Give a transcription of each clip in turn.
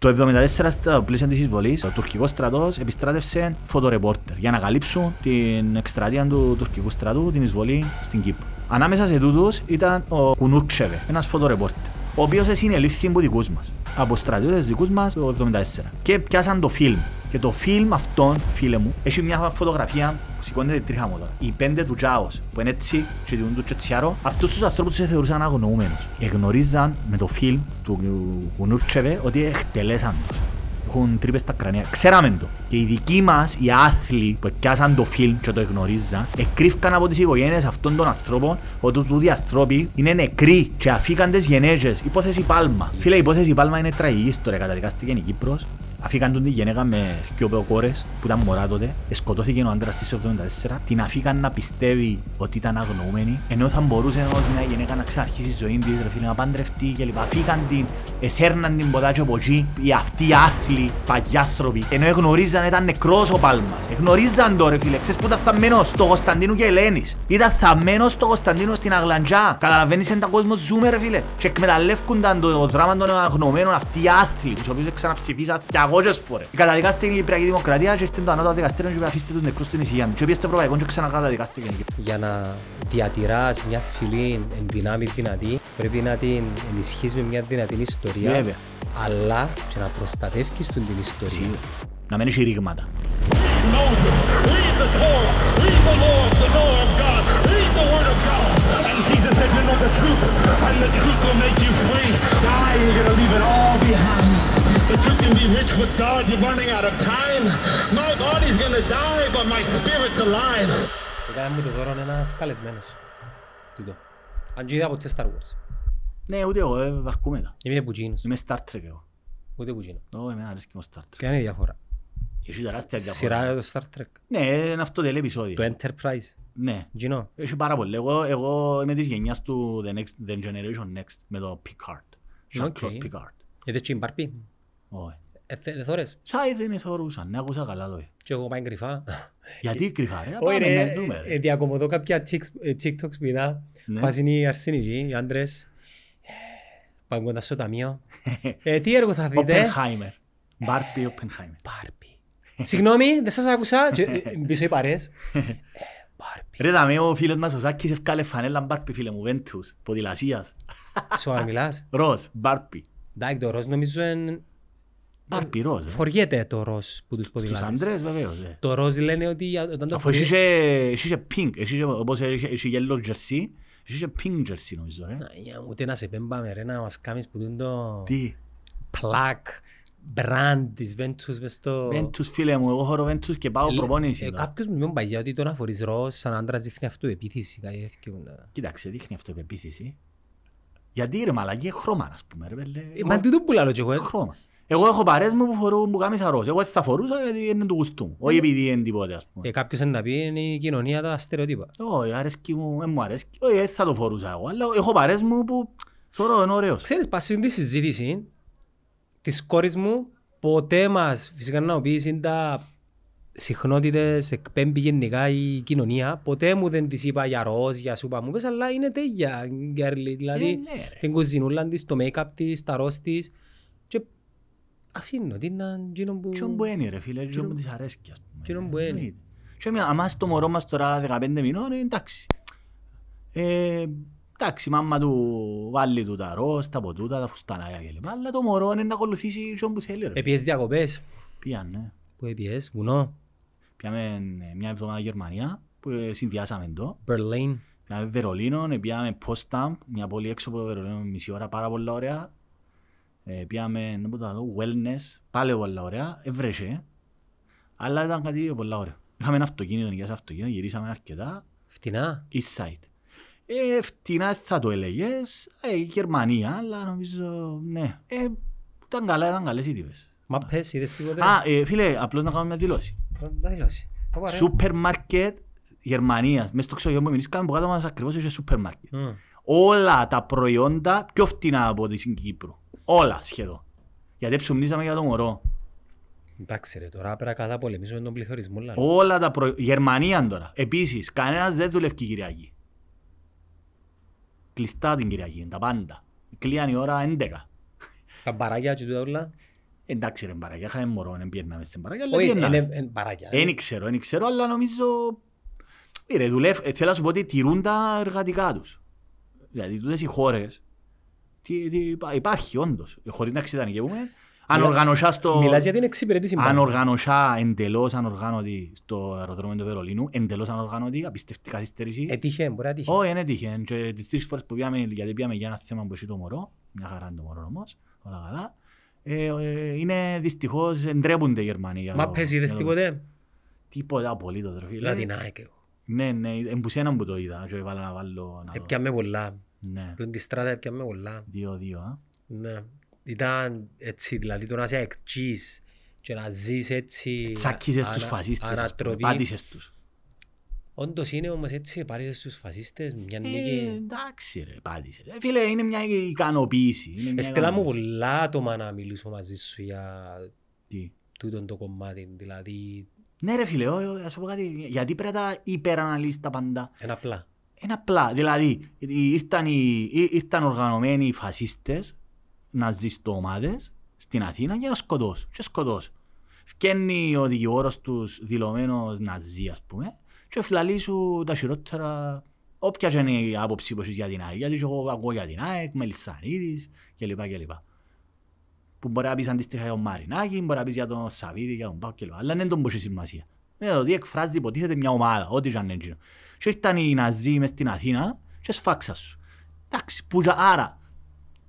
Το 1974, στα πλαίσια της εισβολής, ο τουρκικός στρατός επιστράτευσε φωτορεπόρτερ για να καλύψουν την εκστρατεία του τουρκικού στρατού, την εισβολή στην Κύπρο. Ανάμεσα σε τούτους ήταν ο Κουνούρξεβερ, ένας φωτορεπόρτερ, ο οποίος συνελήφθη από δικούς μας, από στρατιώτες δικούς μας το 1974. Και πιάσαν το φιλμ. Και το φιλμ αυτόν, φίλε μου, έχει μια φωτογραφία που σηκώνεται τρίχαμο τώρα. Οι πέντε του Τζάος, που είναι έτσι και του Τσιάρο, αυτούς τους ανθρώπους τους θεωρούσαν αγνοούμενους. Εγνωρίζαν με το φιλμ του Κουνούρτσεβε ότι εκτελέσαν τους. Έχουν τρύπες στα κρανία. Ξέραμε το. Και οι δικοί μας, οι άθλοι που πιάσαν το φιλμ και το εγνωρίζαν, εκρύφκαν από τις οικογένειες αυτών των ανθρώπων ότι τούτοι ανθρώποι είναι νεκροί και αφήκαν τις γενέζες. Υπόθεση Πάλμα. Φίλε, η υπόθεση Πάλμα είναι τραγική ιστορία. Καταδικάστηκε η Κύπρος. Αφήκαν τον τη γυναίκα με 2 κόρες που ήταν μωρά τότε, σκοτώθηκε ο άντρας της 1974, την αφήκαν να πιστεύει ότι ήταν αγνοούμενη, ενώ θα μπορούσε όμως μια γυναίκα να ξαρχίσει η ζωή της, ρε φίλε, να παντρευτεί κλπ. Αφήκαν την, εσέρναν την ποτάτσιο από εκεί, οι αυτοί οι άθλοι παγιάθρωποι, ενώ εγνωρίζαν ήταν νεκρός ο Πάλμας. Εγνωρίζαν το, ρε φίλε, ξέρεις που ήταν θαμμένος στο Κωνσταντίνου και Ελένης. Ήταν θαμμένος στο Κωνσταντίνου στην Αγλαντζά. Καταλαβαίνεις έναν κόσμο ζούμε, ρε φίλε. Και εκμεταλλεύκονταν το δράμα των αγνωμένων αυτοί οι άθλοι, τους οποίους ξαναψηφίσαν αγώγες φορές. Καταδικάστηκε η Κυπριακή Δημοκρατία και ήρθε το ανώτατο δικαστήριο και αφήστε τους νεκρούς στην Ισηγιάννη. Και πήγε στο Ευρωπαϊκό και ξανακαταδικάστηκε. Για να διατηράς μια φυλή εν δυνάμει δυνατή, πρέπει να την ενισχύσεις με μια δυνατή ιστορία. Βέβαια. Αλλά και να προστατεύεις την ιστορία. Να μην έχει ρήγματα. If you can be rich with God, you're running out of time. My body's gonna die, but my spirit's alive. Έκανα μου το δώρο ένας καλεσμένος. Τούτο. Αν και είδα ποτέ Star Wars. Ναι, ούτε εγώ, βαρκούμετα. Είμαι πουτζίνος. Είμαι Star Trek εγώ. Ούτε πουτζίνο. Ω, εμένα αρέσκει μου Star Trek. Ποια είναι η διαφορά? Έχει τεράστια διαφορά. Σειρά το Star Trek. Ναι, είναι αυτό τελε επεισόδιο. Το Enterprise. Ναι. Γινό. Έχει πάρα πολύ. Εγώ είμαι της γενιάς του The Generation Next με το Picard. Όχι. Θόρες. Σάι δεν με θόρουσαν, άκουσα καλά λόγια. Και εγώ πάει κρυφά. Γιατί κρυφά, ρε, πάμε να δούμε. Διακομωδώ κάποια TikToks πεινά, πας είναι οι αρσενικοί, οι άντρες, πάμε κοντά στο ταμείο. Τι έργο θα δείτε? Οπενχάιμερ. Μπάρπι, Οπενχάιμερ. Μπάρπι. Συγγνώμη, δεν σας άκουσα, πίσω οι παρέες. Ρε δαμε ο φίλος μας ο Ζάκης ευκάλε φανέλα μπάρπι, φίλε μου, Βέντους, Ποδηλασίας. Σοβαρά μιλάς? Ροζ, μπάρπι. Φοριέται το ροζ που τους ποδηλάτες. Στους άντρες βεβαίως. Το ροζ λένε ότι όταν το φορεί... Αφού είσαι pink, όπως είσαι γελό τζερσί, είσαι pink τζερσί νομίζω. Ούτε να σε πέμπαμε ρε να μας κάνεις που είναι το... Τι? Πλακ, μπραντ της Βέντους μες στο... Βέντους φίλε μου, εγώ χωρώ Βέντους και πάω προπόνηση. Κάποιος μου είπαν παγιά ότι το να φορείς ροζ σαν άντρας δείχνει αυτοεπίθυση. Κοίταξε, δείχνει αυτοεπίθυση. Γιατί ρε μαλακή είναι χρώμα ας πούμε. Μα τούτο που λάλλω και εγώ. Χρώμα. Εγώ έχω παρέες μου που φορούν κάμισα ροζ. Εγώ θα φορούσα γιατί είναι του γουστού μου. Όχι επειδή είναι τίποτε ας πούμε. Κάποιος να πει είναι η κοινωνία τα στερεοτύπα. Όχι, αρέσκει μου, δεν μου αρέσκει. Όχι, δεν θα το φορούσα εγώ. Αλλά έχω παρέες μου που θεωρώ είναι ωραίος. Ξέρεις, πασίζουν τη συζήτηση της κόρης μου. Ποτέ μας, φυσικά να πεις, είναι τα συχνότητες, εκπέμπει γενικά η κοινωνία. Ποτέ μου δεν της είπα για ροζ, για σούπα μου. Πες, αλλά είναι τέλεια, γκέρλι. Δηλαδή την κουζινούλα της, το make-up της, τα ροζ της. Αφήνω, τι να γίνω που... Τι όμως που είναι ρε φίλε, τι όμως της αρέσκει ας πούμε. Τι όμως που είναι. Και αμάς το μωρό μας τώρα 15 μηνών, εντάξει. Εντάξει, μάμμα του βάλει του τα ροζ, τα ποτούτα, τα φουστανάκια κλπ. Αλλά το μωρό είναι να ακολουθήσει τι όμως θέλει ρε. Επίες διακοπές. Πιαν, ναι. Πού επίες, βουνό. Πιάμε μια εβδομάδα Γερμανία, που συνδυάσαμε το. Berlin. Πιάμε Βερολίνο, πιάμε Potsdam, μια πόλη έξω από το Βερολίνο, μισή ώρα, πάρα πολύ ωραία. Πήγαμε wellness, πάλι πολλά ωραία, έβρεσε, αλλά ήταν κάτι πολλά ωραία. Είχαμε ένα αυτοκίνητο, νοικιάσαμε αυτοκίνητο, γυρίσαμε αρκετά. Φτηνά. Eastside. Φτηνά θα το έλεγες, η Γερμανία, αλλά νομίζω ναι. Ήταν καλά, ήταν καλές οι τύπες. Μα πες, είδες τίποτε. Φίλε, απλώς να κάνω μια δηλώση. Να δηλώσει. Σούπερ μάρκετ Γερμανίας, μέσα στο ξενοδοχείο που μείνισκαμε, που κάτω μας ακριβώς είχε σούπερ μάρκετ. Όλα τα προϊόντα πιο φτηνά από την Κύπρο. Όλα σχεδόν. Γιατί ψουμνήσαμε για το μωρό. Εντάξει ρε, τώρα πέρα κατά πολεμίζουμε τον πληθωρισμό. Όλα τα προϊόντα. Γερμανία τώρα. Επίσης, κανένας δεν δουλεύει Κυριακή. Κλειστά την Κυριακή, τα πάντα. Κλείαν η ώρα 11. Τα μπαράκια και τούτα όλα. Εντάξει ρε μπαράκια, είχαμε μωρό, δεν πιέναμε στην μπαράκια, αλλά πιέναμε. Εν ξέρω, αλλά νομίζω... Ρε, θέλω να σου πω ότι τηρούν τα εργατικά τους. Δηλαδή, τούτες οι χώρες, υπάρχει όντως, χωρίς να ξετανικεύουμε, μιλάς για την εξυπηρέτηση. Ανοργανωσά εντελώς ανοργάνωτη στο αεροδρόμιο του Βερολίνου, εντελώς ανοργάνωτη, απίστευτη καθυστέρηση. Έτυχε, μπορεί να τύχει. Όχι, δεν έτυχε. Τις τρεις φορές που πήγαμε, γιατί πήγαμε για ένα θέμα που έχει το μωρό, μια χαρά είναι το μωρό όμως, όλα καλά. Είναι δυστυχώς, εντρέπονται οι Γερμανοί. Μα παίζει δες τίποτε. Τίποτα απολύτως. Λατινά και εγώ. Ναι, ναι, εμπουσέναν που το είδα. Έβαλα να βάλω... Έπιαμε πολλά. Πριν τη στράτα έπιαμε πολλά. 2-2, α. Ναι. Ήταν έτσι, δηλαδή το να είσαι εκτζής και να ζεις έτσι... Τσακίζες τους φασίστες, πάτησες τους. Όντως είναι όμως έτσι, πάρεις τους φασίστες, μια νίκη... εντάξει ρε, πάτησε. Φίλε, είναι μια ικανοποίηση. Εστέλα μου πολλά άτομα να μιλήσω μαζί σου για τούτον το κομμάτι, δηλαδή... Ναι ρε φίλε, ας πω κάτι, γιατί πρέπει να υπεραναλύσεις τα πάντα. Είναι απλά. Είναι απλά, δηλαδή ήρθαν οργανωμένοι οι φασίστες, ναζίστες ομάδες στην Αθήνα για να σκοτώσουν. Και σκοτώσουν. Φκένει ο δικηγόρος τους δηλωμένος ναζί, ας πούμε, και φυλαλεί σου τα χειρότερα, όποια και είναι η άποψη που έχεις για την ΑΕΚ. Γιατί εγώ ακούω για την ΑΕΚ, Μελισανίδης κλπ. Κλπ. Που μπορεί να πεις αντίστοιχα για τον Μαρινάκη, μπορεί να πεις για τον Σαββίδη, για τον Πάκο κλπ. Αλλά δεν τον έχει σημασία. Είναι ότι εκφράζει, υποτίθεται μια ομάδα, ό,τι και αν έγινε. Και ήρθαν οι ναζί μες στην Αθήνα και σφάξαν σου. Εντάξει, που άρα.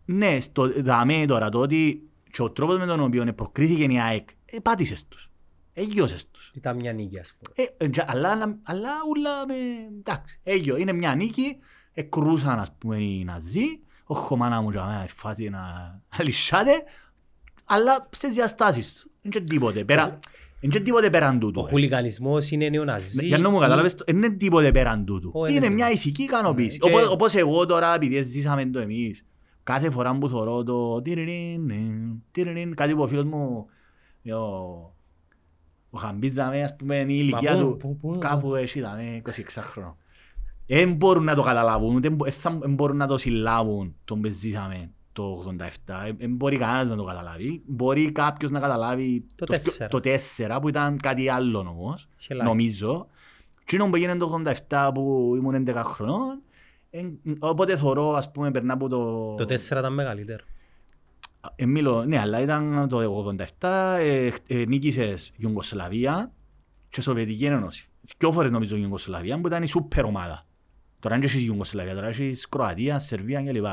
Ναι, δάμε τώρα το ότι και ο τρόπος με τον οποίο προκρίθηκε η ΑΕΚ, πάτησες τους, έγιωσες τους. Ήταν μια νίκη ας πούμε. Αλλά ούλα με... εντάξει, έγιο, είναι μια νίκη, εκρούσαν ας πούμε οι ναζί, όχι μάνα μου και αμένα φάση να λυσάτε, αλλά στις διαστάσεις τους, δεν είναι τίποτε πέρα. Είναι τίποτε πέραν τούτου. Ο χουλικανισμός είναι νεοναζί. Για να μου καταλάβεις, είναι τίποτε πέραν τούτου. Είναι μια ηθική ικανοποίηση. Όπως εγώ τώρα, επειδή ζήσαμε το εμείς. Κάθε φορά που θωρώ το τυρινιν, κάτι που ο φίλος μου, ο Χαμπίτζαμε, ας πούμε, η ηλικία του, κάπου έτσι ήταν, 26χρονο. Δεν μπορούν να το καταλάβουν, δεν μπορούν να το συλλάβουν, τον πεζήσαμε το 87, δεν μπορεί κανένας να το καταλάβει. Μπορεί κάποιος να καταλάβει το 4 που ήταν κάτι άλλο όμως, νομίζω. Τι είναι που έγινε το 87 που ήμουν 11χρονο. Οπότε θωρώ, ας πούμε, περνά από το... Το 4 ήταν μεγαλύτερο. Μιλώ, ναι, αλλά ήταν το 87, νίκησες Ιουγκοσλαβία και Σοβιετική Ένωση. Δυο φορές νομίζω Ιουγκοσλαβία, που ήταν η σούπερ ομάδα. Τώρα δεν έχεις Ιουγκοσλαβία, τώρα έχεις Κροατία, Σερβία κλπ.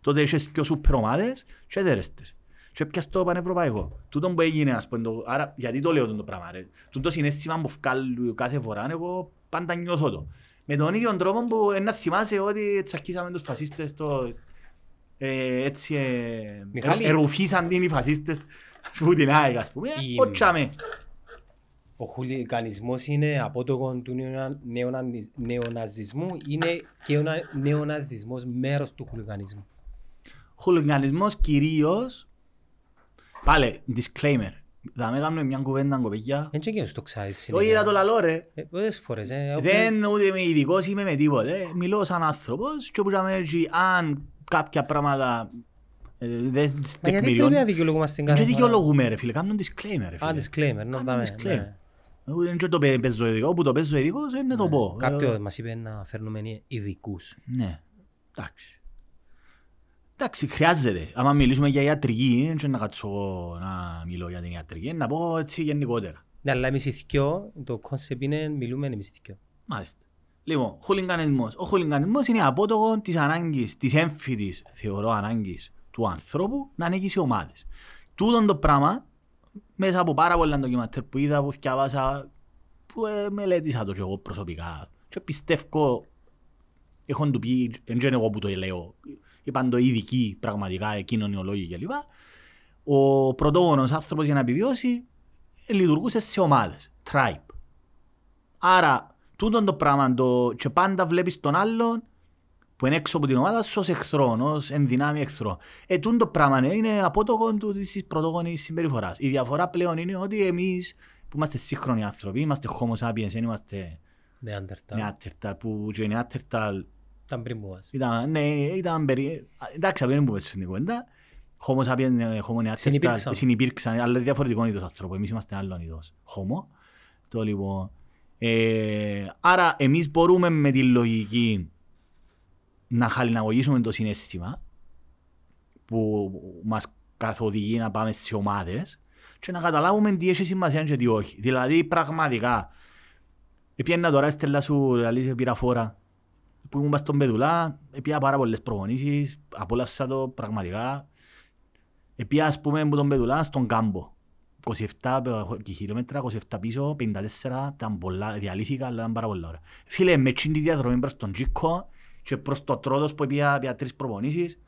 Τότε έχεις δυο σούπερ ομάδες και έδερεστες. Και έπιας το πανευρωπαϊκό. Τούτον που έγινε, ας πούμε, άρα γιατί το λέω το πράγμα, ρε. Τούτο συνέστημα που βγάλω κάθε φορά, εγώ πάντα νιώθω το. Με τον ίδιο τρόπο που να θυμάσαι ότι τσακίσαμε τους φασίστες, έτσι ερουφίσαν οι φασίστες που την ΑΕΚ, ας πούμε, ότσαμε. Ο χουλικανισμός είναι απότοκο του νεοναζισμού, είναι και ο νεοναζισμός μέρος του χουλικανισμού. Χουλικανισμός κυρίως, πάλι, disclaimer. Θα με κάνουμε μια κουβέντα, κοπέγια. Δεν και το ξέρεις. Όχι, θα το λαλώ ρε. Πολλές φορές. Δεν ούτε είμαι ειδικός, είμαι με τίποτε. Μιλώ σαν άνθρωπος και όπου θα με έρθει αν κάποια πράγματα δεν τεκμηριώνουν. Μα γιατί πρέπει να δικαιολογούμαστε στην κάθε φορά. Και δικαιολογούμε ρε φίλε, κάνουν disclaimer ρε φίλε. Α, disclaimer, να πάμε. Δεν και το παίζω ειδικό, όπου το παίζω ειδικός δεν το πω. Κάποιος μας είπε να φέρνουμε ειδικούς. Ναι, εντάξει. Εντάξει, χρειάζεται. Αν μιλήσουμε για ιατρική, δεν να κάτσω να μιλώ για την ιατρική, να πω έτσι γενικότερα. Ναι, αλλά εμείς ηθικιό, το κόνσεπτ είναι μιλούμε εμείς ηθικιό. Μάλιστα. Λοιπόν, χουλικανισμός. Ο χουλικανισμός είναι απότοκο της ανάγκης, της έμφυτης, θεωρώ, ανάγκης του ανθρώπου να ανήκει ομάδες. Τούτον το πράγμα, μέσα από πάρα πολλά ντοκιμαντέρ που είδα, που θκιάβασα, που μελέτησα το και εγώ προσωπικά. Και πιστεύω, έχουν του πει, δεν ξέρω εγώ που το λέω. Είπαν το ειδικοί πραγματικά, κοινωνιολόγοι κλπ. Ο πρωτόγονος άνθρωπος για να επιβιώσει λειτουργούσε σε ομάδες, tribe. Άρα, τούτον το πράγμα και πάντα βλέπεις τον άλλον που είναι έξω από την ομάδα ως εχθρόν, ως ενδυνάμει εχθρόν. Τούτον το πράγμα είναι απότοκο της πρωτόγονης συμπεριφοράς. Η διαφορά πλέον είναι ότι εμείς που είμαστε σύγχρονοι άνθρωποι, είμαστε homo sapiens, δεν είμαστε νεάντερταλ, που και νεάντερταλ. Ήταν πριν που βάζει. Ναι, ήταν περί... Εντάξει, απέναν που πέσουν την κουβέντα. Homo sapiens, homo συνυπήρξαν, αλλά διαφορετικό είδος άνθρωπο. Εμείς είμαστε άλλον είδος. Homo. Το λοιπόν. Άρα εμείς μπορούμε με τη λογική να χαλιναγωγήσουμε το συναίσθημα που μας καθοδηγεί να πάμε στις ομάδες και να καταλάβουμε τι έχει σημασία και τι όχι. Δηλαδή πραγματικά πιένα τώρα στέλνα σου, δηλαδή πήρα φόρα που ήμουν στον Πεδουλά, πήρα πάρα πολλές προπονήσεις, απόλαυσα το πραγματικά. Πήρα ας πούμε από τον Πεδουλά στον κάμπο, 27 χιλιόμετρα, 27 πίσω, 54, ήταν πολλά, διαλύθηκα, αλλά ήταν πάρα πολλά ώρα. Φίλε, με τσιν τη διαδρομή προς τον Τζίκο και προς το Τρόδος που πήρα τρεις προπονήσεις.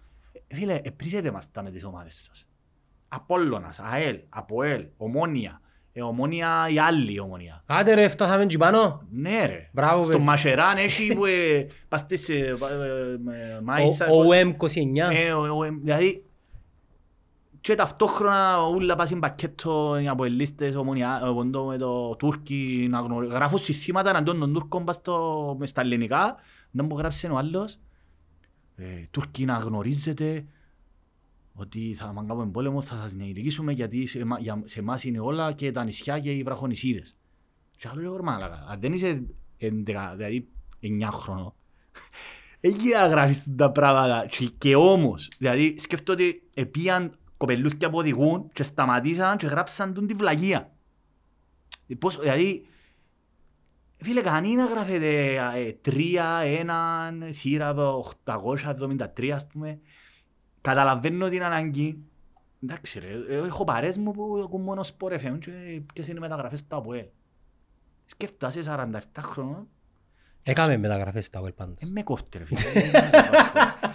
Φίλε, πρίζετε μας τα με τις ομάδες σας. Απόλλωνας, ΑΕΛ, ΑΠΟΕΛ, Ομόνια. Ομόνια, η άλλη Ομόνια. Άντε ρε, φτάσαμε και πάνω. Ναι ρε. Μπράβο, στο Μασεράν έχει που παστές μάισσα. OM29. Δηλαδή, και ταυτόχρονα όλα πας είναι πακέτο από ελίστες, Ομόνια, με το Τούρκοι, να γράφουν συστήματα αντών των Τούρκων στα ελληνικά. Δεν μου γράψει ο άλλος. Τούρκοι να γνωρίζετε ότι θα μαγκάμε πόλεμο, θα σας νεηλικήσουμε γιατί σε εμάς είναι όλα και τα νησιά και οι βραχονησίδες. Και άλλο λέω μάλακα, αν δεν είσαι 9χρονο, εκεί θα γράφεις τα πράγματα. Και όμως, δηλαδή σκέφτω ότι επίαν κοπελούθκια που οδηγούν και σταματήσαν και γράψαν τον τη βλαγία. Δηλαδή, φίλε, κανεί να γράφετε 3-1, σειρά 873, ας πούμε. Καταλαβαίνω την ανάγκη. Εντάξει ρε, έχω παρές μου που ακούν μόνο Sport FM και ποιες είναι οι μεταγραφές του ΑΠΟΕΛ. Σκέφτασαι 47 χρόνων. Έκαμε μεταγραφές του ΑΠΟΕΛ πάντως. Με κόφτε ρε φίλε.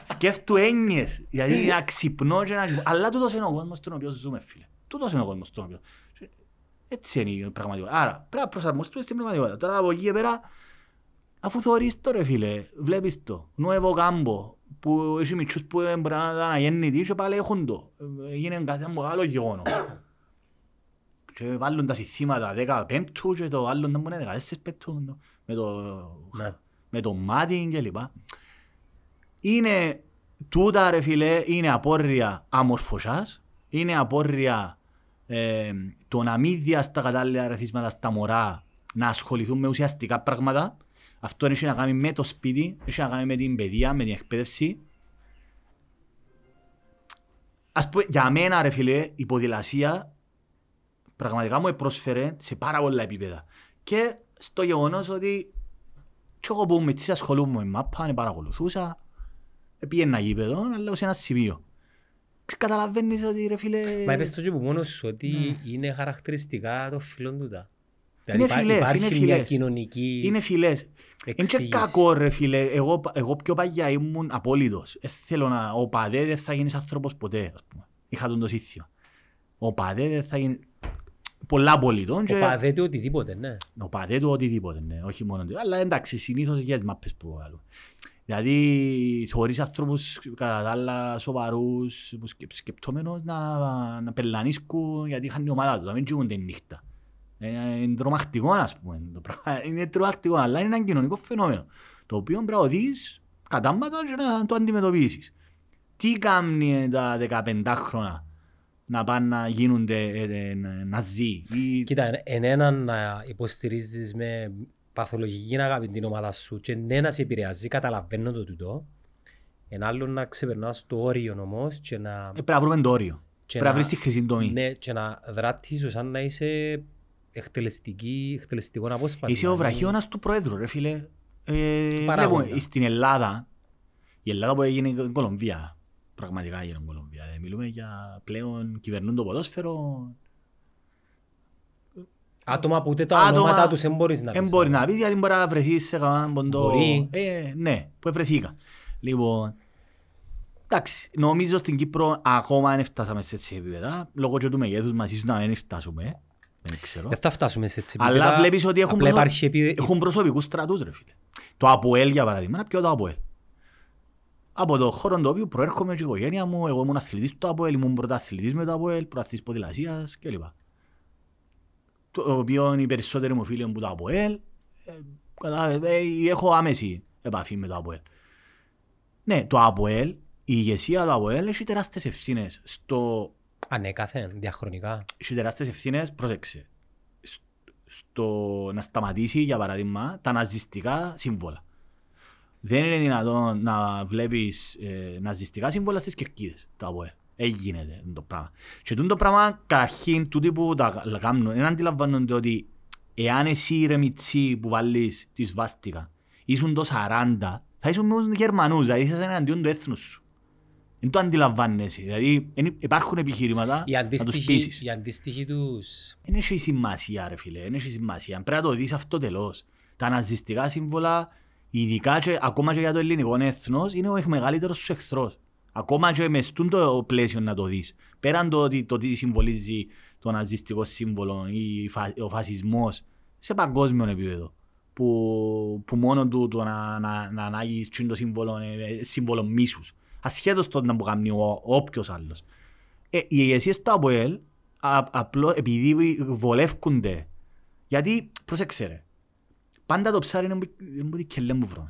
Σκέφτου έννοιες, γιατί να ξυπνώ και να... Αλλά τούτος είναι ο κόσμος στον οποίο ζούμε φίλε. Τούτος είναι ο κόσμος στον οποίο. Έτσι είναι η πραγματικότητα. Άρα πρέπει να προσαρμοστούμε στην πραγματικότητα. Τώρα από εκεί πέρα, αφού θεωρείς το ρε φίλε, βλέπεις το, νουέβο κάμπο, που έχει μητσούς που μπορεί να γεννηθεί και πάλι έχουν το. Γίνεται κάθε μεγάλο γεγονό. Και βάλουν τα συστήματα 15ου και το άλλο να μπορεί να 14ου με το μάτι και λοιπά. Είναι τούτα ρε φίλε, είναι απόρρια αμορφωσιάς, είναι απόρρια το να μην διάσει τα κατάλληλα ρεθίσματα στα μωρά να ασχοληθούν με ουσιαστικά πράγματα. Αυτό έχει να κάνει με το σπίτι, έχει να κάνει με την παιδεία, με την εκπαίδευση. Ας πούμε, για μένα ρε φίλε, η ποδηλασία πραγματικά μου πρόσφερε σε πάρα πολλά επίπεδα. Και στο γεγονός ότι και εγώ που με τις ασχολούμαι με μάπα, παρακολουθούσα, πήγαινα γήπεδο, αλλά σε ένα σημείο. Καταλαβαίνεις ότι ρε φίλε... Μα είπες το και που μόνος σου ότι είναι χαρακτηριστικά των φίλων του τα. Δηλαδή είναι φιλές, είναι φιλές. Κοινωνική... είναι φιλές. Είναι και κακό ρε φίλε. Εγώ πιο παγιά ήμουν απόλυτος. Θέλω να... Ο παδέ δεν θα γίνεις άνθρωπος ποτέ. Ας πούμε. Είχα τον το σύστημα. Ο παδέ δεν θα γίνει... Πολλά απολυτών. Και... Ο παδέ του οτιδήποτε, ναι. Ο παδέ του οτιδήποτε, ναι. Όχι μόνο... Αλλά εντάξει, συνήθως για τις μάπες που βγάλουν. Δηλαδή χωρίς άνθρωπους κατά τα άλλα σοβαρούς σκεπτόμενους να περλανίσκουν γιατί είχαν η ομάδα του, να μην γίνονται νύχτα. Είναι τρομακτικό ας πούμε, είναι τρομακτικό, αλλά είναι ένα κοινωνικό φαινόμενο το οποίο πρέπει να δεις κατάματα και να το αντιμετωπίσεις. Τι κάνει τα 15χρονα να πάνε να γίνονται ναζί. Κοίτα, έναν να υποστηρίζεις με... παθολογική αγάπη την ομάδα σου και ναι να σε επηρεάζει, καταλαβαίνω το τούτο. Εν άλλον να ξεπερνάς το όριο όμως και να... Πρέπει να βρούμε το όριο. Πρέπει να βρεις τη χρυσή τομή. Ναι, και να δράτεις σαν να είσαι εκτελεστικό απόσπασμα. Είσαι ο βραχίωνας του Προέδρου, ρε φίλε. Βλέπουμε, στην Ελλάδα, η Ελλάδα που έγινε η Κολομβία, πραγματικά έγινε η Κολομβία. Μιλούμε για πλέον κυβερνούν το ποδόσφαιρο. Άτομα που ούτε τα ονόματά τους δεν μπορείς να πεις. Δεν μπορείς να πεις γιατί μπορεί να βρεθείς σε κανέναν ποντό. Μπορεί. Ναι, που βρεθήκα. Λοιπόν, εντάξει, νομίζω στην Κύπρο ακόμα δεν φτάσαμε σε έτσι επίπεδα. Λόγω και του μεγέθους μας ίσως να μην φτάσουμε. Δεν ξέρω. Δεν θα φτάσουμε σε έτσι επίπεδα. Αλλά βλέπεις ότι έχουν προσωπικούς στρατούς ρε φίλε. Το ΑΠΟΕΛ για παράδειγμα, ποιο το ΑΠΟΕΛ. Από το χώρο το οποίο προέρχομαι και η οικογένεια μου, εγώ ήμουν αθλητής του ΑΠΟΕΛ, ήμουν πρωταθλητής με το ΑΠΟΕΛ, πρωταθλητής ποδηλασίας κλπ. Το οποίο οι περισσότεροι μου φίλοι από το ΑΠΟΕΛ, έχω άμεση επαφή με το ΑΠΟΕΛ. Ναι, το ΑΠΟΕΛ Η ηγεσία του ΑΠΟΕΛ έχει τεράστιες ευθύνες στο... Ανέκαθεν, διαχρονικά. Έχει τεράστιες ευθύνες, πρόσεξε, στο να σταματήσει, για παράδειγμα, τα ναζιστικά σύμβολα. Δεν είναι δυνατόν να βλέπεις ναζιστικά σύμβολα στις κερκίδες του ΑΠΟΕΛ. Έγινε το πράγμα. Και το πράγμα, καταρχήν, τούτοι που τα κάνουν, δεν αντιλαμβάνονται ότι εάν εσύ ρε μητσί που βάλεις τη σβάστηκα, ήσουν το 40, θα ήσουν με τους Γερμανούς, δηλαδή είσαι εναντίον του έθνους σου. Δεν το αντιλαμβάνεσαι, δηλαδή υπάρχουν επιχειρήματα να τους πείσεις. Οι αντίστοιχοι τους... Δεν έχει σημασία ρε φίλε, δεν έχει σημασία. Πρέπει να το δεις αυτό τελώς. Τα ναζιστικά σύμβολα, ειδικά και, ακόμα και για το ελληνικό έθνος, είναι ο μεγαλύτερος τους εχθρός. Ακόμα και μες το πλαίσιο να το δεις. Πέραν το τι συμβολίζει το ναζιστικό σύμβολο ή ο φασισμός σε παγκόσμιο επίπεδο. Που μόνο του να ανάγεις το σύμβολο μίσους. Ασχέτως τότε να κάνει όποιος άλλος. Οι ηγεσίες του ΑΠΟΕΛ απλώς επειδή βολεύκονται. Γιατί, πρόσεξε ρε, πάντα το ψάρι είναι και λέμπου βρώνει.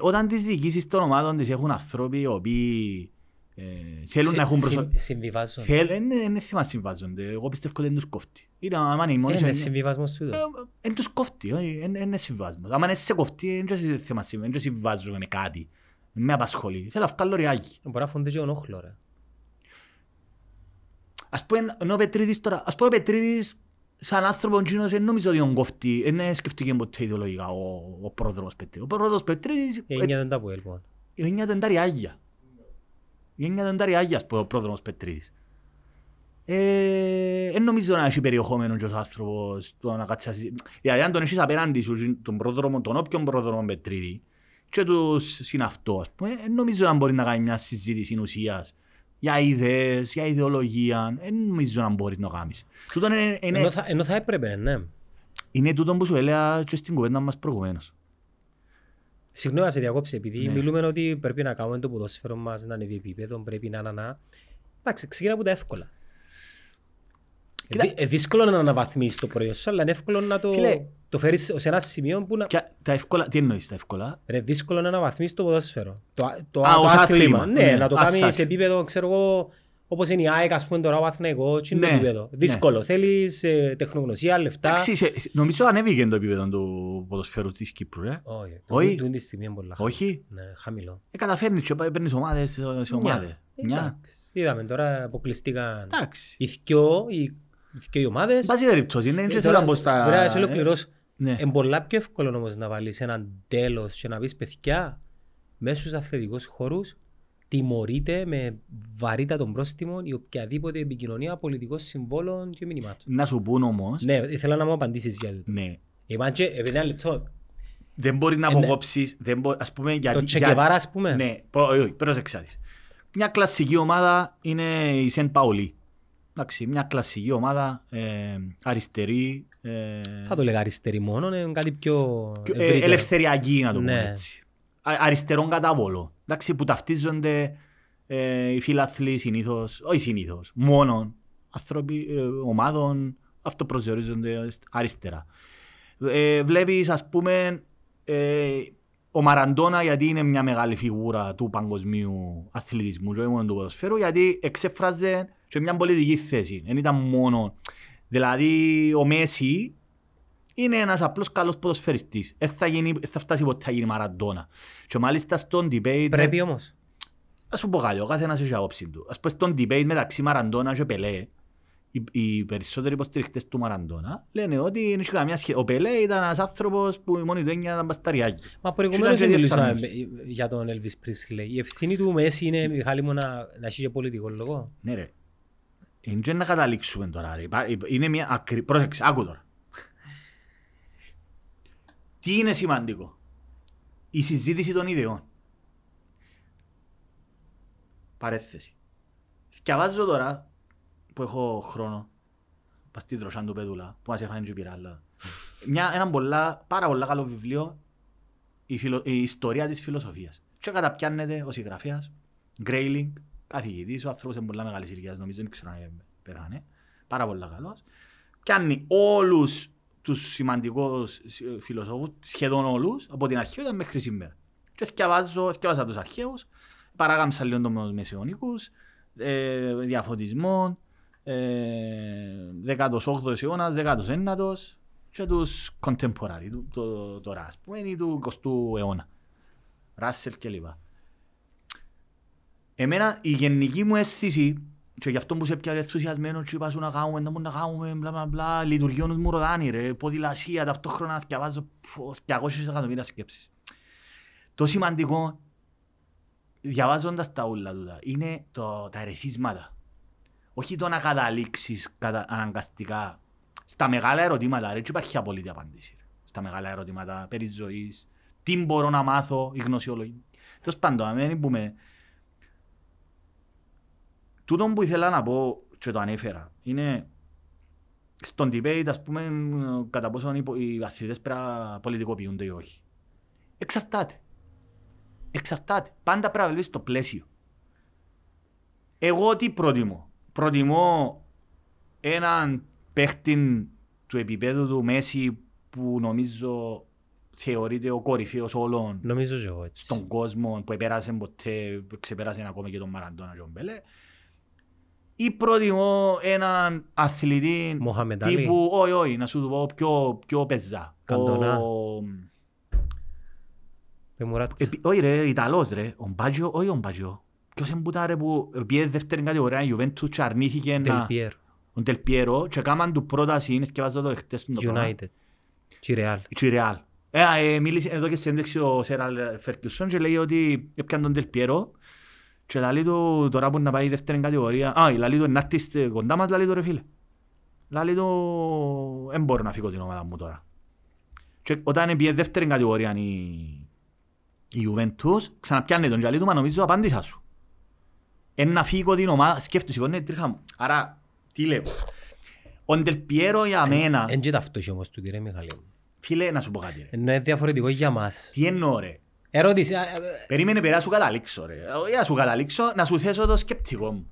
Όταν τις διοικήσεις των ομάδων τις έχουν ανθρώποι οι οποίοι θέλουν να έχουν προσωπικό. Συμβιβάζονται. Δεν θυμάμαι συμβιβάζονται. Εγώ πιστεύω ότι δεν τους κόφτει. Είναι συμβιβασμός του. Δεν τους κόφτει. Είναι συμβιβασμός. Αν είσαι σε κόφτει, δεν συμβιβάζονται κάτι. Με απασχολεί. Θέλω να βγάλω ριάκι. Μπορεί να φωνάζει ο Νόχλο. Ας πούμε ο Πετρίδης τώρα. Ας πούμε ο Πετρίδης σαν άνθρωπο Τζίνος δεν νομίζω ότι τον κόφτει. Δεν σκεφτήκε ποτέ ιδεολογικά ο πρόεδρος Πετρίδης. Ο πρόεδρος Πετρίδης... Έννοια τον τα που έλπω. Έννοια τον τα ριάγια. Έννοια τον τα ριάγια ας πούμε ο πρόεδρος Πετρίδης. Δεν νομίζω να έχει περιεχόμενο και ως άνθρωπος. Δηλαδή αν τον έχεις απέναντι σου τον όποιον πρόεδρο Πετρίδη και τους συναυτό ας πούμε, δεν νομίζω να μπορεί να κάνει μια συζήτηση ουσίας. Για ιδέες, για ιδεολογία, δεν νομίζω να μπορείς να κάνεις. Ενώ θα έπρεπε, ναι. Είναι τούτο που σου έλεγα και στην κουβέντα μας προηγουμένως. Συγγνώμη να σε διακόψω, επειδή μιλούμε ότι πρέπει να κάνουμε το ποδόσφαιρο μας, να ανέβει επίπεδο, πρέπει να. Εντάξει, ξεκινά από τα εύκολα. Δύσκολο να αναβαθμίσεις το προϊόν σου, αλλά είναι εύκολο να το φέρεις σε ένα σημείο που να... Τα εύκολα, τι εννοείς τα εύκολα? Είναι δύσκολο να αναβαθμίσεις το ποδόσφαιρο. Το άθλημα. Ναι, να το κάνεις σε επίπεδο, ξέρω εγώ, όπως είναι η ΑΕΚ, ας πούμε, τώρα ο Αθηναϊκός, είναι το επίπεδο. Δύσκολο. Θέλεις τεχνογνωσία, λεφτά. Εντάξει, νομίζω ανέβηκε το επίπεδο του ποδοσφαίρου της Κύπρου, ρε. Όχι, τούτη τη στιγμή είναι πολλά. Όχι. Ναι, χαμηλό. Καταφέρνεις και παίρνεις ομάδες σε ομάδες. Είδαμε τώρα αποκλειστήκαν οι ομάδες. Βάζει περίπτωση, είναι και θέλω να πω στα... Βρέα, σε ολοκληρώσω. Είναι πολλά πιο εύκολο όμως να βάλεις έναν τέλος και να πεις παιδιά μέσα στους αθλητικούς χώρους τιμωρείται με βαρύτητα των πρόστιμων ή οποιαδήποτε επικοινωνία πολιτικών συμβόλων και μηνυμάτων. Να σου πούν όμως... Ναι, ήθελα να μου απαντήσεις για τούτο. Ναι. Είμαστε, επειδή ένα λεπτό... Δεν μπορείς να αποκόψεις, ας πούμε... Γιατί, το Τσεκεβάρα, ας πούμε. Ναι, πρόσεξες. Μια κλασική ομάδα είναι η Σεν Παολί. Εντάξει, μια κλασική ομάδα, αριστερή... Θα το λέγα αριστερή μόνο, είναι κάτι πιο ελευθεριακή να το πούμε έτσι. Αριστερόν κατάβολο. Εντάξει, που ταυτίζονται οι φιλάθλοι συνήθως, όχι συνήθως, μόνον άνθρωποι, ομάδων, αυτοπροσδιορίζονται αριστερά. Βλέπεις, ας πούμε, ο Μαραντόνα γιατί είναι μια μεγάλη φιγούρα του παγκοσμίου αθλητισμού και μόνο του ποδοσφαίρου, γιατί εξέφραζε και μια πολιτική θέση. Δεν ήταν μόνο... Δηλαδή ο Μέσι είναι ένας απλός καλός ποδοσφαιριστής. Θα φτάσει ποτέ να γίνει Μαραντόνα. Και μάλιστα στον debate... Πρέπει όμως. Ας σου πω κάτι, ο καθένας έχει άποψη του. Ας πω στον debate μεταξύ Μαραντόνα και Πελέ, οι περισσότεροι υποστηριχτές του Μαραντόνα λένε ότι ο Πελέ ήταν ένας άνθρωπος που η μόνη του έννοια ήταν μπασταριάκι. Μα προηγουμένως μιλούσαμε για τον Ελβις Πρίσλεϊ. Η ευθύνη του Μέση είναι, Μιχάλη μου, να έχει πολιτικό λόγο. Ναι ρε. Είναι να καταλήξουμε τώρα ρε. Είναι μια ακρή... Πρόσεξε, άκου τώρα. Τι είναι σημαντικό? Η συζήτηση των ιδεών. Παρέθεση. Θυκιαβάζω τώρα που έχω χρόνο, παστή τροσάν του Πέτουλα, που μας έφανε και πειράλα. Ένα πάρα πολλά καλό βιβλίο, η ιστορία της φιλοσοφίας. Και καταπιάνεται ο συγγραφέας, Γκρέιλινγκ, καθηγητής, ο άνθρωπος είναι πολλά μεγάλης ηλικίας, νομίζω δεν ξέρω αν πέθανε, πάρα πολλά καλός. Πιάνει όλους τους σημαντικούς φιλοσόφους, σχεδόν όλους, από την αρχαιότητα μέχρι σήμερα. Και θυκιαβάζα τους αρχαίους, Παράγαμψα λίγο το μεσαιωνικούς, διαφωτισμό, 18ος αιώνας, 19ος και τους contemporary, το ράσ, που είναι του 20ου αιώνα, Ράσελ και λοιπά. Εμένα η γενική μου αίσθηση, και γι' αυτό που σε πιάνε ενθουσιασμένο και είπα σου να κάνουμε, να μου να κάνουμε, μπλα μπλα μπλα, λειτουργιώνους μου ροδάνι ρε, ποδηλασία, ταυτόχρονα θυκιαβάζω 200 εκατομμύρια σκέψεις. Το σημαντικό, διαβάζοντας τα όλα τούτα, είναι τα ερεθίσματα. Όχι το να καταλήξεις αναγκαστικά στα μεγάλα ερωτήματα, ρε, και υπάρχει απόλυτη απάντηση. Στα μεγάλα ερωτήματα περί ζωής, τι μπορώ να μάθω, η γνωσιολογία. Τέλος πάντων, δεν πούμε. Τούτο που ήθελα να πω και το ανέφερα είναι στον debate, ας πούμε, κατά πόσο οι αθλητές πολιτικοποιούνται ή όχι. Εξαρτάται. Πάντα πρέπει να βλέπεις το πλαίσιο. Εγώ τι προτιμώ. Προτιμώ έναν παίχτη του επίπεδου του Μέσι που νομίζω θεωρείται ο κορυφαίος όλων στον κόσμο που επέρασε ποτέ, που ξεπέρασε ακόμα και τον Μαραντόνα και τον Μπελέ. Ή προτιμώ έναν αθλητή τύπου, όχι, να σου το πω πιο πεζά. Καντονά. Όχι ρε, Ιταλός ρε, ο Μπάτζιο, όχι ο Μπάτζιο. Ποιος εμπούτα ρε που πήγε δεύτερη κατηγορία, η Γιουβέντους και αρνήθηκε να... Ο Ντελ Πιέρο και κάμαν του πρόταση, είναι σκευάζω το χτες του πρόγραμμα. United. Τσι Ρεάλ. Μίλησε εδώ και συνέντευξη ο Σεραλ Φερκιουσόν και λέει ότι έπιαν τον Ντελ Πιέρο και λαλεί του τώρα που να πάει δεύτερη κατηγορία. Λαλεί του ενάρτης κοντά μας, λαλεί του ρε φίλε. Λαλεί του δεν μπορώ να φύγω την ομάδα μου τώρα. Και όταν πήγε δεύτερη κατηγορία η Ιουβέντους, ξαναπιάνε τον γυαλί του, μα νομίζω απάντησα σου. Ένα φύγω την ομάδα, σκέφτουσε, εγώ είναι τρίχα μου. Άρα, τι λέω. Ο Ντελ Πιέρο για μένα... Εν και ταυτόχει όμως του, ρε Μιχαλή. Φίλε, να σου πω κάτι, ρε. Είναι διαφορετικό για μας. Τι εννοώ, ρε. Ερώτηση. Περίμενε πέρα, σου καταλήξω, ρε. Για σου καταλήξω, να σου θέσω το σκεπτικό μου.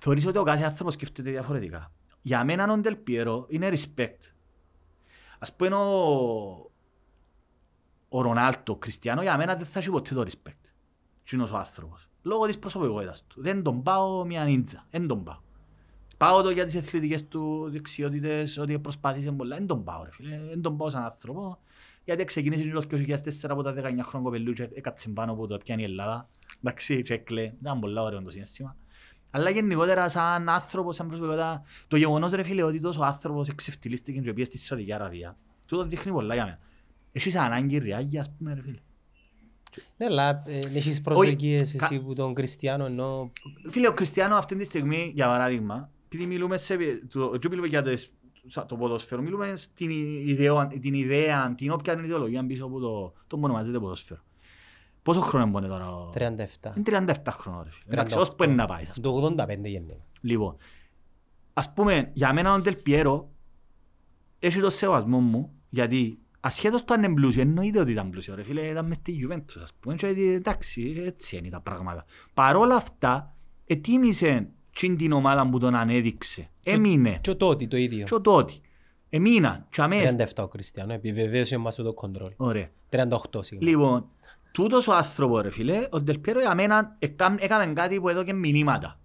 Θεωρείς ότι ο κάθε άνθρωπος σκέφτεται διαφορετικά. Για μένα ο Ντελ Πιέρο είναι respect. Ας πούμε ο Ρονάλντο, ο Κριστιανό, για μένα δεν θα έχει ποτέ το respect. Κοινός ο άνθρωπος. Λόγω της προσωπικότητας του. Δεν τον πάω μια νίντζα. Δεν τον πάω. Πάω το για τις αθλητικές του δεξιότητες, ότι προσπάθησε πολλά. Δεν τον πάω, ρε φίλε. Δεν τον πάω σαν άνθρωπο. Γιατί ξεκίνησε το 2004 από τα 19 χρόνια κοπελού και έκατσε πάνω που το πιάνει η Ελλάδα. Εντάξει, και έκλε. Ήταν πολλά ωραίο το συναίσθημα. Αλλά γενικότερα σαν άνθρωπος, σαν προσωπικότητα, το γεγονός, ρε φίλε, ότι τόσο άνθρωπος εξεφτυλίστηκε και πήγε στη σωδική αραβία. Τούτο δείχνει πολλά για μένα. Έχεις ανάγκη ριάγια, ας πούμε, ρε φίλε. Ναι, αλλά έχεις προσδοκίες εσύ που τον Κριστιανό ενώ... Φίλε, ο Κριστιανό αυτή τη στιγμή, για παράδειγμα, επειδή μιλούμε για το ποδόσφαιρο, μιλούμε την ιδέα, την όποια είναι ιδεολογία πίσω από το ονομάζεται ποδόσφαιρο. Πόσο χρόνο είναι τώρα ο... 37. Είναι 37 χρόνο, ρε φίλε. Εντάξει, όσο πέντε να πάει. Το 85 γεννήμα. Λοιπόν, ας πούμε, για μένα ο Ντελ Πιέρο έχει το σεβασμό μου, γιατί ασχέτως το αν είναι πλούσιο, εννοείται ότι ήταν πλούσιο, ρε φίλε, ήταν μες στη Juventus, ας πούμε, και εντάξει, έτσι είναι τα πράγματα. Παρ' όλα αυτά, ετίμησε την ομάδα που τον ανέδειξε, έμεινε. Και τότε το ίδιο. Και τότε. Εμείνα, και αμέσως. 37 ο Κριστιανό, επιβεβαίωσε μας το κοντρόλ. Ωραία. 38 σίγουρα. Λοιπόν, τούτος ο άνθρωπος, ρε φίλε, ο Ντελ Πιέρο για μένα έκαμε κάτι που έδωκε μηνύματα.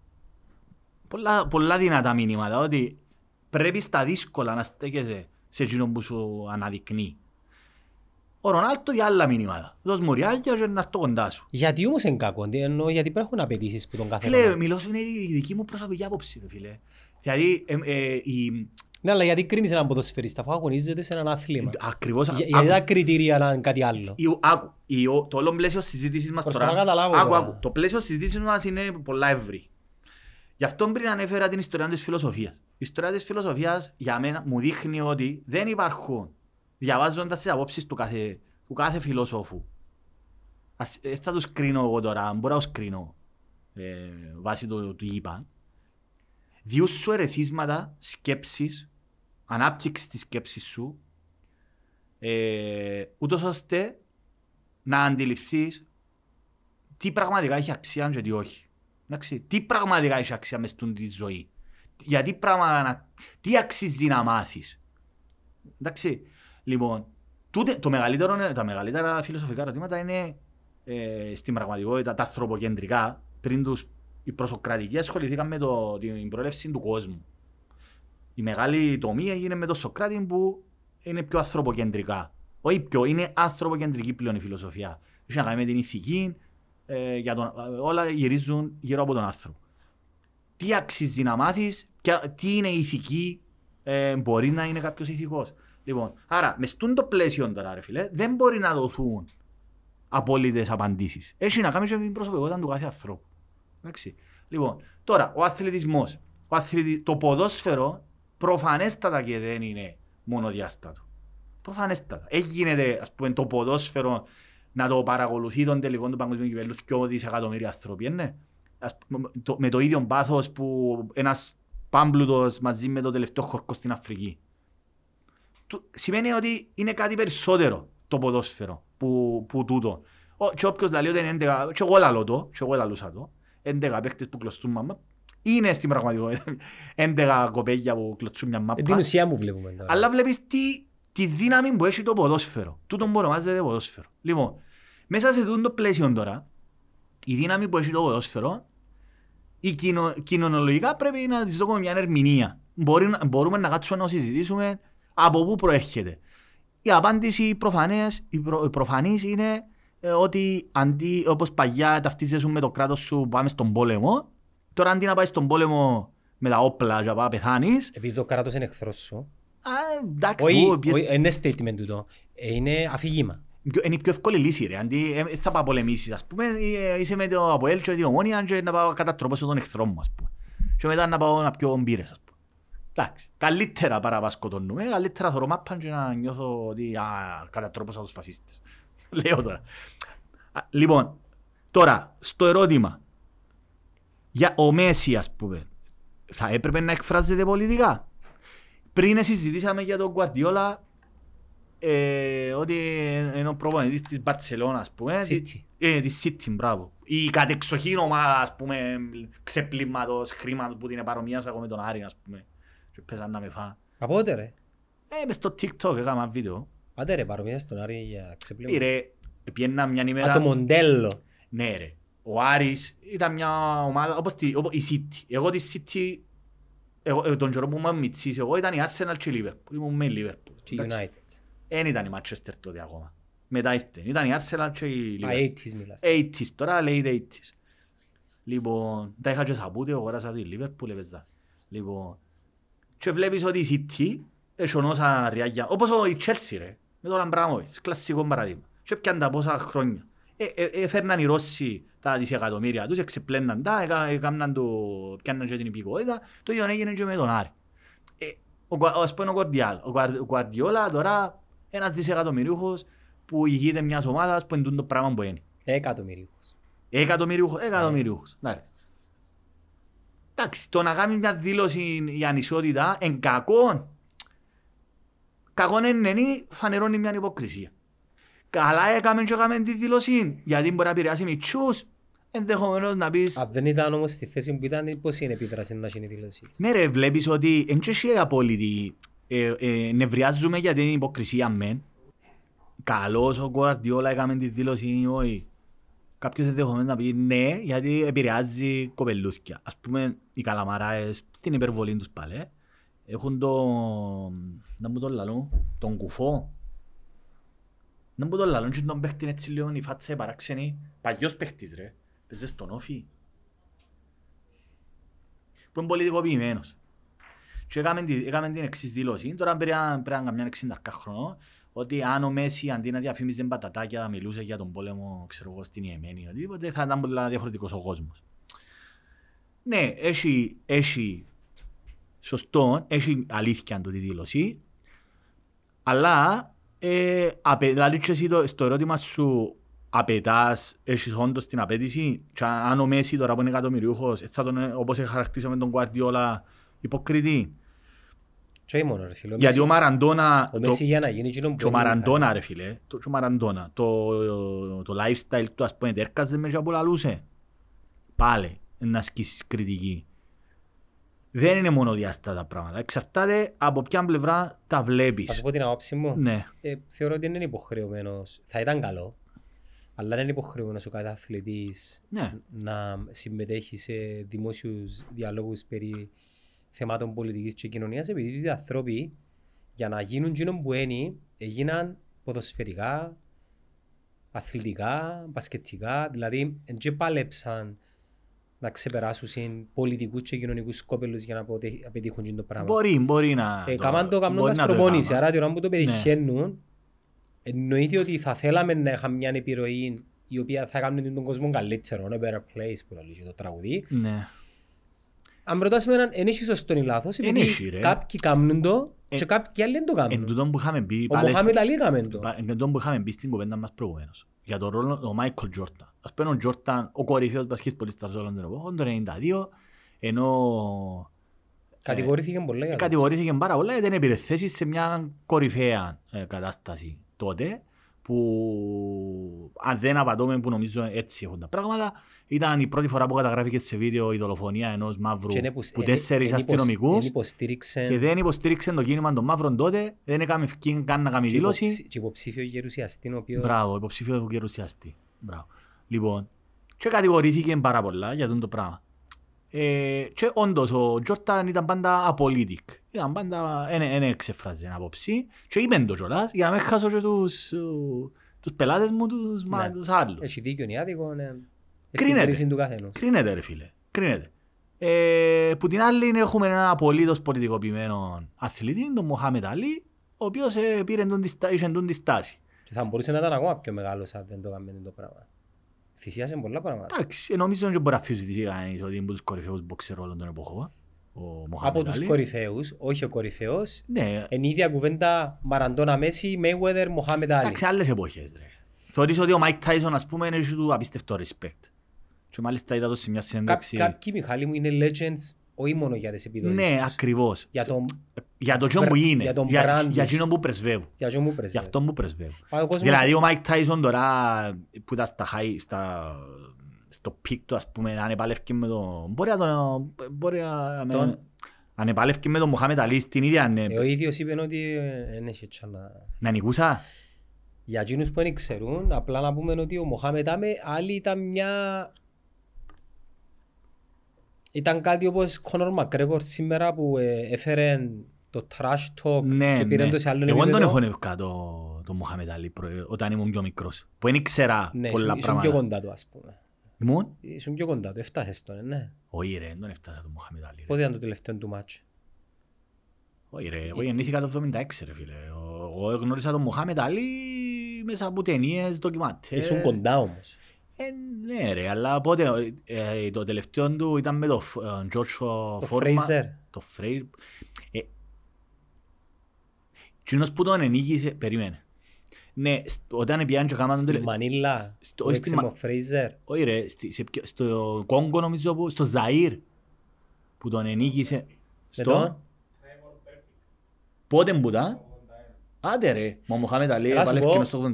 Πολλά δυνατά μηνύματα, ότι πρέπει στα δύσκολα να στέκεσαι σε εκείνον που σου αναδεικνύει. Ο Ρονάλντο για άλλα μηνύματα. Δώσ' μου ριάγια και να έρθω κοντά σου. Γιατί όμως είναι κακό, εννοώ γιατί υπάρχουν απαιτήσεις που τον καθένα. Φίλε, μιλώ σου είναι η δική μου προσωπική άποψη, φίλε. Δηλαδή, ναι, αλλά γιατί κρίνεις έναν ποδοσφαιρίστα, αφού αγωνίζεται σε έναν αθλήμα. Ακριβώς. Γιατί τα κριτήρια να είναι κάτι άλλο. Άκου, το όλο πλαίσιο συζήτησης μας τώρα. Άκου, το πλαίσιο συζήτησης μας είναι πολλά ευρύ. Γι' αυτό πριν ανέφερα την ιστορία της φιλοσοφίας. Η ιστορία της φιλοσοφίας για μένα μου δείχνει ότι δεν υπάρχουν, διαβάζοντας τις απόψεις του κάθε φιλόσοφου. Θα τους κρίνω εγώ τώρα, μπορώ να τους κρίνω βάσει του είπα. Διούσου ερεθίσματα, σκέψεις, ανάπτυξη της σκέψης σου, ούτως ώστε να αντιληφθείς τι πραγματικά έχει αξία και τι όχι. Τι πραγματικά έχει αξία μες στη ζωή. Γιατί τι αξίζει να μάθεις. Εντάξει. Λοιπόν, τα μεγαλύτερα φιλοσοφικά ερωτήματα είναι στην πραγματικότητα τα ανθρωποκεντρικά. Πριν τους, οι προσοκρατικοί ασχοληθήκαν με την προέλευση του κόσμου. Η μεγάλη τομή έγινε με τον Σοκράτη που είναι πιο ανθρωποκεντρικά. Όχι πιο, είναι ανθρωποκεντρική πλέον η φιλοσοφία. Έχει να κάνει με την ηθική, όλα γυρίζουν γύρω από τον άνθρωπο. Τι αξίζει να μάθεις, τι είναι ηθική, μπορεί να είναι κάποιος ηθικός. Λοιπόν, άρα, μες το πλαίσιο τώρα, ρε φίλε, δεν μπορεί να δοθούν απόλυτες απαντήσεις. Έχει να κάνει και με την προσωπικότητα του κάθε ανθρώπου. Εντάξει. Λοιπόν, τώρα, ο αθλητισμός. Το ποδόσφαιρο προφανέστατα και δεν είναι μονοδιάστατο. Προφανέστατα. Έγινε, ας πούμε, το ποδόσφαιρο να το παρακολουθεί τον τελικό του παγκοσμίου κυπέλλου 2 δισεκατομμύρια άνθρωποι, ναι. Με το ίδιο πάθος που ένας πάμπλουτος μαζί με το τελευταίο χορκό στην Αφρική. Σημαίνει ότι είναι κάτι περισσότερο το ποδόσφαιρο που τούτο. Και όποιος λέει ότι είναι 11, και εγώ λαλώ το, και εγώ λαλούσα το, 11 παίκτες που κλωστούν μάμα, είναι στην πραγματικότητα 11 κοπέλια που κλωστούν μια μάπα. Την ουσία μου βλέπουμε τώρα. Αλλά βλέπεις τη δύναμη που έχει το ποδόσφαιρο. Τούτον που ονομάζεται ποδόσφαιρο. Λοιπόν, μέσα σε τούτο πλαίσιο τώρα, η δύναμη που έχει το ποδόσφαιρο, κοινωνιολογικά πρέπει να της δώσουμε μια ερμηνεία. Μπορούμε να κάτσουμε να συζητήσουμε από πού προέρχεται. Η απάντηση προφανής είναι ότι αντί, όπως παλιά ταυτίζεσαι με το κράτος σου που πάμε στον πόλεμο, τώρα αντί να πάει στον πόλεμο με τα όπλα και να πεθάνεις. Επειδή το κράτος είναι εχθρός σου. Είναι statement τούτο. Είναι αφήγημα. Είναι η πιο εύκολη λύση ρε, αντί θα πάω πολεμήσεις ας πούμε, είσαι με το ΑΠΟΕΛ και την Ομόνια και να πάω κατατροπώσω τον εχθρό μου ας πούμε. Και μετά να πάω να πιω μπύρες ας πούμε. Εντάξει, καλύτερα παρά να σκοτώνουμε, καλύτερα θωρώ μάπαν και να νιώθω ότι κατατροπώσα τους φασίστες. Λέω τώρα. Λοιπόν, τώρα, στο ερώτημα, για ο Μέσι ας πούμε, θα έπρεπε να εκφράζεται πολιτικά. Πριν συζητήσαμε για τον Γκουαρδιόλα, ότι είναι ο προπονητής της Μπαρτσελώνα, ας πούμε. Της Σίτι, μπράβο. Η κατεξοχήν ομάδα, ας πούμε, ξεπλήματος, χρήματος που την παρομοιάσα εγώ με τον Άρη, ας πούμε. Και πέσαν να με φά. Από πότε ρε? Μες στο TikTok έκανα βίντεο. Άντε ρε, παρομοιάσαι τον Άρη για ξεπλήμα. Ρε, πιένα μια ημέρα... Α, το μοντέλο. Ναι ρε. Ο Άρης ήταν μια ομάδα, όπως η Σίτι. Εγώ τη Σίτι... Τον καιρό που είμαι μητσής εγώ ήταν η Arsenal και η Λίβερπουλ. Ήμουν με η Λίβερπουλ. Και United. Εν ήταν η Manchester τότε ακόμα. Μετά ήρθε. Ήταν η Arsenal και η Λίβερπουλ. 80's μιλάς. 80's τώρα, late 80's. Λοιπόν, τα είχα και σαπούτιο, αγοράσα τη Λίβερπουλ, έπαιζα. Λοιπόν, και βλέπεις ότι η City εσωνόσα ριάγια. Όπως η Chelsea ρε, με τον Αμπραμόβιτς, κλασικό παραδείγμα. Και έπιαν τα πόσα χρόνια. Έφερναν οι Ρώσοι τα δισεκατομμύρια τους, εξεπλέναν τα, πιάνναν και την υπηκότητα, το ίδιο έγινε και με τον Άρη. Ας πούμε ο Γκουαρδιόλα τώρα ένας δισεκατομμυριούχος που ηγείται μιας ομάδας που εντούν το πράγμα που είναι. Εκατομμυριούχος. Εντάξει, το να κάνει μια δήλωση για ανισότητα εν κακόν, κακόν ενενή φανερώνει μια υποκρισία. Καλά έκαμε και έκαμε τη δηλωσή, γιατί μπορεί να επηρεάσει μητσούς, ενδεχομένως να πεις... Αν δεν ήταν όμως στη θέση που ήταν, πώς είναι επίδραση να γίνει η δηλωσή. Ναι ρε, βλέπεις ότι εν και εσύ απόλυτη νευριάζουμε για την υποκρισία μεν. Καλώς ο Γκουαρδιόλα έκαμε τη δηλωσή, όχι. Κάποιος ενδεχομένως να πει ναι, γιατί επηρεάζει κοπελούθκια. Ας πούμε οι Καλαμαράες, στην υπερβολή τους πάλι, έχουν τον κουφό. Δεν μπορώ να λαλούν και τον παίχτην έτσι λίγο, η φάτσα παράξενη, παγιός παίχτης ρε, παίζες τον όφι. Που είναι πολιτικοποιημένος. Και έκαμε την εξής δήλωση, τώρα πρέπει να κάνουμε μια 60 χρονών, ότι αν ο Μέσι αντί να διαφήμιζε πατατάκια, μιλούσε για τον πόλεμο, ξέρω εγώ, στην Ιεμένη, οτιδήποτε, θα ήταν πολλά διαφορετικός ο κόσμος. Ναι, έχει σωστό, έχει αλήθεια τούτη δήλωση, αλλά... Δηλαδή και εσύ στο ερώτημα σου απαιτάς, έχεις όντως την απέτηση και αν ο Μέσι τώρα που είναι εκατομμυριούχος θα τον, όπως χαρακτήσαμε τον Γκουαρδιόλα, υποκριτή. Και μόνο ρε φίλε. Γιατί ο Μαραντόνα, ρε φίλε, ο Μαραντόνα, το lifestyle του ας πούμε τέρκαζε με και απολαλούσε. Πάλι να ασκήσεις κριτική. Δεν είναι μονοδιάστατα τα πράγματα. Εξαρτάται από ποια πλευρά τα βλέπεις. Θα σου πω την άποψη μου. Ναι. Θεωρώ ότι δεν είναι υποχρεωμένος. Θα ήταν καλό. Αλλά δεν είναι υποχρεωμένος ο καταθλητής να συμμετέχει σε δημόσιους διαλόγους περί θεμάτων πολιτικής και κοινωνίας, επειδή οι άνθρωποι για να γίνουν γίνον που είναι, έγιναν ποδοσφαιρικά, αθλητικά, μπασκετικά, δηλαδή δεν πάλεψαν να ξεπεράσουν πολιτικούς και κοινωνικούς σκόπελους για να πετύχουν το πράγμα. Μπορεί να το κάνουν. Καμάν το προπόνηση, άρα την ώρα που το πετυχαίνουν, εννοείται ότι θα θέλαμε να είχαμε μια επιρροή η οποία θα έκανε τον κόσμο καλύτερο, ένα better place που λέει το τραγουδί. Ναι. Αν ρωτάσουμε έναν, εν έχει σωστό ή λάθος, επειδή κάποιοι κάνουν το και κάποιοι άλλοι δεν το κάνουν. Εν τούτον που είχαμε πει, ο Μοχάμετ Αλί έκαμε το. Εν τούτον που είχαμε πει στην κουβέντα μας προηγουμένως, για τον ρόλο του Μάικλ Τζόρνταν. Ας πούμε ο Τζόρνταν, ο κορυφαίος μπασκετμπολίστας όλων των εποχών, το 1992, ενώ κατηγορήθηκε πάρα πολλά γιατί δεν πήρε θέση σε μια κορυφαία κατάσταση τότε, που αν δεν απατώμε, που νομίζω έτσι έχουν τα πράγματα, ήταν η πρώτη φορά που καταγράφηκε σε βίντεο η δολοφονία ενός μαύρου που 4 αστυνομικούς και δεν υποστήριξε το κίνημα των μαύρων τότε, δεν έκαμε ευκήν καν να κάνει δήλωση. Και υποψήφιο γερουσιαστή ο οποίος... Μπράβο, υποψήφιο γερουσιαστή. Μπράβο. Λοιπόν, και κατηγορήθηκε πάρα πολλά για αυτό το πράγμα. Και όντως ο Τζόρνταν ήταν πάντα απολίτικ, ήταν πάντα δεν εξεφράζει την άποψη και είπεν το κιόλας για να μην χάσω και τους πελάτες μου, τους άλλους. Έχει δίκιο ή άδικο, κρίνεται ρε φίλε, κρίνεται. Που την άλλη έχουμε έναν απολύτως πολιτικοποιημένο αθλητή, τον Μοχάμετ Αλί, ο οποίος είχε τον τη στάση. Θα μπορούσε να ήταν ακόμα πιο μεγάλος αν δεν το κάνουμε το πράγμα. Θυσιάσε πολλά πράγματα. Εντάξει, νομίζω ότι μπορεί να αφήσει κανείς ότι είναι από τους κορυφαίους μποξερ όλων των εποχών. Από τους κορυφαίους, όχι ο κορυφαίος. Ναι. Εν ίδια κουβέντα Μαραντόνα, Μέσι, Μέιουέδερ, Μοχάμετ Αλί. Εντάξει, άλλες εποχές. Θεωρείς ότι ο Μάικ Τάισον, ας πούμε, είναι του απίστευτο respect. Και μάλιστα είδα το σε μια συνέντευξη. Κάποιοι, Μιχάλη μου, είναι legends, όχι μόνο για τις επιδόσεις. Ναι, ακριβώς. Για το Τζον που είναι, για εκείνον που πρεσβεύουν. Για αυτόν που πρεσβεύουν. Δηλαδή ο Μάικ Τάισον τώρα που ήταν στο πικ του, ας πούμε, ανεπαλεύκε με τον... Μπορεί ανεπαλεύκε με τον Μοχάμετ Αλί στην ίδια... Ο ίδιος είπε ότι δεν έχει τσάνα... Να νικούσα. Για εκείνους που δεν ξέρουν, απλά να πούμε ότι ο Μοχάμετ Αλί ήταν μια... Ήταν κάτι όπως Κόνορ Μακρέγκορ σήμερα που έφερε το trash talk και πήρε το σε άλλον επίπεδο. Εγώ δεν τον έχω νευκά τον Μοχάμετ Αλί όταν ήμουν πιο μικρός. Που δεν ήξερα πολλά πράγματα. Ήσουν πιο κοντά του, ας πούμε. Ήσουν πιο κοντά του, έφτασες τον, ναι. Όχι ρε, δεν τον έφτασα τον Μοχάμετ Αλί. Πότε ήταν το τελευταίο του μάτσο? Όχι ρε, εγώ γεννήθηκα το 1976 ρε φίλε. Εγώ γνώρισα τον Μοχάμετ Αλί μέσα από ταινίες, ντοκιμάτες. Ήσουν κοντά όμως. Ναι ρε, αλλά πότε το τελευταίο του ήταν με τον George Foreman, το Fraser. Κοινός που τον ενίκησε, περίμενε. Ναι, όταν πιάνε και κάμαν... Στη Μανίλα, το έξιμο Fraser. Όχι ρε, στο Κόγκο νομίζω, στο Ζαΐρ που τον ενίκησε. Με τον? Πότε που ήταν? Άντε ρε, ο Μοχάμετ Αλί παλεύκε μες το 81.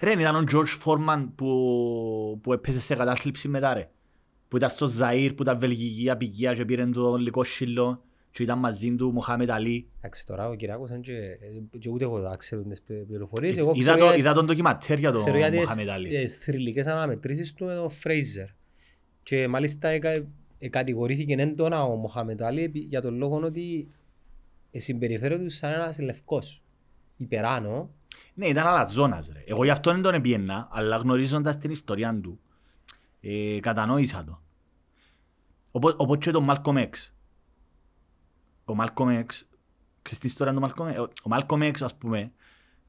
Ρε, ήταν ο George Foreman που έπαιζε σε κατάθλιψη μετά ρε. Που ήταν στο Ζαΐρ, που ήταν βελγική απικία και πήρε τον λικό σύλλο και ήταν μαζί του Μοχάμετ Αλί. Εντάξει, τώρα ο Κυράκος είναι και ούτε εγώ θα ξέρω τις πληροφορίες. Είδα τον ντοκιματέρ για τον Μοχάμετ Αλί. Ξέρω για τις θρυλικές αναμετρήσεις του με τον Fraser. Και μάλιστα κατηγορήθηκε έντονα ο Μοχάμετ Αλί για τον λόγο ότι συμπεριφέρεται σαν ένας λευκός υπεράνω. Ναι, ήταν αλαζόνας ρε. Εγώ γι' αυτό δεν τον επίαινα, αλλά γνωρίζοντας την ιστορία του, κατανόησα το. Όπως και τον Μάλκολμ Χ. Ο Μάλκολμ Χ, ξέρεις την ιστορία του Μάλκολμ Χ? Ο Μάλκολμ Χ, ας πούμε,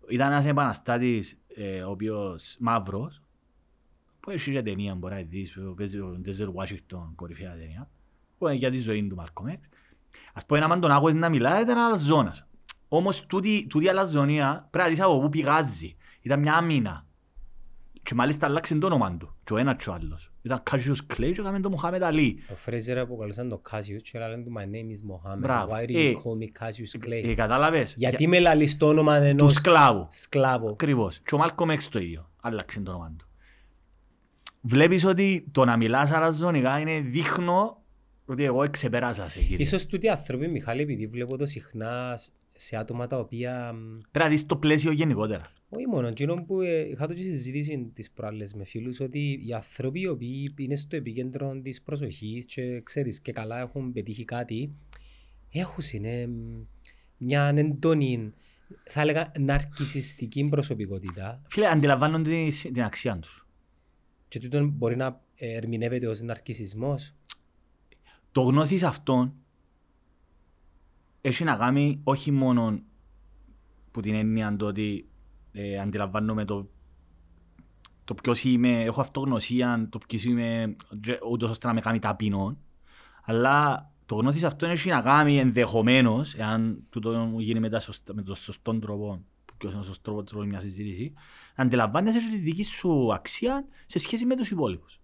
ήταν ένας επαναστάτης, ο οποίος μαύρος, που έχει και ταινία, μπορεί να δεις, παίζει ο Ντέζελ Ουάσιγκτον, κορυφαία ταινία, για τη ζωή του Μάλκολμ Χ. Ας πούμε, άμα τον άκουες να μιλάει, ήταν αλαζόνας. Όμως τούτη αλαζονία πρέπει να δεις από πού πηγάζει. Ήταν μια άμυνα. Και μάλιστα αλλάξε το όνομα του. Και ο ένας και ο άλλος. Ήταν Κάσιους Κλέι και έκαμε τον Μοχάμετ Αλί. Ο Fraser αποκαλούσαν τον Κάσιους και έλεγαν του «My name is Mohammed. Why do you call me Κάσιους Κλέι?» Κατάλαβες. Γιατί με λαλείς το όνομα ενός... Του σκλάβου. Ακριβώς. Και ο Μάλκολμ Χ το ίδιο. Αλλάξε το όνομα του. Βλέπεις ότι το να μιλάς αλαζονικά είναι δείχνο ότι εγώ εξεπεράσα σε κύριε. Ίσως τούτοι άνθρωποι, Μιχάλη, επειδή βλέπω το συχνά σε άτομα τα οποία... Πρέπει να δεις το πλαίσιο γενικότερα. Όχι μόνο, εκείνο που είχα το και συζήτηση τις προάλλες με φίλους, ότι οι άνθρωποι οι οποίοι είναι στο επικέντρο της προσοχής και ξέρεις και καλά έχουν πετύχει κάτι, έχουν μια εντόνη, θα έλεγα, ναρκισιστική προσωπικότητα. Φίλε, αντιλαμβάνονται την αξία τους. Και τούτο μπορεί να ερμηνεύεται ως ναρκισισμός. Το γνώθεις αυτόν έχει να κάνει όχι μόνο που την έννοια το ότι αντιλαμβάνομαι το ποιος είμαι, έχω αυτογνωσία, το ποιος είμαι, ούτως ώστε να με κάνει ταπεινό, αλλά το γνώθεις αυτόν έχει να κάνει ενδεχομένως, εάν τούτο γίνει μετά με τον σωστό τρόπο, ποιος είναι ο σωστός τρόπο μια συζήτηση, αντιλαμβάνεσαι τη δική σου αξία σε σχέση με τους υπόλοιπους.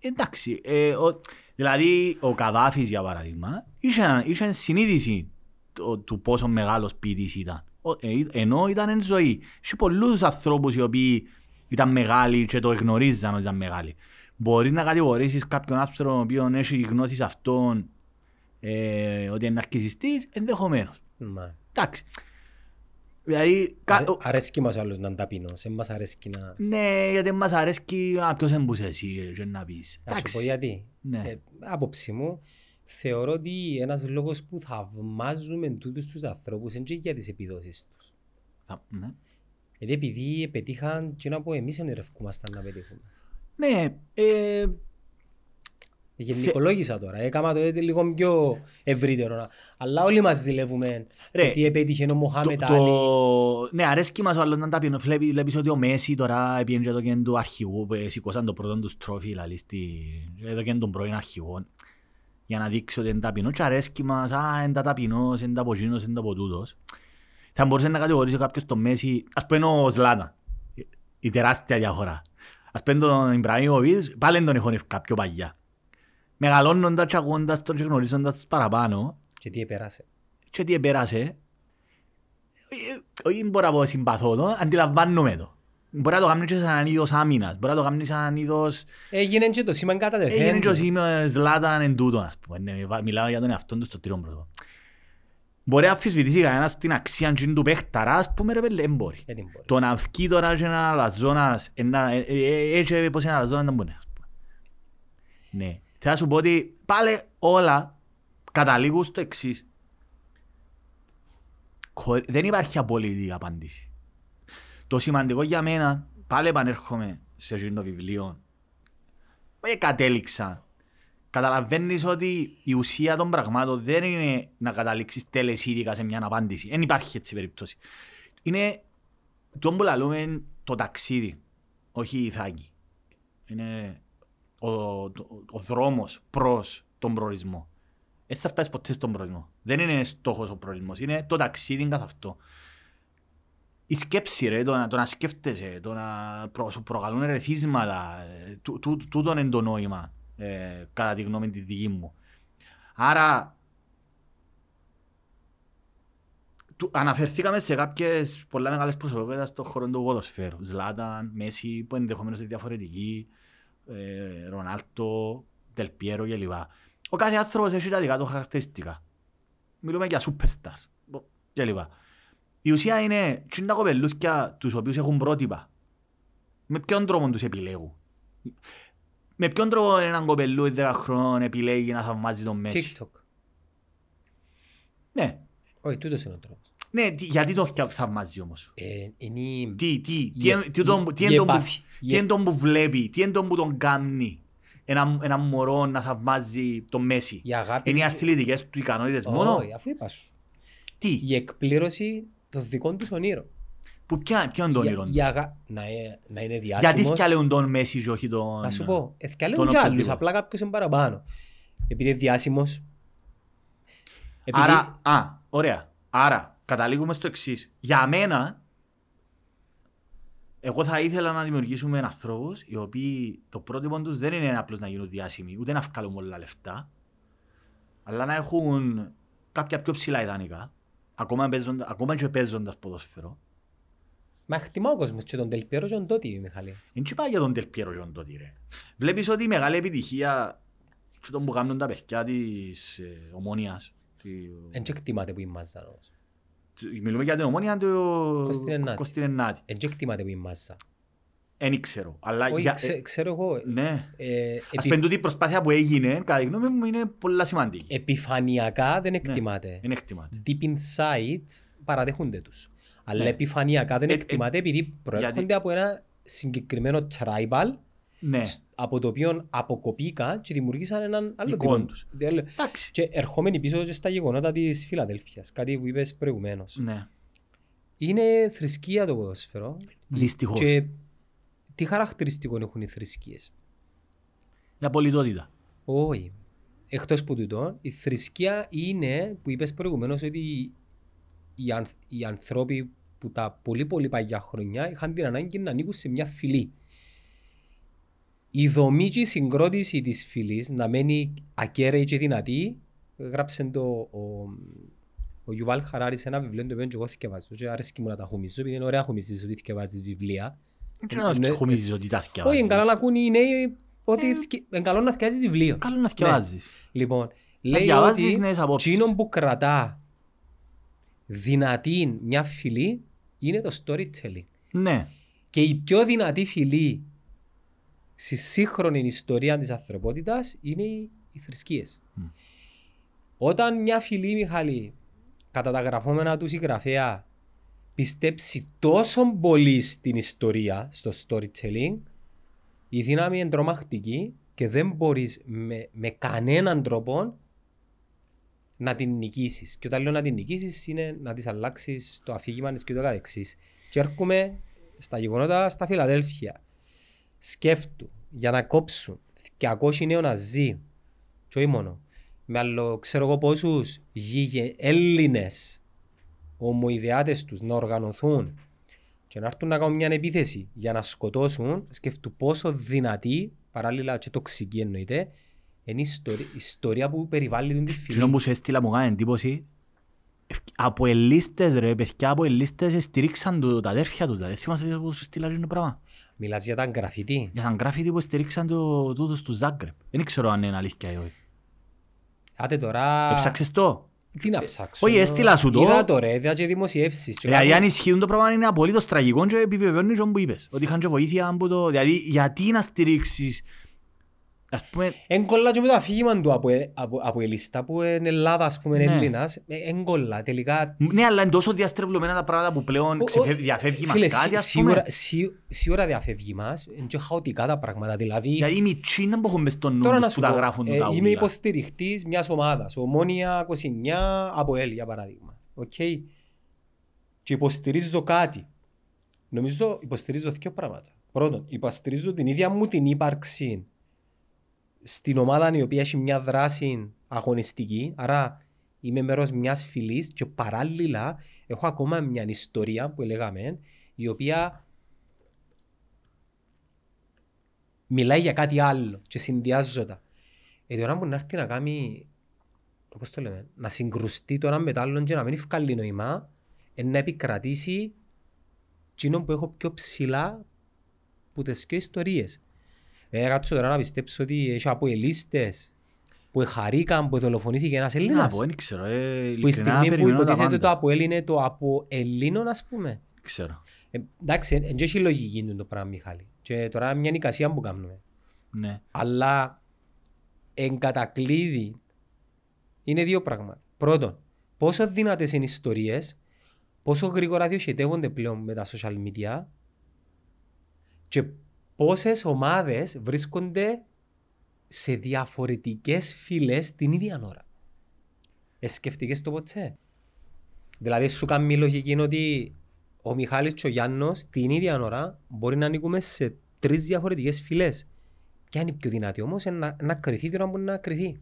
Εντάξει, δηλαδή ο Καδάφης για παράδειγμα είχε συνείδηση του πόσο μεγάλος ποιητής ήταν. Ενώ ήταν εν ζωή. Είχε πολλούς ανθρώπους οι οποίοι ήταν μεγάλοι και το γνωρίζαν ότι ήταν μεγάλοι. Μπορείς να κατηγορήσεις κάποιον άνθρωπο ο οποίος έχει γνώθεις αυτόν ότι είναι ναρκισιστής, ενδεχομένως. Εντάξει. Δηλαδή, αρέσκει μας άλλος να ταπεινός, δεν μας αρέσκει να... Ναι, γιατί δεν μας αρέσκει ποιος εμπούσε εσύ και να πεις. Να σου πω γιατί. Ναι. Άποψη μου, θεωρώ ότι ένας λόγος που θαυμάζουμε τούτους τους ανθρώπους είναι και για τις επιδόσεις τους. Ναι. Γιατί επειδή πετύχαν και να πω εμείς ενερευκούμασταν να πετύχουμε. Ναι, γενικολόγησα τώρα, έκανα το λίγο πιο ευρύτερο, αλλά όλοι μας ζηλεύουμε ότι επέτυχε ο Μοχάμετ Αλί. Ναι, αρέσκει μας ο άλλος να τα πει, βλέπεις ότι ο Μέσι τώρα επήγαινε εδώ και είναι του αρχηγού, σηκώσαν το πρώτο τους τρόφι, εδώ και είναι τον πρώην αρχηγό, για να δείξει ότι είναι ταπεινό και αρέσκει μας, είναι ταπεινός, είναι ταπογίνος, είναι ταποτούτος. Θα μπορούσε να κατηγορήσει κάποιος τον Μέσι, ας πούμε ο Σλάτα, η τεράστια διαφορά. Ας πούμε τον Ιμπραήμοβιτς, πάλι τον εχωνεύκα πιο παλιά. Μεγαλώνοντας και αγώντας τον και γνωρίζοντας τους παραπάνω. Και τι επέρασε. Όχι μπορώ να πω συμπαθώ το, αντιλαμβάνομαι το. Μπορεί να το κάνουν και σαν είδος άμυνας, μπορεί να το κάνουν σαν είδος... Έγινε και το σήμα κατατεθέντου. Έγινε και το σήμα Ζλάταν εν τούτον, ας πούμε. Μιλάω για τον εαυτόν του στο τρίτο πρώτο. Μπορεί να αφισβητήσει κανένας την αξία του παίχταρα, ας πούμε, ρε παιδί, δεν μπορεί. Το να βγει τώρα και να λαζώνας, έτσι πως είναι λαζώνας, δεν μπορεί. Ναι. Θα σου πω ότι πάλι όλα καταλήγουν στο εξής. Δεν υπάρχει απόλυτη απάντηση. Το σημαντικό για μένα, πάλι επανέρχομαι σε εκείνο βιβλίο, κατέληξα. Καταλαβαίνεις ότι η ουσία των πραγμάτων δεν είναι να καταλήξεις τελεσίδικα σε μια απάντηση. Δεν υπάρχει έτσι περίπτωση. Είναι τον που λαλούμε το ταξίδι, όχι η Ιθάκη. Είναι... Ο δρόμος προς τον προορισμό. Δεν θα φτάσεις ποτέ στον προορισμό. Δεν είναι στόχος ο προορισμός. Είναι το ταξίδι καθ' αυτό. Η σκέψη ρε, το να σκέφτεσαι, το να σου προκαλούν ερεθίσματα, τούτον είναι το νόημα, κατά τη γνώμη τη δική μου. Άρα, αναφερθήκαμε σε κάποιες πολλά μεγάλες προσωπικότητες στον χώρο του ποδοσφαίρου. Ζλάταν, Μέση, που ενδεχομένως είναι διαφορετικοί. Ρονάλντο, Ντελ Πιέρο κλπ. Ο κάθε άνθρωπος έχει τα δικά του χαρακτηριστικά. Μιλούμε για superstar κλπ. Η ουσία είναι τα κοπελούσκια τους οποίους έχουν πρότυπα. Με ποιον τρόπο τους επιλέγουν. Με ποιον τρόπο έναν κοπελούι 10 χρόνων επιλέγει να θαυμάζει τον Μέση. TikTok. Ναι. Όχι, τούτος είναι ο τρόπος. Ναι, γιατί το θαυμάζει όμως. Τι είναι τον που βλέπει, τι είναι τον που τον κάνει ένα μωρό να θαυμάζει τον Μέση. Είναι οι αθλητικές του ικανότητες μόνο. Όχι, αφού είπα σου. Τι. Η εκπλήρωση των δικών τους ονείρων. Ποια είναι το όνειρο. Να είναι διάσημος. Γιατί θυκαλέουν τον Μέση και όχι τον... Να σου πω, θυκαλέουν κι άλλους, απλά κάποιος είναι παραπάνω. Επειδή είναι διάσημος. Άρα, ωραία. Άρα, καταλήγουμε στο εξής. Για μένα, εγώ θα ήθελα να δημιουργήσουμε ανθρώπους οι οποίοι το πρότυπο τους δεν είναι απλώς να γίνουν διάσημοι, ούτε να βγάλουν όλα λεφτά, αλλά να έχουν κάποια πιο ψηλά ιδανικά, ακόμα και παίζοντας ποδόσφαιρο. Μα χτιμά ο κόσμος και τον Ντελ Πιέρο και τον Τότι, Μιχαλή. Είναι και πάει για τον Ντελ Πιέρο και τον Τότι, ρε. Βλέπεις ότι η μεγάλη επιτυχία και τον που κάνουν τα παιδιά της Ομόνοιας. Εν και εκτιμάται που είμαστε. μιλούμε για την Ομόνια το 29η. Εντζεκτιμάται που είναι μάσσα. Εν ήξερω. Ξέρω εγώ. Ας πέντω ότι η προσπάθεια που έγινε, κατά τη γνώμη μου, είναι πολύ σημαντική. Επιφανειακά δεν εκτιμάται. Deep inside παραδέχονται τους. Αλλά επιφανειακά δεν εκτιμάται επειδή προέρχονται από ένα συγκεκριμένο tribal, από το οποίο αποκοπήκα και δημιουργήσαν έναν άλλο δικό τους. Και ερχόμενοι πίσω και στα γεγονότα της Φιλαδέλφειας, κάτι που είπες προηγουμένως. Είναι θρησκεία το ποδόσφαιρο. Δυστυχώς. Τι χαρακτηριστικό έχουν οι θρησκείες? Η απολυτότητα. Όχι. Εκτός που τούτο, η θρησκεία είναι που είπες προηγουμένως ότι οι ανθρώποι που τα πολύ πολύ παγιά χρονιά είχαν την ανάγκη να ανήκουν σε μια φυλή. Η δομή και η συγκρότηση της φυλής να μένει ακέραιη και δυνατή. Γράψε το ο Γιουβάλ Χαράρη σε ένα βιβλίο το οποίο εγώ θυκευάζω και αρέσκει μου να τα χωμίζω επειδή είναι ωραία χωμίζεις ότι θυκευάζεις βιβλία. Όχι, είναι καλό να ακούνε οι νέοι ότι είναι καλό να θυκιάζεις βιβλίο. Καλό να θυκιάζεις. Λοιπόν, λέει ότι εκείνον που κρατά δυνατή μια φυλή είναι το storytelling. Ναι. Και η πιο δυνατή φυλή στη σύγχρονη ιστορία της ανθρωπότητας είναι οι θρησκείες. Όταν μια φυλή, Μιχάλη, κατά τα γραφόμενα του συγγραφέα, πιστέψει τόσο πολύ στην ιστορία, στο storytelling, η δύναμη είναι τρομακτική και δεν μπορείς με κανέναν τρόπο να την νικήσεις. Και όταν λέω να την νικήσεις είναι να της αλλάξεις το αφήγημα της και το καθεξής. Και έρχομαι στα γεγονότα στα Φιλαδέλφια. Σκέφτου για να κόψουν 200 νεοναζί, και όχι μόνο, με άλλο ξέρω εγώ πόσους γίγε Έλληνες ομοειδεάτες τους να οργανωθούν και να έρθουν να κάνουν μια επίθεση για να σκοτώσουν, σκέφτου πόσο δυνατή, παράλληλα και τοξική εννοείται, είναι η ιστορία που περιβάλλει την φυλή. Συνόν που σου έστειλα μου κάνει εντύπωση, αποελίστες ρε παιδιά, αποελίστες στηρίξαν τα αδέρφια τους, δηλαδή θυμάσαι που σου στείλα το πράγμα. Μιλάς για τα γραφίτι. Για τα γραφίτι που στηρίξαν τούτος του Ζάγκρεπ. Δεν ξέρω αν είναι αλήθεια ή όχι. Άτε τώρα... Έψαξες το. Τι να ψάξω. Όχι, έστειλα σου το. Είδα το ρε, είδα και δημοσιεύσεις. Δηλαδή αν ισχύουν το πράγμα είναι απολύτως τραγικό και επιβεβαιώνει και όπου είπες. Ότι είχαν και βοήθεια από το... Δηλαδή γιατί να στηρίξεις... Ας πούμε... Εγκολλά και με το αφήγημα του από η λίστα που είναι Ελλάδα, ας πούμε, ναι. Έλληνας. Εγκολλά τελικά... Ναι, αλλά είναι τόσο διαστρεβλωμένα τα πράγματα που πλέον διαφεύγει μας κάτι, ας πούμε. Σίγουρα διαφεύγει μας, είναι και χαοτικά τα πράγματα, δηλαδή... Δηλαδή οι μητσοί να μπούχουν μες στον νόμο που τα γράφουν τα ούλα. Είμαι υποστηριχτής μιας ομάδας, Ομόνια 29, ΑΠΟΕΛ για παράδειγμα. Okay. Και υποστηρίζω κάτι. Νομίζω υποστηρίζω δύο πράγματα. Πρώτον, υποστηρίζω την ίδια μου την ύπαρξη. Στην ομάδα η οποία έχει μια δράση αγωνιστική, άρα είμαι μέρος μιας φυλής και παράλληλα έχω ακόμα μια ιστορία που λέγαμε, η οποία μιλάει για κάτι άλλο και συνδυάζοντα. Τώρα μπορεί να έρθει να κάνει, όπως το λέμε, να συγκρουστεί το ένα με το άλλο και να μην ευκάλλει νόημα, να επικρατήσει εκείνον που έχω πιο ψηλά που τις πιο ιστορίες. Κάτσω τώρα να πιστέψω ότι έχει αποελίστες που χαρήκαν, που δολοφονήθηκε ένας Έλληνας. Δεν ξέρω. Που η στιγμή που υποτίθεται το ΑΠΟΕΛ είναι το αποελλήνων, ας πούμε. Ξέρω. Εντάξει, δεν έχει λογική το πράγμα, Μιχάλη. Και τώρα μια νοικασία που κάνουμε. Ναι. Αλλά εν κατακλείδη είναι δύο πράγματα. Πρώτον, πόσο δυνατές είναι οι ιστορίες, πόσο γρήγορα διοχετεύονται πλέον με τα social media και πόσες ομάδες βρίσκονται σε διαφορετικές φυλές την ίδια ώρα. Σκεφτήκες το ποτέ? Δηλαδή σου κάνει λογική ότι ο Μιχάλης και ο Γιάννος την ίδια ώρα μπορεί να ανήκουμε σε τρεις διαφορετικές φυλές. Και αν είναι πιο δυνατή όμως να κρυθεί τώρα μπορεί να κρυθεί.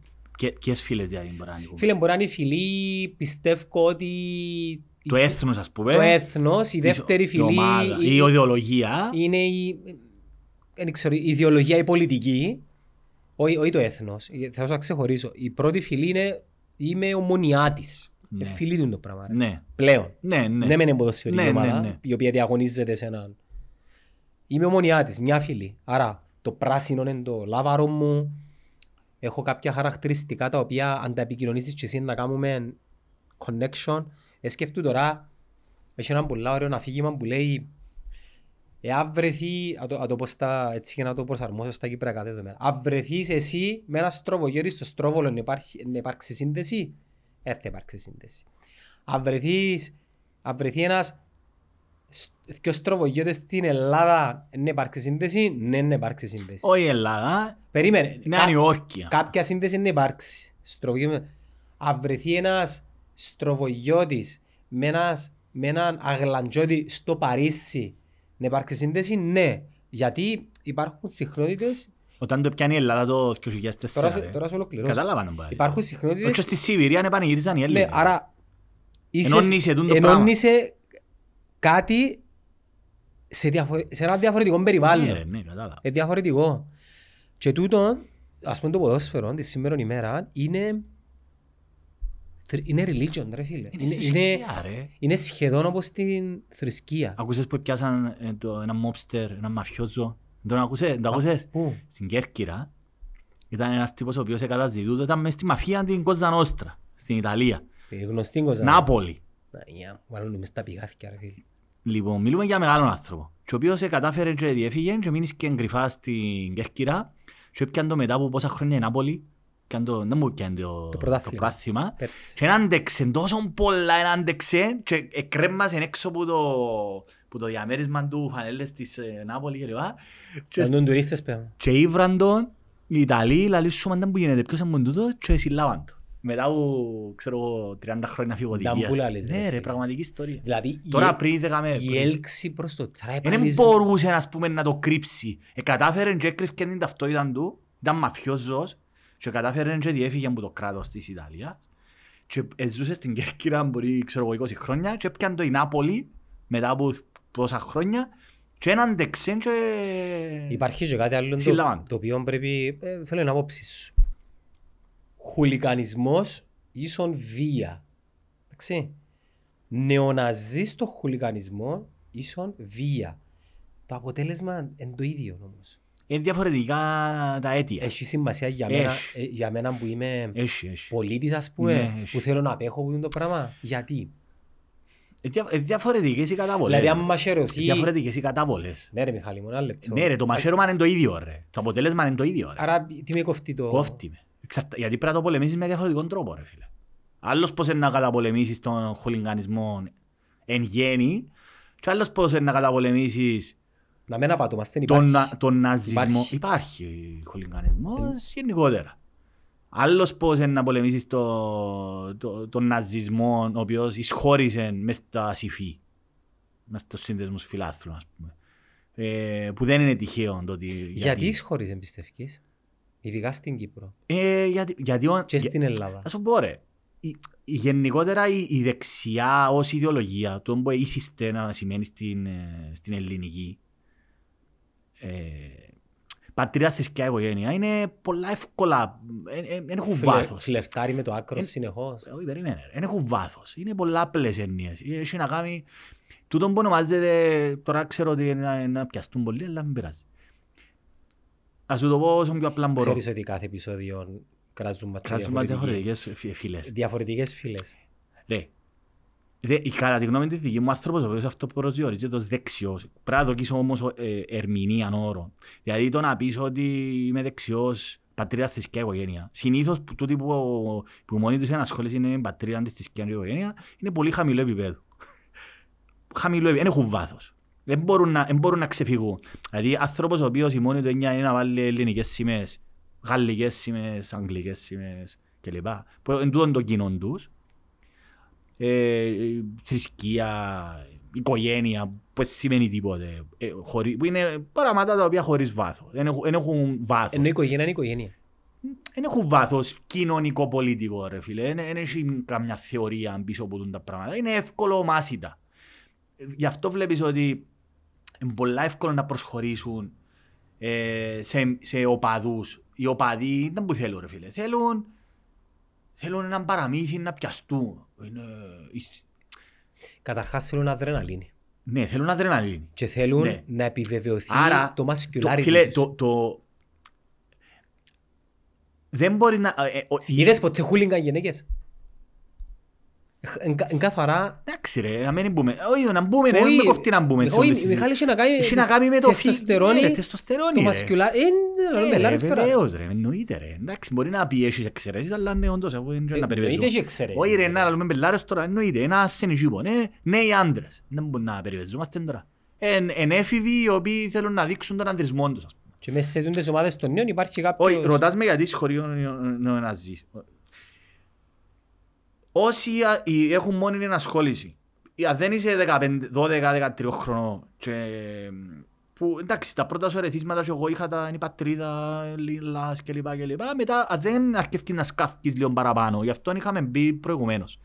Ποιες φυλές δηλαδή μπορεί να ανήκουμε? Φίλε, μπορεί να είναι η φυλή, πιστεύω ότι... Το έθνος, ας πούμε. Το έθνος, η δεύτερη φυλή. Η ιδεολογία. Είναι η... Δεν ξέρω, η ιδεολογία, η πολιτική, όχι το έθνος, θα σας ξεχωρίσω. Η πρώτη φυλή είναι, είμαι ομονιάτης, ναι. Φυλή του είναι το πράγμα, ναι. Πλέον. Ναι, ναι. Δεν είναι ποδοσφαιρική ομάδα, ναι. Η οποία διαγωνίζεται σε έναν. Είμαι ομονιάτης, μια φυλή, άρα το πράσινο είναι το λάβαρο μου, έχω κάποια χαρακτηριστικά τα οποία αν τα επικοινωνήσεις και εσύ να κάνουμε connection, σκεφτού τώρα Έχει έναν πολύ ωραίο αφήγημα που λέει «Εάν βρεθεί», έτσι και να το προσαρμόσω στα Κύπρα κατεδομένα, «Αν βρεθείς εσύ με ένα στροβογέρι στο στρόβολο να υπάρξει σύνδεση, δεν θα υπάρξει σύνδεση. Αν βρεθεί ένας και στροβογέρι στην Ελλάδα να υπάρξει σύνδεση, ναι, να υπάρξει σύνδεση». Όχι η Ελλάδα, περίμενε, είναι Ανιόρκια. Κάποια σύνδεση να υπάρξει. Αν βρεθεί ένας στροβογιώτης με έναν αγλαντζώτη στο Παρίσι, να υπάρξει σύνδεση, ναι. Γιατί υπάρχουν συχνότητες. Όταν το πιάνει η Ελλάδα το 2004. Τώρα σε ολοκληρώσω. Κατάλαβαν πάλι. Υπάρχουν συχνότητες. Όχι στη Σιβηρία να πανηγύριζαν οι Έλληνες. Ναι, άρα ενώνησε κάτι σε ένα διαφορετικό περιβάλλον. Ναι, κατάλαβα. Διαφορετικό. Και τούτο, ας πούμε, το ποδόσφαιρο τη σήμερα ημέρα είναι. Είναι religion, ρε φίλε. Είναι σχεδόν όπως την θρησκεία. Ακούσες που πιάσαν ένα μόμπστερ, ένα μαφιόζο. Τον ακούσες. Στην Κέρκυρα ήταν ένας τύπος ο οποίος εκαταζητούτο. Ήταν μέσα στη μαφία την Κόζα Νόστρα, στην Ιταλία. Γνωστή Κόζα Νόστρα. Νάπολη. Μάλλον μες τα πηγάθηκια, ρε φίλε. Λοιπόν, μιλούμε για μεγάλον άνθρωπο. Και ο οποίος κατάφερε και διέφυγε και μείνεις και εγκρυφά στην Κέρκυρα. Και έπιαν το μετά από πόσα χρόνια η Νάπολη. Δεν μου πιάνε το πράθυμα και άντεξε τόσο πολλά, άντεξε και εκρέμμασε έξω από το διαμέρισμα του φανέλες της Νάπολη και λοιπά και ήβραν τον οι Ιταλοί, λαλή σου μαντάν που γίνεται ποιος έμπουν τούτο και συλλάβαν το μετά από 30 χρόνια φυγοδικίας. Ναι ρε, πραγματική ιστορία. Τώρα πριν 10 μέρες η έλξη προς το τσάρα δεν μπορούσε να το κρύψει, κατάφερε και έκρυφκε την ταυτότητα του, ήταν μαφιόζος. Και κατάφερε και διέφυγε από το κράτος της Ιταλίας και ζούσε στην Κέρκυρα μπορεί ξέρω 20 χρόνια και έπιαν το η Νάπολη μετά από τόσα χρόνια και έναν τεξέν και... Υπάρχει και κάτι άλλο το οποίο πρέπει, θέλω να απόψεις σου. Χουλικανισμός ίσον βία. Εντάξει. Νεοναζί στο χουλικανισμό ίσον βία. Το αποτέλεσμα είναι το ίδιο όμως. Είναι διαφορετικά τα αίτια. Έχει σημασία για μένα που είμαι πολίτης, ας πούμε, ναι, που θέλω να απέχω από το πράγμα. Γιατί? Διαφορετικές οι καταβολές. Δηλαδή, αν μασαιρωθεί. Διαφορετικές οι καταβολές. Ναι, ρε Μιχάλη, μόνο ένα λεπτό. Ναι, ρε, το μασαίρωμα είναι το ίδιο, ρε. Το αποτέλεσμα είναι το ίδιο, ρε. Άρα, τι με κοφτεί το. Κόφτει με. Γιατί πρέπει να το πολεμήσεις με διαφορετικό τρόπο, ρε φίλε. Άλλος πώς είναι να καταπολεμήσεις τον χολιγανισμό εν γέννη, και άλλος πώς είναι να καταπολεμήσεις. Να μην απατώμαστε, υπάρχει. Τον ναζισμό υπάρχει χολιγανισμός γενικότερα. Άλλος πώς είναι να πολεμήσεις τον ναζισμό ο οποίος εισχώρησε μες στα ΣΥΦΗ, μες στους σύνδεσμους φιλάθλων, ας πούμε. Που δεν είναι τυχαίο το ότι... Γιατί εισχώρησε, πιστεύεις, ειδικά στην Κύπρο και στην Ελλάδα. Ας πω ρε, γενικότερα η δεξιά ως ιδεολογία, το που ήθιστε να σημαίνει στην ελληνική, πατρίδα, θρησκεία, οικογένεια είναι πολλά εύκολα. Δεν έχουν βάθος. Φλερτάρει με το άκρο συνεχώς. Όχι, περιμένε. Δεν έχουν βάθος. Είναι πολλά απλές έννοιες. Έχει να κάνει. Τούτο που ονομάζεται. Τώρα ξέρω ότι είναι να πιαστούν πολλοί, αλλά μην πειράζει. Ας σου το πω όσο πιο απλά μπορώ. Ξέρεις ότι κάθε επεισόδιο κράζουν διαφορετικές φυλές. Διαφορετικές φυλές. Ρε. Κατά τη γνώμη της δική μου, ο άνθρωπος ο οποίος αυτοπροσδιορίζεται ως δεξιός, πρέπει να δοκίσω όμως ερμηνεία όρων. Δηλαδή το να πεις ότι είμαι δεξιός, πατρίδα, θρησκεία, οικογένεια. Συνήθως τούτοι που μόνοι τους ενασχόληση είναι πατρίδα, θρησκεία, οικογένεια, είναι πολύ χαμηλό επίπεδο. Χαμηλό επίπεδο, δεν έχουν βάθος. Δεν μπορούν να ξεφυγούν. Δηλαδή άνθρωπος ο οποίος η μόνη του έννοια είναι να βάλει ελληνικές σημαίες, γαλλικές σημαίες, αγγλικές σημαίες κλπ. Εν τούτον το κοινό τους. Θρησκεία, οικογένεια, που σημαίνει τίποτε. Που είναι παραμάτα τα οποία χωρίς βάθος. Δεν έχουν βάθος. Ενώ η οικογένεια είναι οικογένεια. Δεν έχουν βάθος κοινωνικό-πολιτικό, ρε φίλε. Δεν έχει καμιά θεωρία πίσω από τα πράγματα. Είναι εύκολο μάσιτα. Γι' αυτό βλέπεις ότι είναι πολλά εύκολο να προσχωρήσουν σε οπαδούς. Οι οπαδοί δεν που θέλουν, ρε φίλε. Θέλουν έναν παραμύθι να πιαστούν. Καταρχάς θέλουν αδρεναλίνη. Ναι, θέλουν αδρεναλίνη. Και θέλουν να επιβεβαιωθεί. Άρα, το μασκιουλάρι. Φίλε, δεν μπορεί να... Είδες ποτέ χούλιγκα γυναίκες. Καθαρά. Εντάξει ρε, να μην μπούμε. Όχι, να μπούμε ρε, δεν με κοφτεί να μπούμε. Όχι, Μιχάλη, είχε να κάνει με το τεστοστερόνι, το μασκιουλάρι. Βεβαίως ρε, εννοείται ρε. Εντάξει, μπορεί να πει έχεις εξαιρέσεις, αλλά ναι, όντως, εγώ δεν περιπέζω. Είτε έχει εξαιρέσεις. Όχι ρε, να λέμε πελάρες τώρα, εννοείται, ένα σενιζίπο, νέοι άντρες. Δεν μπορούν να περιπέζομαστε τώρα. Εν έφηβοι οι οποίοι θέλουν να δείξουν τον ανδρισμό τους. Και μέσα σε τις ομάδες των νέων υπάρχει κάποιος. Όχι, ρωτάς με γιατί συγχωρεί ο Ναζί. Όσοι έχουν μόνη ενασχόληση, αν δεν είσαι 12-13 χρονών, που εντάξει τα πρώτα σου ερεθίσματα και εγώ είχα την πατρίδα, λιλάς κλπ. Μετά δεν αρκεύκει να σκάφκεις λίγο παραπάνω, γι' αυτό είχαμε μπει προηγουμένως.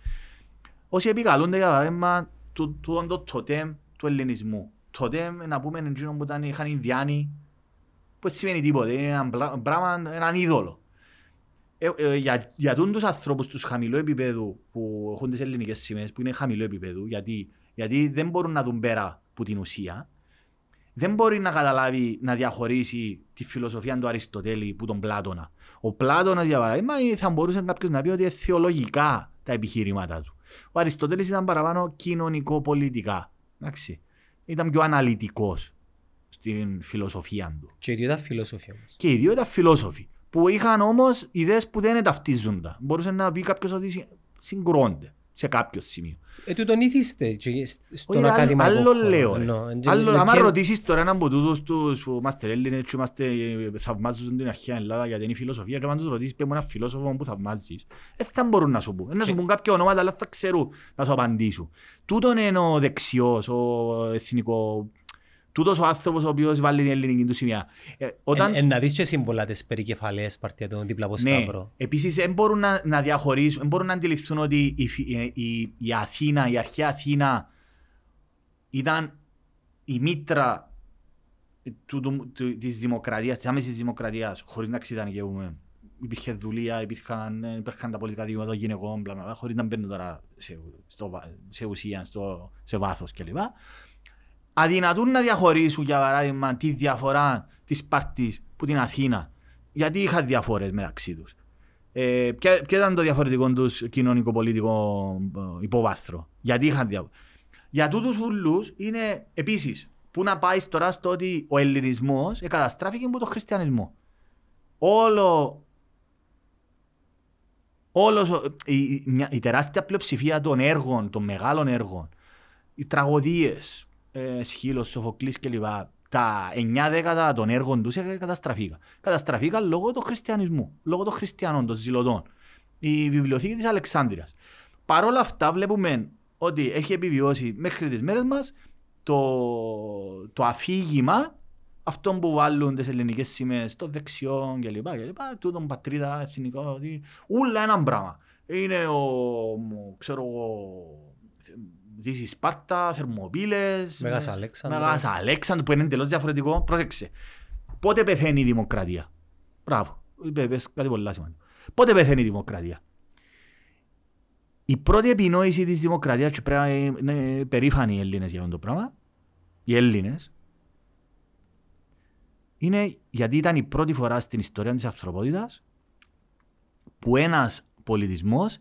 Όσοι επικαλούνται για παράδειγμα το τοτέμ του ελληνισμού. Τοτέμ να πούμε εντύνο που είχαν οι Ινδιάνοι, που σημαίνει τίποτε, είναι έναν είδωλο. Για τους ανθρώπους τους χαμηλού επίπεδου που έχουν τις ελληνικές σημαίες, που είναι χαμηλού επίπεδου, γιατί δεν μπορούν να δουν πέρα από την ουσία, δεν μπορεί να καταλάβει, να διαχωρίσει τη φιλοσοφία του Αριστοτέλη που τον Πλάτωνα. Ο Πλάτωνας, για παράδειγμα, θα μπορούσε κάποιος να πει ότι είναι θεολογικά τα επιχειρήματά του. Ο Αριστοτέλης ήταν παραπάνω κοινωνικοπολιτικά. Ήταν πιο αναλυτικός στην φιλοσοφία του. Και οι δύο ήταν φιλόσοφοι όμως. Και οι δύο ήταν φιλόσοφοι. Που είχαν όμως ιδέες που δεν ταυτίζονταν. Μπορούσε να πει κάποιος ότι συγκρόνται σε κάποιο σημείο. Τον ήθιστε στον ακαδημαϊκό. Άλλο λέω. Αν ρωτήσεις τώρα έναν από τούτους τους Μάστερ Έλληνες και θαυμάζουν την αρχαία Ελλάδα γιατί είναι η φιλοσοφία και αν τους ρωτήσεις πέμουν έναν φιλόσοφο που θαυμάζεις, δεν μπορούν να σου πούν. Να σου πούν κάποια ονόματα αλλά θα ξέρουν να σου απαντήσουν. Τούτον είναι ο δεξιός, ο εθνικό. Τούτος ο άνθρωπος ο οποίος βάλει την ελληνική του σημεία. Να δεις και σύμβολα τις περικεφαλές παρτιατών δίπλα από Σταύρο. Ναι. Επίσης δεν μπορούν να διαχωρίσουν, δεν μπορούν να αντιληφθούν ότι η Αθήνα, η αρχαία Αθήνα ήταν η μήτρα της δημοκρατίας, της άμεσης δημοκρατίας, χωρίς να ξετανικεύουμε. Υπήρχε δουλεία, υπήρχαν τα πολιτικά δικαιώματα των γυναικών, χωρίς να μπαίνουν τώρα σε ουσία, σε βάθος κλπ. Αδυνατούν να διαχωρίσουν για παράδειγμα τη διαφορά της Σπάρτης που την Αθήνα. Γιατί είχαν διαφορές μεταξύ τους. Ποιο ήταν το διαφορετικό τους κοινωνικοπολιτικό υποβάθρο. Γιατί είχαν διαφορές. Για τούτους ούλους είναι επίσης που να πάει τώρα στο ότι ο ελληνισμός καταστράφηκε από τον χριστιανισμό. Η τεράστια πλειοψηφία των έργων, των μεγάλων έργων, οι τραγωδίες, Σχύλος, Σοφοκλής κλπ. Τα 9 δέκατα των έργων τους καταστραφήκαν. Καταστραφήκαν λόγω του χριστιανισμού, λόγω των χριστιανών, των ζηλωτών. Η βιβλιοθήκη της Αλεξάνδρειας. Παρ' όλα αυτά βλέπουμε ότι έχει επιβιώσει μέχρι τις μέρες μας το αφήγημα αυτών που βάλουν τις ελληνικές σημαίες στο δεξιό κλπ. Τούτον πατρίδα, εθνικό, ούλα έναν πράγμα. Είναι Δύση Σπάρτα, Θερμοπύλες, Μεγάλας Αλέξανδρος που είναι εντελώς διαφορετικό. Πρόσεξε, πότε πεθαίνει η δημοκρατία. Μπράβο, είπες κάτι πολύ σημαντικό. Πότε πεθαίνει η δημοκρατία. Η πρώτη επινόηση της δημοκρατίας, και πρέπει να είναι περήφανοι οι Έλληνες για αυτό το πράγμα, οι Έλληνες, είναι γιατί ήταν η πρώτη φορά στην ιστορία της ανθρωπότητας που ένας πολιτισμός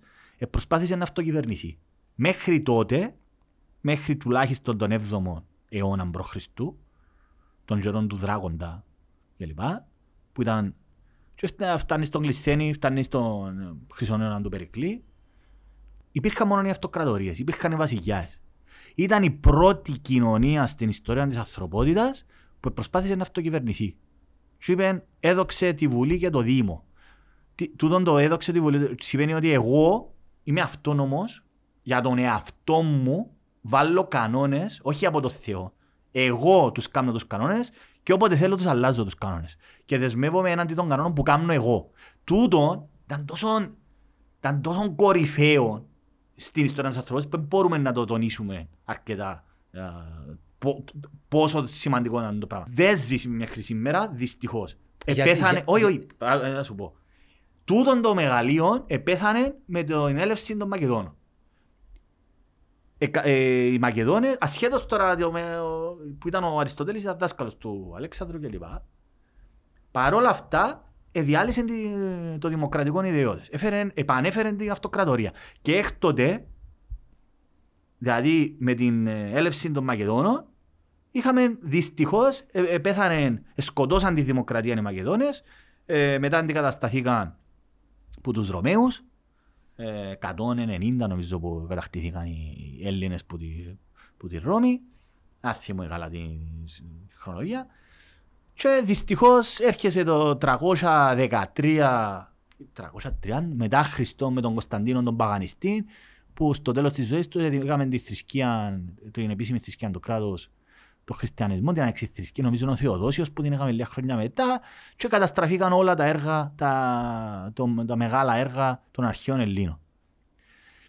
προσπάθησε να αυτοκυβερνηθεί. Μέχρι τότε, μέχρι τουλάχιστον τον 7ο αιώνα π.Χ., των γερών του Δράγοντα κλπ., που ήταν φτάνει στον Κλισθένη, φτάνει στον χρυσόν αιώνα του Περικλή, υπήρχαν μόνο οι αυτοκρατορίες, υπήρχαν οι βασιλιάδες. Ήταν η πρώτη κοινωνία στην ιστορία της ανθρωπότητας που προσπάθησε να αυτοκυβερνηθεί. Σου είπαν, έδωξε τη Βουλή και το Δήμο. Τούτον το έδωξε τη Βουλή, σημαίνει ότι εγώ είμαι αυτόνομος. Για τον εαυτό μου βάλω κανόνες, όχι από το Θεό. Εγώ τους κάνω τους κανόνες και όποτε θέλω τους αλλάζω τους κανόνες. Και δεσμεύομαι έναντι των κανόνων που κάνω εγώ. Τούτο ήταν τόσο κορυφαίο στην ιστορία της ανθρωπότητας που δεν μπορούμε να το τονίσουμε αρκετά πόσο σημαντικό ήταν το πράγμα. Δεν ζει μέχρι σήμερα, δυστυχώς. Επέθανε. Όχι, να σου πω. Τούτον το μεγαλείο επέθανε με την έλευση των Μακεδόνων. Οι Μακεδόνες, ασχέτως τώρα που ήταν ο Αριστοτέλης, ήταν δάσκαλος του Αλέξανδρου κλπ. Παρόλα αυτά, εδιάλυσαν το δημοκρατικό ιδεώδες. Επανέφεραν την αυτοκρατορία. Και έκτοτε Δηλαδή με την έλευση των Μακεδόνων είχαμε δυστυχώς πέθανε, σκοτώσαν τη δημοκρατία οι Μακεδόνες, μετά αντικατασταθήκαν από τους Ρωμαίους, 190 νομίζω που κατακτήθηκαν οι Έλληνες που τη Ρώμη, άθιμο η καλά την χρονολογία, και δυστυχώς έρχεσαι το 313, 330 μετά Χριστό με τον Κωνσταντίνο τον Παγανιστή, που στο τέλος της ζωής του είχαμε την επίσημη θρησκεία του κράτους, τον χριστιανισμό, την ανεξιθρησκεία, νομίζω ο Θεοδόσιος που την είχαμε λίγα χρόνια μετά, και καταστραφήκαν όλα τα έργα, τα μεγάλα έργα των αρχαίων Ελλήνων.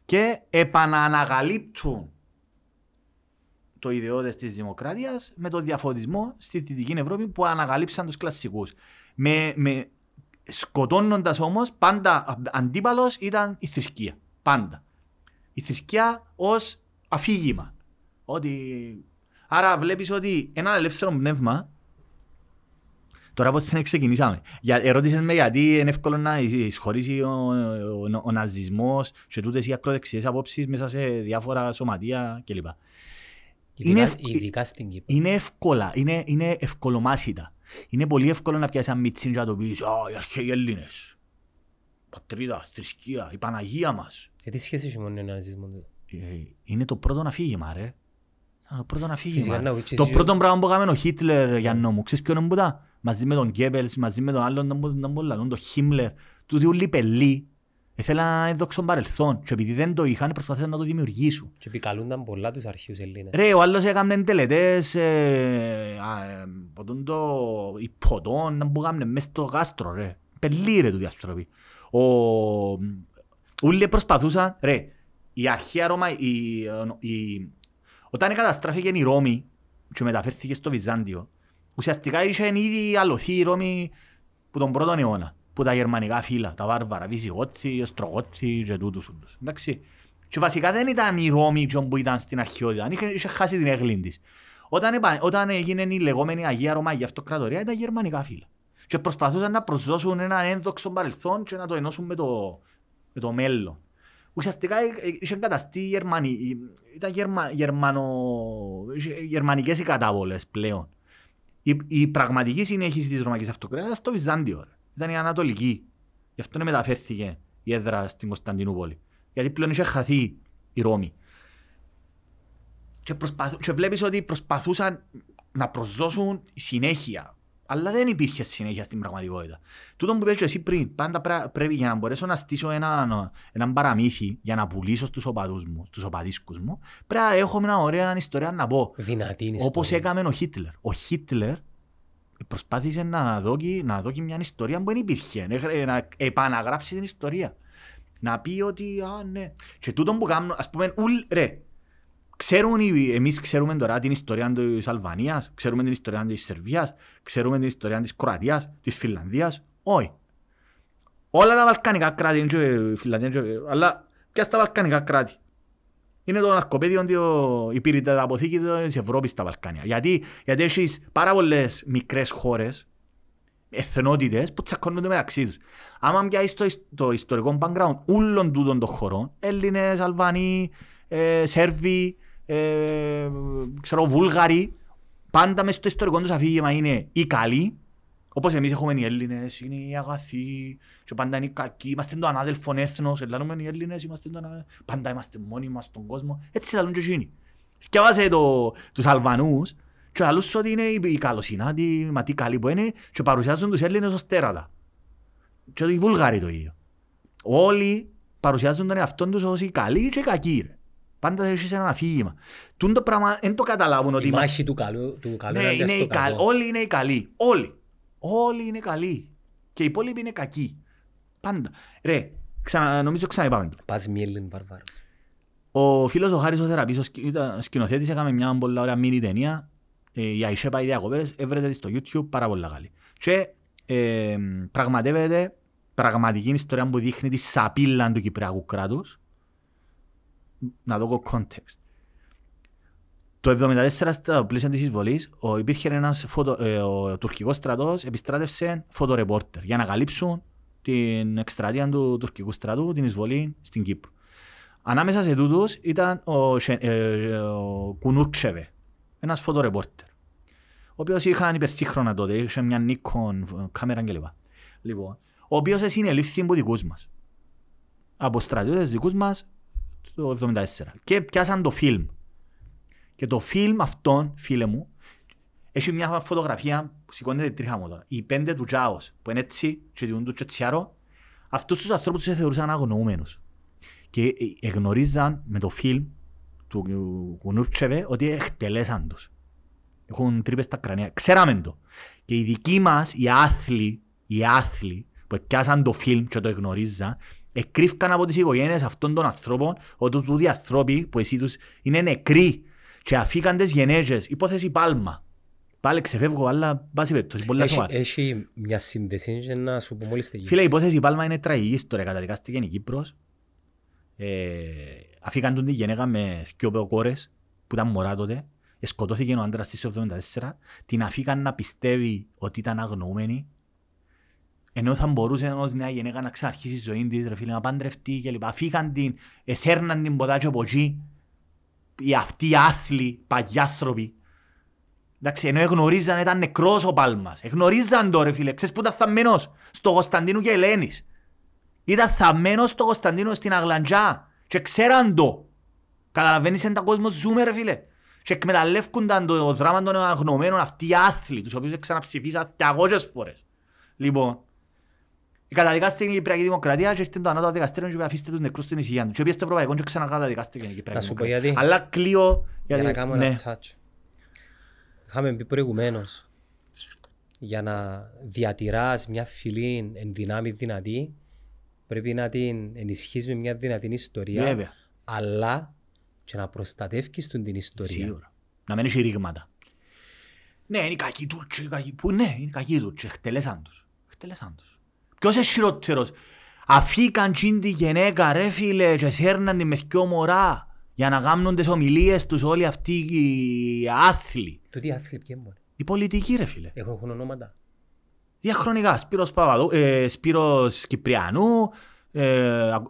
Και επαναναγαλύπτουν το ιδεώδες της δημοκρατίας με τον διαφωτισμό στη Δυτική Ευρώπη που αναγαλύψαν τους κλασσικούς. Σκοτώνοντας όμως, πάντα αντίπαλος ήταν η θρησκεία. Πάντα. Η θρησκεία ως αφήγημα. Άρα βλέπεις ότι ένα ελεύθερο πνεύμα, τώρα πώς θα ξεκινήσαμε, ερώτησες με γιατί είναι εύκολο να εισχωρήσει ο ναζισμός και τούτες οι ακροδεξιές απόψεις μέσα σε διάφορα σωματεία κλπ. Ειδικά στην Κύπρο. Είναι εύκολα, είναι ευκολομάσιτα. Είναι πολύ εύκολο να πιάσεις ένα μίτσιν και να το πεις «Α, οι αρχαίοι Έλληνες, πατρίδα, θρησκεία, η Παναγία μας». Γιατί σχέση έχει μόνο ο ναζισμός? Είναι το πρώτο αφήγημα, ρε. Το πρώτο πράγμα που έκαμε ο Χίτλερ για νόμου, ξέρεις ποιον είναι πουτά, μαζί με τον Γκέμπελς, μαζί με τον άλλον, τον Χίμλερ, του διούν λιπελί, ήθελαν να έδωξουν παρελθόν και επειδή δεν το είχαν προσπαθήσαν να το δημιουργήσουν. Και επικαλούνταν πολλά τους αρχείους Ελλήνες. Ρε, ο άλλος έκαμε τελετές υποτών που έκαμε μέσα στο γάστρο, ρε. Πελί ρε του διάστροπη. Ούλοι προσπαθούσαν, ρε, η αρχαία Ρώμα, όταν καταστράφηκε η Ρώμη και μεταφέρθηκε στο Βυζάντιο, ουσιαστικά είχε ήδη αλωθεί η Ρώμη από τον πρώτο αιώνα, από τα γερμανικά φύλλα, τα βάρβαρα, Βυσιγότσι, Οστρογότσι και τούτους. Εντάξει. Και βασικά δεν ήταν η Ρώμη που ήταν στην αρχαιότητα, είχε χάσει την έγκλη της. Όταν έγινε η λεγόμενη Αγία Ρωμαϊκή Αυτοκρατορία ήταν γερμανικά φύλλα. Και προσπαθούσαν να προσδώσουν έναν ένδοξο παρελθόν και να το ενώσουν με το μέλλον. Ουσιαστικά είχαν καταστεί γερμανικές οι κατάβολες πλέον. Η πραγματική συνέχιση της Ρωμαϊκής Αυτοκρατορίας ήταν στο Βυζάντιο. Ήταν η Ανατολική. Γι' αυτό μεταφέρθηκε η έδρα στην Κωνσταντινούπολη. Γιατί πλέον είχε χαθεί η Ρώμη. Και βλέπεις ότι προσπαθούσαν να προσδώσουν συνέχεια. Αλλά δεν υπήρχε συνέχεια στην πραγματικότητα. Τούτο που πες και εσύ πριν, πάντα πρέπει για να μπορέσω να στήσω έναν παραμύθι για να πουλήσω στους οπαδούς μου, στους οπαδίσκους μου, πρέπει να έχω μια ωραία ιστορία να πω. Δυνατή ιστορία. Όπως έκαμε ο Χίτλερ. Ο Χίτλερ προσπάθησε να δώσει μια ιστορία που δεν υπήρχε, να επαναγράψει την ιστορία. Να πει ότι, ναι. Και τούτο που κάνουν, ας πούμε, ρε. Εμείς ξέρουμε τώρα την ιστορία της Αλβανίας, ξέρουμε την ιστορία της Σερβίας, ξέρουμε την ιστορία της Κροατίας, της Φινλανδίας. Όχι. Όλα τα βαλκανικά κράτη είναι και η Φινλανδία, αλλά και στα βαλκανικά κράτη. Είναι το ναρκοπέδιο, η πυρηναποθήκη της Ευρώπης στα Βαλκάνια. Γιατί έχεις πάρα πολλές μικρές χώρες, εθνότητες που τσακώνονται μεταξύ τους. Άμα πιάσεις το ιστορικό background όλων τούτων των χωρών, Έλληνες, Αλβανοί, Σέρβοι, Βούλγαροι, πάντα μες στο ιστορικό τους αφήγημα είναι οι καλοί, όπως εμείς έχουμε οι Έλληνες, είναι οι αγαθοί και πάντα είναι οι κακοί, είμαστε το ανάδελφο έθνος, ελαλούμε οι Έλληνες, πάντα είμαστε μόνοι μας στον κόσμο, έτσι ελαλούν και εκείνοι. Σκευάζε τους Αλβανούς και ελαλούς ότι είναι οι καλοσυνάτοι, μα τι καλοί που είναι και παρουσιάζουν τους Έλληνες ως τέρατα. Και οι Βούλγαροι το ίδιο. Όλοι παρουσιάζουν τον εαυτόν τους ως οι καλοί και οι κακοί. Πάντα θα έχεις ένα αφήγημα. Τούν το πράγμα δεν το καταλάβουν ότι... Η μάχη του καλού, ναι, είναι στο καλό. Όλοι είναι οι καλοί. Όλοι είναι καλοί. Και οι υπόλοιποι είναι κακοί. Πάντα. Ρε, νομίζω ξαναεπάμε. Πας μίλην βαρβάρος. Ο φίλος ο Χάρης ο Θεραπής, ο σκηνοθέτης, έκαμε μια πολλά ωραία μίνι ταινία. Η Αϊσέ πάει διακοπές, έβρετε στο YouTube, πάρα πολλά καλή. Και πραγματεύεται πραγματική ιστορία που δείχνει τη σαπίλα του Κυπριακού κράτους. Να δω context. Το 1974, στα πλαίσια της εισβολής, υπήρχε ένας τουρκικός στρατός, επιστράτευσε φωτορεπόρτερ για να καλύψουν την εκστρατεία του τουρκικού στρατού, την εισβολή στην Κύπρο. Ανάμεσα σε τούτους ήταν ο Κουνούρξεβερ, ένας φωτορεπόρτερ, ο οποίος είχαν υπερσύγχρονα τότε, είχε μια Nikon κάμερα κλπ. Λοιπόν, ο οποίος συνελήφθη από δικούς μας, από στρατιώτες δικούς μας το 1974 και πιάσαν το φιλμ. Και το φιλμ αυτόν, φίλε μου, έχει μια φωτογραφία που σηκώνεται τρίχαμο τώρα. Οι πέντε του Τζάος που είναι έτσι και του Τσιάρο, αυτούς τους ανθρώπους τους θεωρούσαν αγνοούμενους. Και εγνωρίζαν με το φιλμ του Κουνούρτσεβε ότι εκτελέσαν τους. Έχουν τρύπες στα κρανία. Ξέραμε το. Και οι δικοί μας, οι άθλοι που πιάσαν το φιλμ και το εγνωρίζαν, εκρύφκαν από τις οικογένειες αυτών των ανθρώπων ότι τους ανθρώποι που εσύ τους είναι νεκροί και αφήκαν τις γενέζες. Υπόθεση Πάλμα. Πάλι ξεφεύγω, αλλά βάση πέπτωση, πολλά σοβαρά. Έχει μια σύνδεση για να σου πω μόλις τελείως. Φίλε, η υπόθεση Πάλμα είναι τραγική ιστορία. Καταδικάστηκε η Κύπρος. Αφήκαν τον τη γενέκα με δυο κόρες που ήταν μωρά τότε. Σκοτώθηκε ο άντρας στις 1974. Την αφήκαν να πιστεύει ότι ήταν αγνοούμενη. Ενώ θα μπορούσε ως νέα γενέκα να ξαρχίσει η ζωή της, ρε φίλε, να παντρευτεί κλπ. Αφήκαν την, εσέρναν την ποτάτσιο από εκεί. Αυτοί οι άθλοι, παγιάθρωποι. Εντάξει, ενώ εγνωρίζαν, ήταν νεκρός ο Πάλμας. Εγνωρίζαν το, ρε φίλε, ξέρεις που ήταν θαμμένος στο Κωνσταντίνου και Ελένης. Ήταν θαμμένος στο Κωνσταντίνου στην Αγλαντζά και ξέραν το. Καταλαβαίνεις εν τα κόσμο ζούμε, ρε φίλε. Και εκμεταλλεύκονταν το δράμα των αγνωμένων αυτοί οι άθλοι, τους οποίους ξαναψηφίσαν 200 φορές. Λοιπόν, καταδικάστηκε η Κυπριακή Δημοκρατία και ήρθε το ανώτατο δικαστήριο και αφήστε τους νεκρούς στην ησυχία του. Και πήγε στο Ευρωπαϊκό και ξανακαταδικάστηκε η Κυπριακή Δημοκρατία. Αλλά κλείω για να κάνουμε ένα touch. Είχαμε πει προηγουμένως, για να διατηράς μια φυλή εν δυνάμει δυνατή, πρέπει να την ενισχύσεις με μια δυνατή ιστορία. Βέβαια. Αλλά και να προστατεύεις την ιστορία. Σίγουρα. Να μην έχει ρήγματα. Ναι, είναι κακοί Τούρκοι. Ναι, είναι κακοί Τούρκοι. Εκτελέσαν τους. Ποιος είναι χειρότερος. Αφήκαν τη γενέκα, ρε φίλε, και σέρναν τη με δυο μωρά. Για να κάνουν τις ομιλίες τους όλοι αυτοί οι άθλοι. Του τι άθλοι ποιοί είναι. Οι πολιτικοί, ρε φίλε. Έχουν ονόματα. Διαχρονικά. Σπύρος Κυπριανού,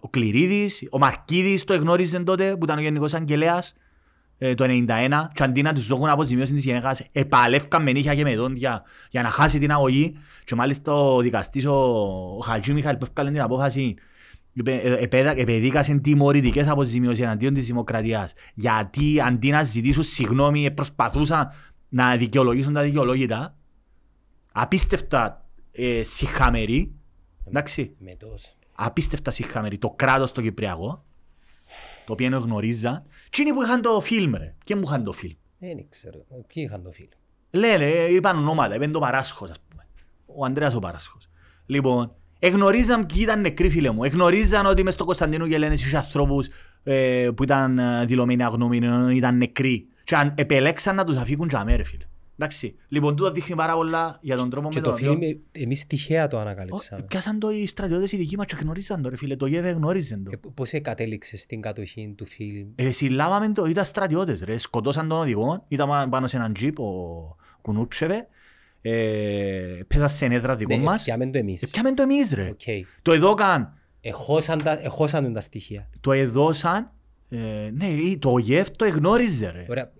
ο Κληρίδης, ο Μαρκίδης το εγνώριζε τότε που ήταν ο Γενικός Αγγελέας το 1991. Και αντί να τους δώχουν αποζημίωση της γενέκας, επαλεύκαν με νύχια και με δόντια για να χάσει την αγωγή. Και μάλιστα ο δικαστής ο Χατζή Μιχαήλ που έφκαλε την απόφαση. Επεδίκασαν τιμωρητικές αποζημιώσεις εναντίον της Δημοκρατίας. Γιατί αντί να ζητήσουν συγγνώμη, προσπαθούσαν να δικαιολογήσουν τα δικαιολόγητα. Απίστευτα συχαμεροί. Εντάξει. Απίστευτα συχαμεροί. Το κράτος το Κυπριακό, το οποίο γνωρίζαν. Τι είναι που είχαν το φιλμ, ρε. Ποιοι μου είχαν το φιλμ. Δεν ξέρω. Ποιοι είχαν το φιλμ. Λένε, είπαν ονόματα. Είπαν το Παράσχος, ας πούμε. Ο Ανδρέας ο Παράσχος. Λοιπόν. Εγνωρίζαν ποιοι ήταν νεκροί, φίλε μου. Εγνωρίζαν ότι μες στο Κωνσταντίνου και λένε στους ανθρώπους που ήταν δηλωμένοι αγνοούμενοι, ήταν νεκροί. Και αν επελέξαν να τους αφήκουν για μέρε, φίλε. Εντάξει. Λοιπόν, τούτο δείχνει πάρα πολλά για τον τρόπο με τον οποίο. Και το φίλε, εμείς τυχαία το ανακαλύψαμε. Πιάσαν το οι στρατιώτες οι δικοί μας και γνωρίζαν το, ρε φίλε. Το ΓΕΒΕ γνώριζαν το. Πώς κατέληξε στην κατοχή του φίλου. Συλλάβαμε το, ήταν στρατιώτες, ρε. Σκοτώσαν τον οδηγό, ήταν πάνω σε έναν τζιπ, ο Κουνούρξεβε. Πέσαν σε έδρα δικό μας. Επιάμεν το εμείς, ρε. Okay. Το εδώκαν. Εχώσαν τα στοιχεία. Το εδώσαν. Ναι, το ΟΓΕΒ το εγνώριζε, ρε. Ωραία,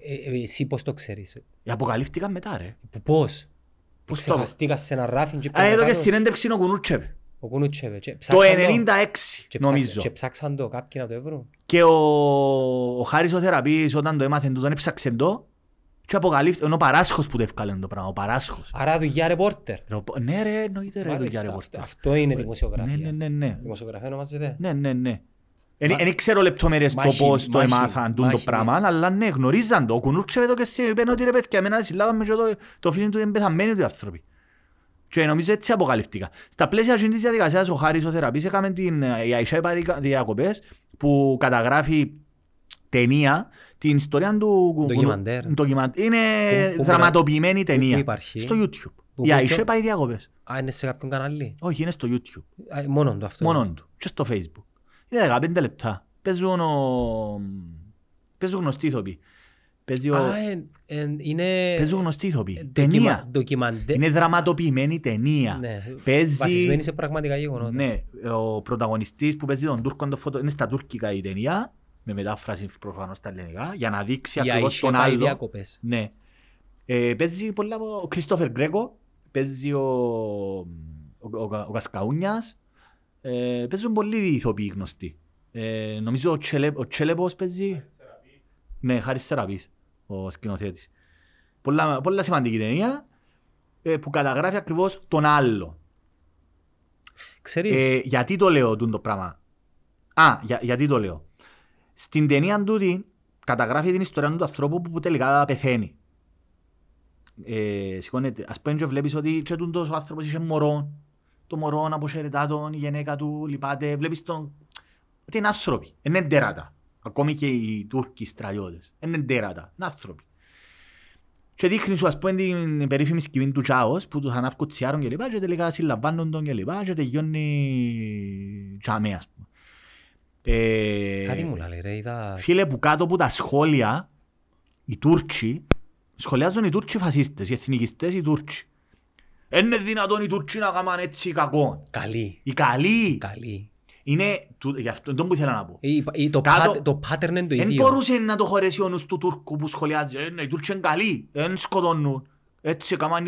εσύ πώς το ξέρεις. Αποκαλύφθηκαν μετά, ρε. Πώς το ξεχαστήκαν σε ένα ράφιν. Εδώ και συνέντευξη είναι ο Κουνούρτσεβε. Το 1996 νομίζω. Και ψάξαν το κάποιοι να το έβρουν. Και ο Χάρης ο Θεραπής όταν το έμαθεν τούτον έψαξεν το. Και αποκαλύφθηκε, ο Παράσχος που το έφκαλε το πράγμα, ο Παράσχος. Άρα δουλειά ρεπόρτερ. Ναι ρε, εννοείται ρε δουλειά ρεπόρτερ. Αυτό είναι δημοσιογραφία. Ναι. Δημοσιογραφία ονομάζεται. Ναι. Δεν ξέρω λεπτομέρειες το πώς το έμαθαν το πράγμα, αλλά ναι, γνωρίζαν το. Ο Κουνούρξεβε και είπαν ότι ρε παιδιά, εμένα συλλάβαμε και το φίλο του είναι πεθαμένοι του άνθρωποι. Και νομίζω έτσι αποκαλύφθηκα. Στα πλαίσια της διαδικασίας, ο Χάρης ο Θεραπής έκαμε την Αϊσά Διακοπές που καταγράφει ταινία, την ιστορία του ντοκιμαντέρ. Είναι δραματοποιημένη ταινία. Στο YouTube. Η Αϊσέ πάει διακοπές. Α, είναι σε κάποιον κανάλι. Όχι, είναι στο YouTube. Μόνον του αυτό. Μόνον του. Και στο Facebook. Είναι 15 λεπτά. Παίζουν γνωστοί ηθοποιοί. Παίζουν γνωστοί ηθοποιοί. Ταινία. Είναι δραματοποιημένη ταινία. Βασισμένη σε πραγματικά γεγονότα. Ο πρωταγωνιστής που παίζει τον Τούρκο είναι στα τουρκικά η ταινία. με μετάφραση προφανώς στα ελληνικά, για να δείξει ακριβώς τον άλλο. Ναι. Παίζει πολλά ο Κρίστοφερ Γκρέκο, παίζει ο Κασκαούνιας, παίζουν πολλοί ηθοποιοί γνωστοί. Νομίζω ο Τσέλεπος παίζει. Ναι, Χάρης Θεραπής, ο σκηνοθέτης. Πολλά σημαντική ταινία που καταγράφει ακριβώς τον άλλο. Γιατί το λέω το πράγμα. Γιατί το λέω. Στην ταινία τούτη καταγράφει την ιστορία του ανθρώπου που τελικά πεθαίνει. Σηκώνεται, ας πούμε και βλέπεις ότι και τούντος ο άνθρωπος είχε μωρό. Το μωρό αποχαιρετά τον, η γενέκα του λυπάται. Βλέπεις τον ότι είναι άνθρωποι, είναι τέρατα. Ακόμη και οι Τούρκοι στρατιώτες, είναι τέρατα, είναι άνθρωποι. Και δείχνει σου, ας πούμε, την περίφημη σκηνή του Τζάος που τους αναυκοτσιάρουν και λοιπά και τελικά συλλαμβάνουν τον και λοιπά και τελειώνει τζαμέ, ας πούμε. Κάτι μου λέει ρε, είδα... Φίλε, που κάτω από τα σχόλια, οι Τούρκοι, σχολιάζουν οι Τούρκοι φασίστες, οι εθνικιστές οι Τούρκοι. Είναι δυνατόν οι Τούρκοι να κάνουν έτσι κακό. Καλοί. Οι καλοί. Καλοί. Είναι αυτό που ήθελα να πω. Το pattern είναι το ίδιο. Δεν μπορούσε να το χωρέσει ο νους του Τούρκου που σχολιάζει. Οι Τούρκοι είναι καλοί, δεν σκοτώνουν. Έτσι καμάν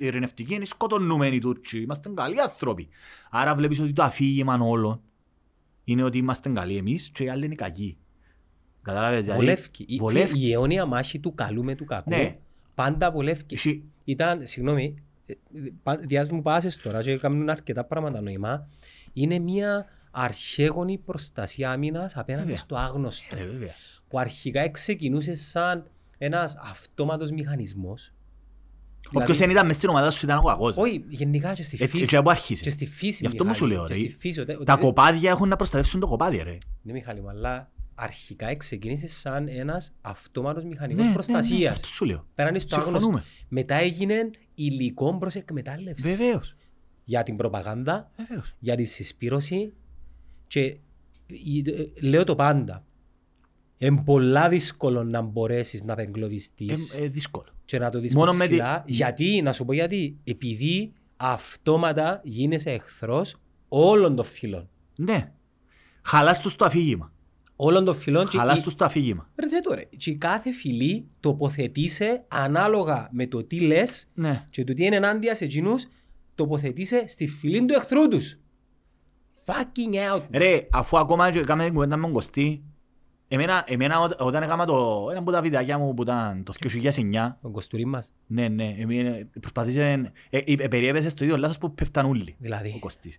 ειρηνευτική είναι σκοτώνουμε οι Τούρκοι. Είμαστε καλοί άνθρωποι. Άρα βλέπεις ότι το αφήγημα όλων είναι ότι είμαστε καλοί εμείς και οι άλλοι είναι κακοί. Κατάλαβες. Βολεύκει. Η αιώνια μάχη του καλού με του κακού. Πάντα βολεύκει. Ήταν, συγγνώμη, διάς μου πάσες τώρα και κάνουν αρκετά πράγματα νοημά. Είναι μια αρχαίγονη προστασία άμυνας απέναντι στο άγνωστο. Που αρχικά ξεκινούσε σαν ένας αυτόματος μηχανισμός. Όποιος δεν ήταν μες στην ομάδα σου ήταν ο κακός. Όχι, γενικά και στη φύση. Έτσι από άρχισε. Και στη φύση. Γι' αυτό μου σου λέω. Τα κοπάδια έχουν να προστατεύσουν το κοπάδι. Ναι, Μιχάλη μου, αλλά αρχικά ξεκίνησε σαν ένας αυτόματος μηχανισμός προστασίας. Αυτό σου λέω. Πέρανε στο άγνωστο. Μετά έγινε υλικό προς εκμετάλλευση. Βεβαίως. Για την προπαγάνδα, για τη συσπήρωση. Και λέω το πάντα, είναι πολλά δύσκολο να μπορέσεις να απεγκλωβιστείς και να το δεις ψηλά. Γιατί, να σου πω γιατί, επειδή αυτόματα γίνεσαι εχθρός όλων των φυλών. Ναι, χαλάς τους το αφήγημα. Όλων των φυλών. Χαλάς τους το αφήγημα. Ρε τώρα, και κάθε φυλή τοποθετήσε ανάλογα με το τι λες και το τι είναι ενάντια σε εκείνους, τοποθετήσε στη φυλή του εχθρού τους. Ρε, αφού ακόμα έκαμε την κουβέντα με τον Κωστή, εμένα όταν έκανα ένα από τα βιντεάκια μου που ήταν το 2009. Τον Κωστούρι μας. Ναι, προσπαθήσε, περιέπεσε στο ίδιο λάθος που πέφταν όλοι. Δηλαδή, ο Κωστής.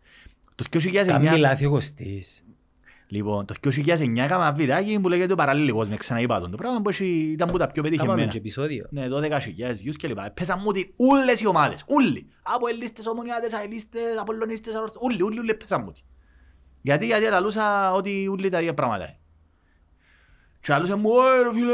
Το 2009... Κάμει λάθη ο Κωστής. Λοιπόν, το 2009 έκανα ένα βιντεάκι που λέγεται ο παραλληλικός, με ξαναείπα τον. Το πράγμα που ήταν που τα πιο πετύχημένα. Κάμαμε και επεισόδιο. Ναι, 12.000 views και λοιπά. Πέσαν μου ότι όλες οι ομάδες, όλοι, ΑΠΟΕΛΙΣΤΕΣ, ομονιάτες, αελίστες, απολωνίστες, όλοι πέσαν μου. Γιατί λαλούσα ότι ούλοι τα δύο πράγματα. Και λαλούσα μου, ρε φίλε,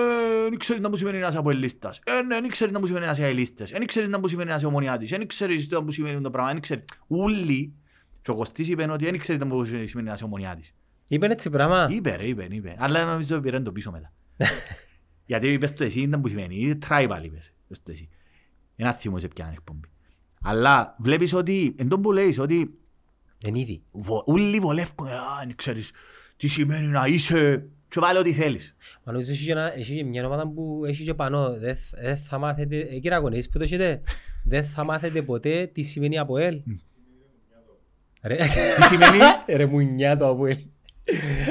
δεν ξέρεις να μου σημαίνει ένας αποελίστας. Δεν ξέρεις να μου σημαίνει ένας αελίστας. Δεν ξέρεις να μου σημαίνει ένας ομονιάτης. Δεν ξέρεις να μου σημαίνει το πράγμα. Ούλοι. Και ο Κωστής είπεν ότι δεν ξέρεις να μου σημαίνει ένας ομονιάτης. Είπεν έτσι πράγμα. Είπε. Αλλά νομίζω πήραν το πίσω μετά. Γιατί είπες το εσύ να μου σημαίνει. Είδε τράιβαλ είπες το εσύ. Ένα θύμος σε πιάνε εκπομπή. Αλλά βλέπεις ότι εντός που λέεις ότι εν ήδη. Ούλοι βολεύκουν, αν ξέρεις τι σημαίνει να είσαι και βάλε ό,τι θέλεις. Μα νομίζω εσύ και μια ομάδα που έχει και πάνω, δεν θα μάθετε, κύριε αγωνίες που το έχετε, δεν θα μάθετε ποτέ τι σημαίνει ΑΠΟΕΛ. Τι σημαίνει ρε μουνιά το ΑΠΟΕΛ.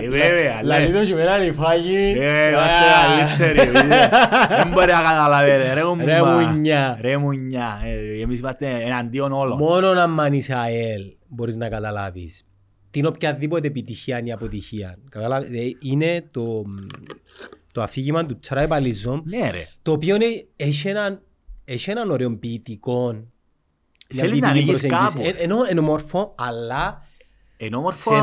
Βέβαια, λέει. Λαλίτω και μεράνει φάγη. Είμαστε αλήθεροι. Δεν μπορεί να καταλαβαίνετε. Ρε μουνιά. Εμείς είμαστε εναντίον όλων. Μόνο να μάνεις ΑΕΛ μπορείς να καταλάβεις την οποιαδήποτε επιτυχία είναι η αποτυχία. Είναι το αφήγημα του tribalism, το οποίο έχει έναν ωραίο ποιητικό. Θέλει να ανοίγεις κάπου. Ενώ όμορφο, αλλά σε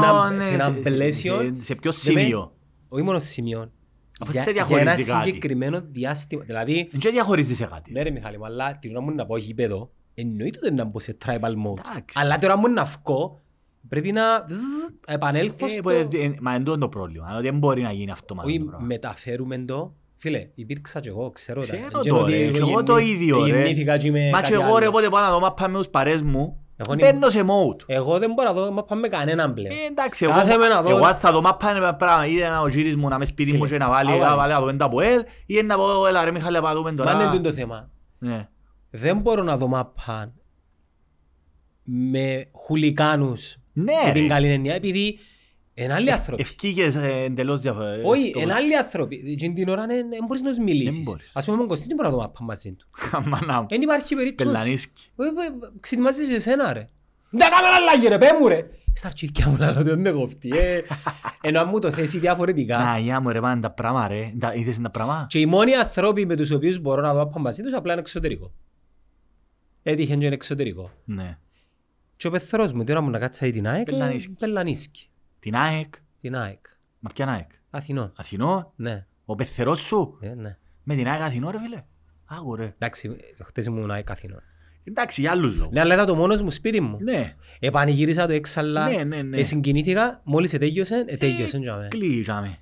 ένα πλαίσιο. Σε ποιο σημείο. Όχι μόνο σημείο. Αφού σε διαχωρίζει για ένα συγκεκριμένο διάστημα. Δηλαδή, δεν σε διαχωρίζει σε κάτι. Ναι ρε Μιχάλη μου, αλλά την ώρα μου να πω γήπεδο, εννοείται ότι να μπω σε tribal mode. Αλλά τώρα μου να βγω, πρέπει να επανέλθω στο... Μα εντός το πρόβλημα, δεν μπορεί να γίνει αυτό. Όχι, μεταφέρουμε το. Φίλε, υπήρξα και εγώ, ξέρω τα. Ξέρω το, εγώ το ίδιο. Μα και εγώ ρε, πότε πάω να δω μάπα με τους παρές μου. Μπαίνω σε mode. Εγώ δεν μπορώ να δω μάπα με κανέναν πλέον. Εντάξει, εγώ θα δω μάπα με πράγμα. Είδε ο γύρις μου να με σπίτι μου και να βάλει να δούμε τα ΑΠΟΕΛ ή να πω έλα ρε Μιχάλη να δούμε τώρα. Μα είναι το θέμα. Δεν μπορώ να δω μάπα με χουλικάνους με την καλή εννοία επειδή είναι άλλοι άνθρωποι. Ευκήγες εντελώς διαφορετικά. Όχι, είναι άλλοι άνθρωποι. Και την ώρα δεν μπορείς να τους μιλήσεις. Ας πούμε, ο Κωνσταντίνος μπορεί να το μάπα μαζί του. Αμανά. Δεν υπάρχει περίπτωση. Πελανίσκη. Ξετοιμάζεις εσένα ρε. Δεν κάμε να αλλάγει ρε, πέ μου ρε. Στα αρχίδια μου λάλλω, δεν με κοφτεί. Ενώ αν μου το θέσει διαφορετικά. Να, γεια μου ρε, πάνε τα πράγμα ρε. Είδες τα πράγμα. Και οι μόνοι άνθρωποι με τους οποίους μπορώ να δω μάπα μαζί τους απλά είναι εξωτερικό. Έτυχε και είναι εξωτερικό. Και ο πεθρός μου, τώρα μου να κάτσαει την ΑΕΚ, Πελανίσκη. Την ΑΕΚ. Την ΑΕΚ. Μα ποια ΑΕΚ? Αθηνών. Αθηνών. Ναι. Ο πεθερός σου. Ναι. Με την ΑΕΚ Αθηνών ρε φίλε. Άκου ρε. Εντάξει, χτες ήμουν ΑΕΚ Αθηνών. Εντάξει, για άλλους λόγους. Ναι, αλλά ήταν το μόνος μου σπίτι μου. Ναι. Επανηγύρισα το έξαλλα. Ναι. Εσυγκινήθηκα, μόλις ετέγιωσε για μένα. Κλείσαμε.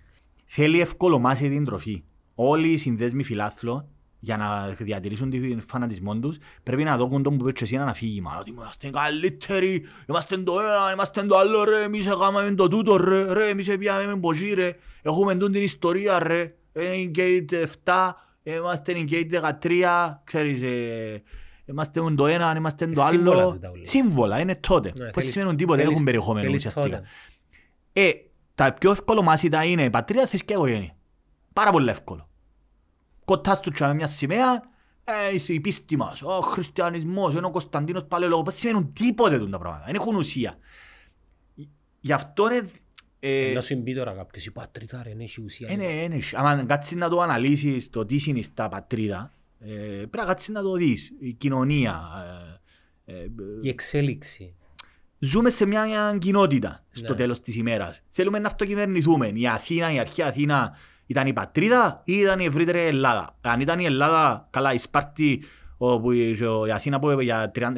Θέλει ευκολομάσει την τροφή. Όλοι οι συνδέσμοι φιλάθλων για να διατηρήσουν τον φανατισμό τους πρέπει να δώκουν τον που πέτσε εσύ έναν αφήγημα ότι είμαστε καλύτεροι, είμαστε το ένα, είμαστε το άλλο ρε, εμείς έκαναμε το τούτο ρε, ρε εμείς έπιαμε μποσί ρε, έχουμε την ιστορία ρε, Engate 7, είμαστε Engate 13, ξέρεις, είμαστε το ένα, είμαστε το άλλο, σύμβολα είναι τότε, που σημαίνουν τίποτα, δεν έχουν περιεχόμενο ουσιαστικά. Τα πιο εύκολο μάσιτα είναι η πατρίδα, θρησκεία, οικογένεια, πάρα πολύ εύκολο. Κοντάς του τσάμε μια σημαία, είσαι η πίστη μας, ο χριστιανισμός, είναι ο Κωνσταντίνος παλαιολόγος, πας σημαίνουν τίποτε τα πράγματα, δεν έχουν ουσία. Γι' αυτό είναι... Να σου μπει τώρα κάποιος, η πατρίδα ρε, δεν έχει ουσία. Ναι, άμα κάτσεις να το αναλύσεις το τι συνιστά πατρίδα, πρέπει να κάτσεις να το δεις, η κοινωνία. Η εξέλιξη. Ζούμε σε μια κοινότητα στο τέλος της ημέρας. Θέλουμε να αυτοκυβερνηθούμε. Η Αθήνα, η αρχαία Αθήνα, ήταν η πατρίδα ή ήταν η ευρύτερη Ελλάδα? Αν ήταν η Ελλάδα, καλά η Σπάρτη, η Αθήνα που για 30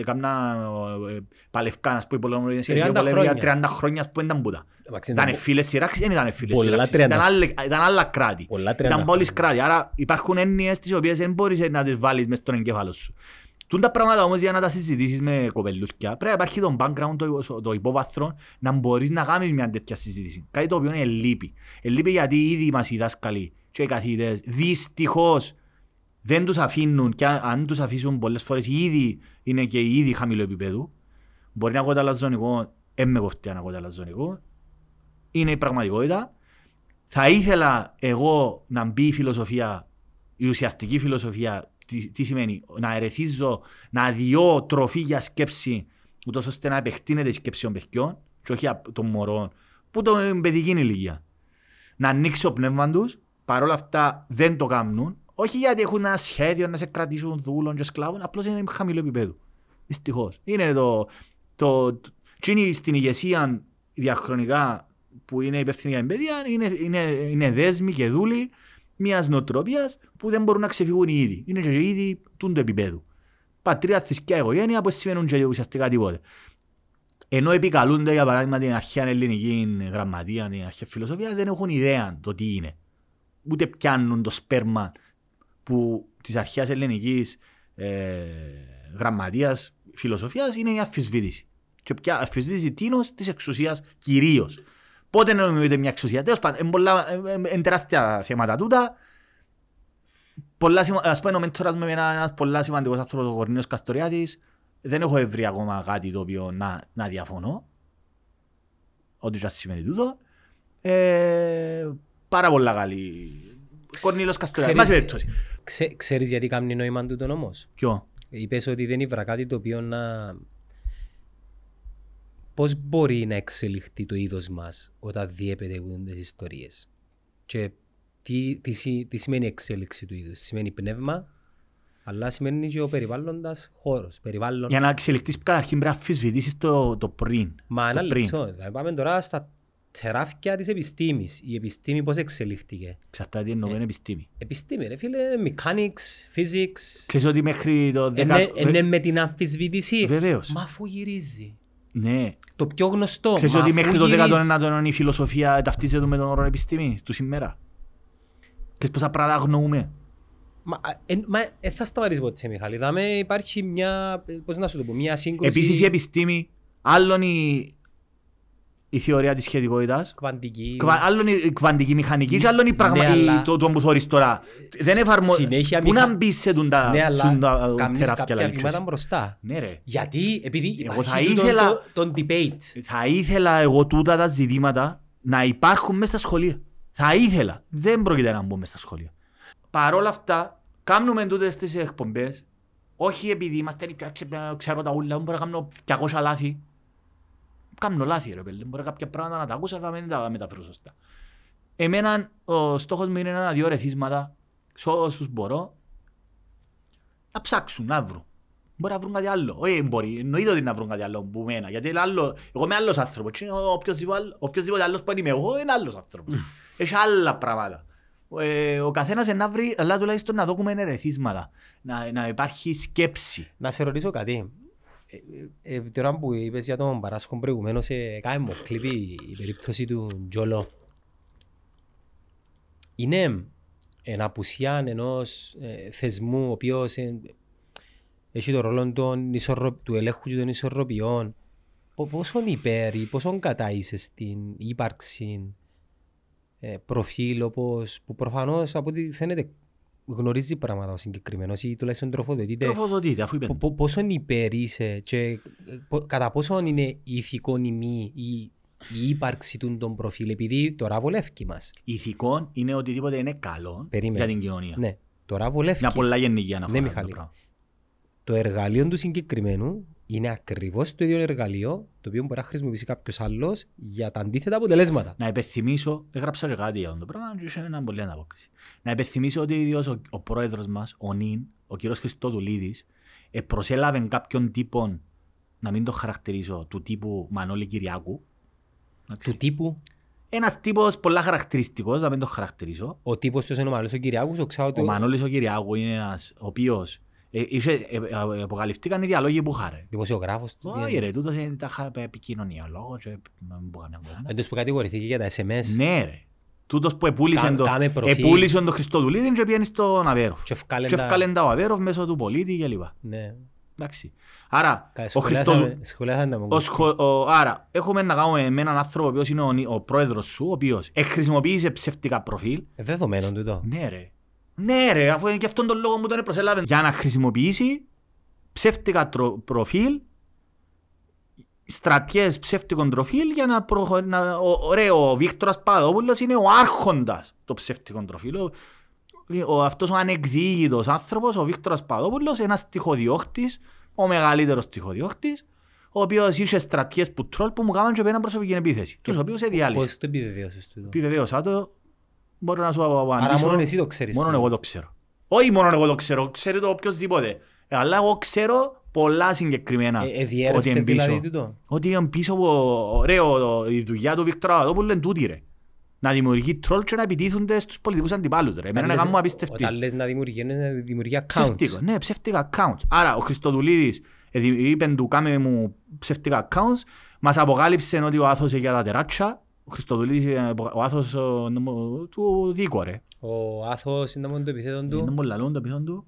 χρόνια που ήταν πούτα. Ήταν φίλες σειράξεις, δεν ήταν φίλες σειράξεις. Ήταν άλλα κράτη. Ήταν πολλές κράτη. Άρα υπάρχουν έννοιες τις οποίες δεν μπορείς να τις βάλεις μες στον εγκέφαλο σου. Τούν τα πράγματα όμως για να τα συζητήσεις με κοπελούσκια πρέπει να υπάρχει το background, το υπόβαθρο, να μπορείς να κάνεις μια τέτοια συζήτηση. Κάτι το οποίο είναι λείπει. Λείπει γιατί ήδη μας οι δάσκαλοι και οι καθηγητές δυστυχώς δεν τους αφήνουν και αν τους αφήσουν πολλές φορές ήδη είναι και ήδη χαμηλό επίπεδο. Μπορεί να ακούω τα λαζονικό, έμε κοφτεία να ακούω τα λαζονικό. Είναι η πραγματικότητα. Θα ήθελα εγώ να μπει η φιλοσοφία, η ουσιαστική φιλοσοφία. Τι σημαίνει, να ερεθίζω, να διώ τροφή για σκέψη, ούτως ώστε να επεκτείνεται η σκέψη των παιδιών, και όχι των μωρών, που την παιδική ηλικία. Να ανοίξει το πνεύμα τους, παρόλα αυτά δεν το κάνουν, όχι γιατί έχουν ένα σχέδιο να σε κρατήσουν δούλων και σκλάβων, απλώς είναι χαμηλό επίπεδο. Δυστυχώς. Είναι στην ηγεσία διαχρονικά που είναι υπεύθυνη για την παιδεία, είναι δέσμοι και δούλοι μιας νοοτροπίας που δεν μπορούν να ξεφύγουν οι ίδιοι. Είναι και οι ίδιοι του επίπεδου. Πατρίδα, θρησκεία, οικογένεια, που σημαίνουν και ουσιαστικά τίποτε. Ενώ επικαλούνται για παράδειγμα την αρχαία ελληνική γραμματεία, την αρχαία φιλοσοφία, δεν έχουν ιδέα το τι είναι. Ούτε πιάνουν το σπέρμα της αρχαίας ελληνικής γραμματείας, φιλοσοφίας, είναι η αμφισβήτηση. Και πια αμφισβήτηση τίνος της εξουσίας κυρίως. Πότε νομίζετε μια εξουσία? Τέλος πάντων, είναι τεράστια θέματα τούτα. Ας πούμε, ο μέντορας μου είναι ένας πολύ σημαντικός άνθρωπος, ο Κορνήλιος Καστοριάδης. Δεν έχω βρει ακόμα κάτι το οποίο να διαφωνώ. Ό,τι και σημαίνει τούτο. Πάρα πολλά καλή. Κορνήλιος Καστοριάδης. Ξέρεις γιατί κάνει νόημα τούτον όμως? Ποιο? Είπες ότι δεν ήβρα κάτι το οποίο να... Πώς μπορεί να εξελιχθεί το είδος μας όταν διέπεται από τις ιστορίες? Και τι σημαίνει εξέλιξη του είδους? Σημαίνει πνεύμα, αλλά σημαίνει και ο περιβάλλοντας χώρος. Περιβάλλον... Για να εξελιχθείς καταρχήν πρέπει να αμφισβητήσεις το πριν. Μα ένα λεπτό. Θα πάμε τώρα στα τεράφια της επιστήμης. Η επιστήμη πώς εξελιχθήκε? Ξαρτάται τι εννοούμε επιστήμη. Επιστήμη ρε φίλε, mechanics, physics. Ξέρεις ότι μέχρι το 10... Είναι με την αμφισβήτηση. Βεβαίως. Μα αφού γυρίζει. Ναι. Το πιο γνωστό. Ξέρεις ότι μέχρι το 19ο αιώνα η φιλοσοφία ταυτίζεται με τον όρο επιστήμη του σήμερα. Ξέρεις πόσα πράγματα γνωρούμε. Μα θα σταματήσει ποτέ, Μιχάλη. Δάμε, υπάρχει μια, πώς να σου το πω, μια σύγκρουση. Επίσης η επιστήμη, άλλον η θεωρία της σχετικότητας, άλλον η κβαντική μηχανική και άλλον η πραγματική, το που θωρείς τώρα. Δεν εφαρμόζει, πού να μπεις σε τον τα τεράπτια. Γιατί, επειδή υπάρχει τον debate. Θα ήθελα εγώ τούτα τα ζητήματα να υπάρχουν μέσα στα σχολεία. Θα ήθελα, δεν πρόκειται να μπω μέσα στα σχολεία. Παρ' όλα αυτά, κάνουμε τούτες τις εκπομπές, όχι επειδή είμαστε ξέρω τα ούλα, μπορώ να κάνω 200 λάθη. Κάνω λάθη ρε παιδί, μπορώ κάποια πράγματα να τα ακούσω, αλλά δεν τα μεταφέρω σωστά. Εμένα, ο στόχος μου είναι να δύο ρεθίσματα, σε όσους μπορώ, να ψάξουν, να βρουν. Μπορεί να βρουν κάτι άλλο. Όχι, μπορεί. Εννοείται ότι να βρουν κάτι άλλο που μένα. Γιατί άλλο, εγώ είμαι άλλος άνθρωπος. Οποιοςδήποτε άλλος που είμαι εγώ είναι άλλος άνθρωπος. Έχει άλλα πράγματα. Ο καθένας να βρει, αλλά τουλάχιστον να δούμε ερεθίσματα. Να υπάρχει σκέψη. Να σε ρωτήσω κάτι. Τώρα που είπες για τον Παράσχο προηγουμένως, κάνε μου κλειπή η περίπτωση του Jho Low. Είναι εν απουσία ενός θεσμού ο οποίος έχει το ρόλο του ελέγχου και των ισορροπιών. Πόσον υπέρ ή πόσον κατά είσαι στην ύπαρξη προφίλ όπως που προφανώς από ό,τι φαίνεται γνωρίζει πράγματα ο συγκεκριμένος ή τουλάχιστον τροφοδοτείται. Τροφοδοτείται, αφού είπαν. Πόσον υπέρ είσαι και κατά πόσον είναι ηθικόν ή μη η ύπαρξη των προφίλ, επειδή τώρα βολεύκει μας. Ηθικόν είναι οτιδήποτε είναι καλό. Περίμενε. Για την κοινωνία. Ναι, τώρα βολεύκει. Μια πολλά γενική αναφορά. Ναι, Μιχάλη. Το εργαλείο του συγκεκριμένου είναι ακριβώς το ίδιο εργαλείο το οποίο μπορεί να χρησιμοποιήσει κάποιος άλλος για τα αντίθετα αποτελέσματα. Να υπενθυμίσω, έγραψα κάτι για το πράγμα και είχε έναν πολύ ανταπόκριση. Να υπενθυμίσω ότι ιδίως ο πρόεδρος μας, ο νυν, ο κύριος Χριστοδουλίδης, προσέλαβε κάποιον τύπο, να μην το χαρακτηρίζω, του τύπου Μανώλη Κυριάκου. Του τύπου. Ένας τύπος πολλά χαρακτηριστικός, να μην το χαρακτηρίζω. Ο τύπος του είναι ο Μανώλης ο Κυριάκου, το ξέρω ότι. Ο Μανώλης ο Κυριάκου είναι ένας ο οποίος. Αποκαλυφθήκαν οι διαλόγοι που χάρε. Δημοσιογράφος του. Όχι ρε, τούτος είναι τα επικοινωνία λόγω και να μην πω κανένα. Εντός που κατηγορηθήκε για τα SMS. Ναι ρε. Τούτος που επούλησε τον Χριστοδουλίδη και πήγαινε στον Αβέροφ. Και ευκάλεν τα ο Αβέροφ μέσω του πολίτη και λοιπά. Ναι. Εντάξει. Άρα, άρα, έχουμε να κάνουμε με έναν άνθρωπο ο οποίος είναι ο πρόεδρος σου, ο οποίος χρησιμοποίησε ψευτικά προφίλ. Δεδομένων τούτο. Ναι ρε. Ναι ρε, αφού και αυτόν τον λόγο μου τον προσέλαβε για να χρησιμοποιήσει ψεύτικα προφίλ, στρατιές ψεύτικων προφίλ για να ο Βίκτρος Πάδόπουλος είναι ο άρχοντας των ψεύτικων προφίλ. Αυτός ο ανεκδίγητος άνθρωπος, ο Βίκτρος Πάδόπουλος, ένας τυχοδιώκτης, ο μεγαλύτερος τυχοδιώκτης, ο οποίος είχε στρατιές που τρόλ που μου κάνουν και πέναν προσωπική επίθεση, τους οποίους διάλυσε. Πώς το επιβεβαίωσες του εδώ? Επιβεβαίωσα το. Μπορώ να σου απαντήσω. Άρα μόνο εσύ το ξέρεις. Μόνο εγώ το ξέρω. Όχι μόνο εγώ το ξέρω, ξέρει το οποιοςδήποτε. Αλλά εγώ ξέρω πολλά συγκεκριμένα. Διέρευσε δηλαδή τούτο. Ότι είναι πίσω η δουλειά του Βίκτορα Παδόπουλου είναι τούτη ρε. Να δημιουργεί τρόλ και να επιτίθονται στους πολιτικούς αντιπάλους ρε. Εμένα να κάνουμε απίστευτοι. Όταν λες να δημιουργεί accounts. Ναι, ψεύτικα accounts. Άρα ο Χριστοδουλίδης είπε του κάμε μου ψεύτικα accounts. Μας αποκάλυψε ότι ο άθωσε για τα τεράτσα. Ο Χριστοδουλίδης, ο άθος του Δίκο, ρε. Ο άθος είναι μόνο το επιθέτον του. Είναι μόνο το επιθέτον του.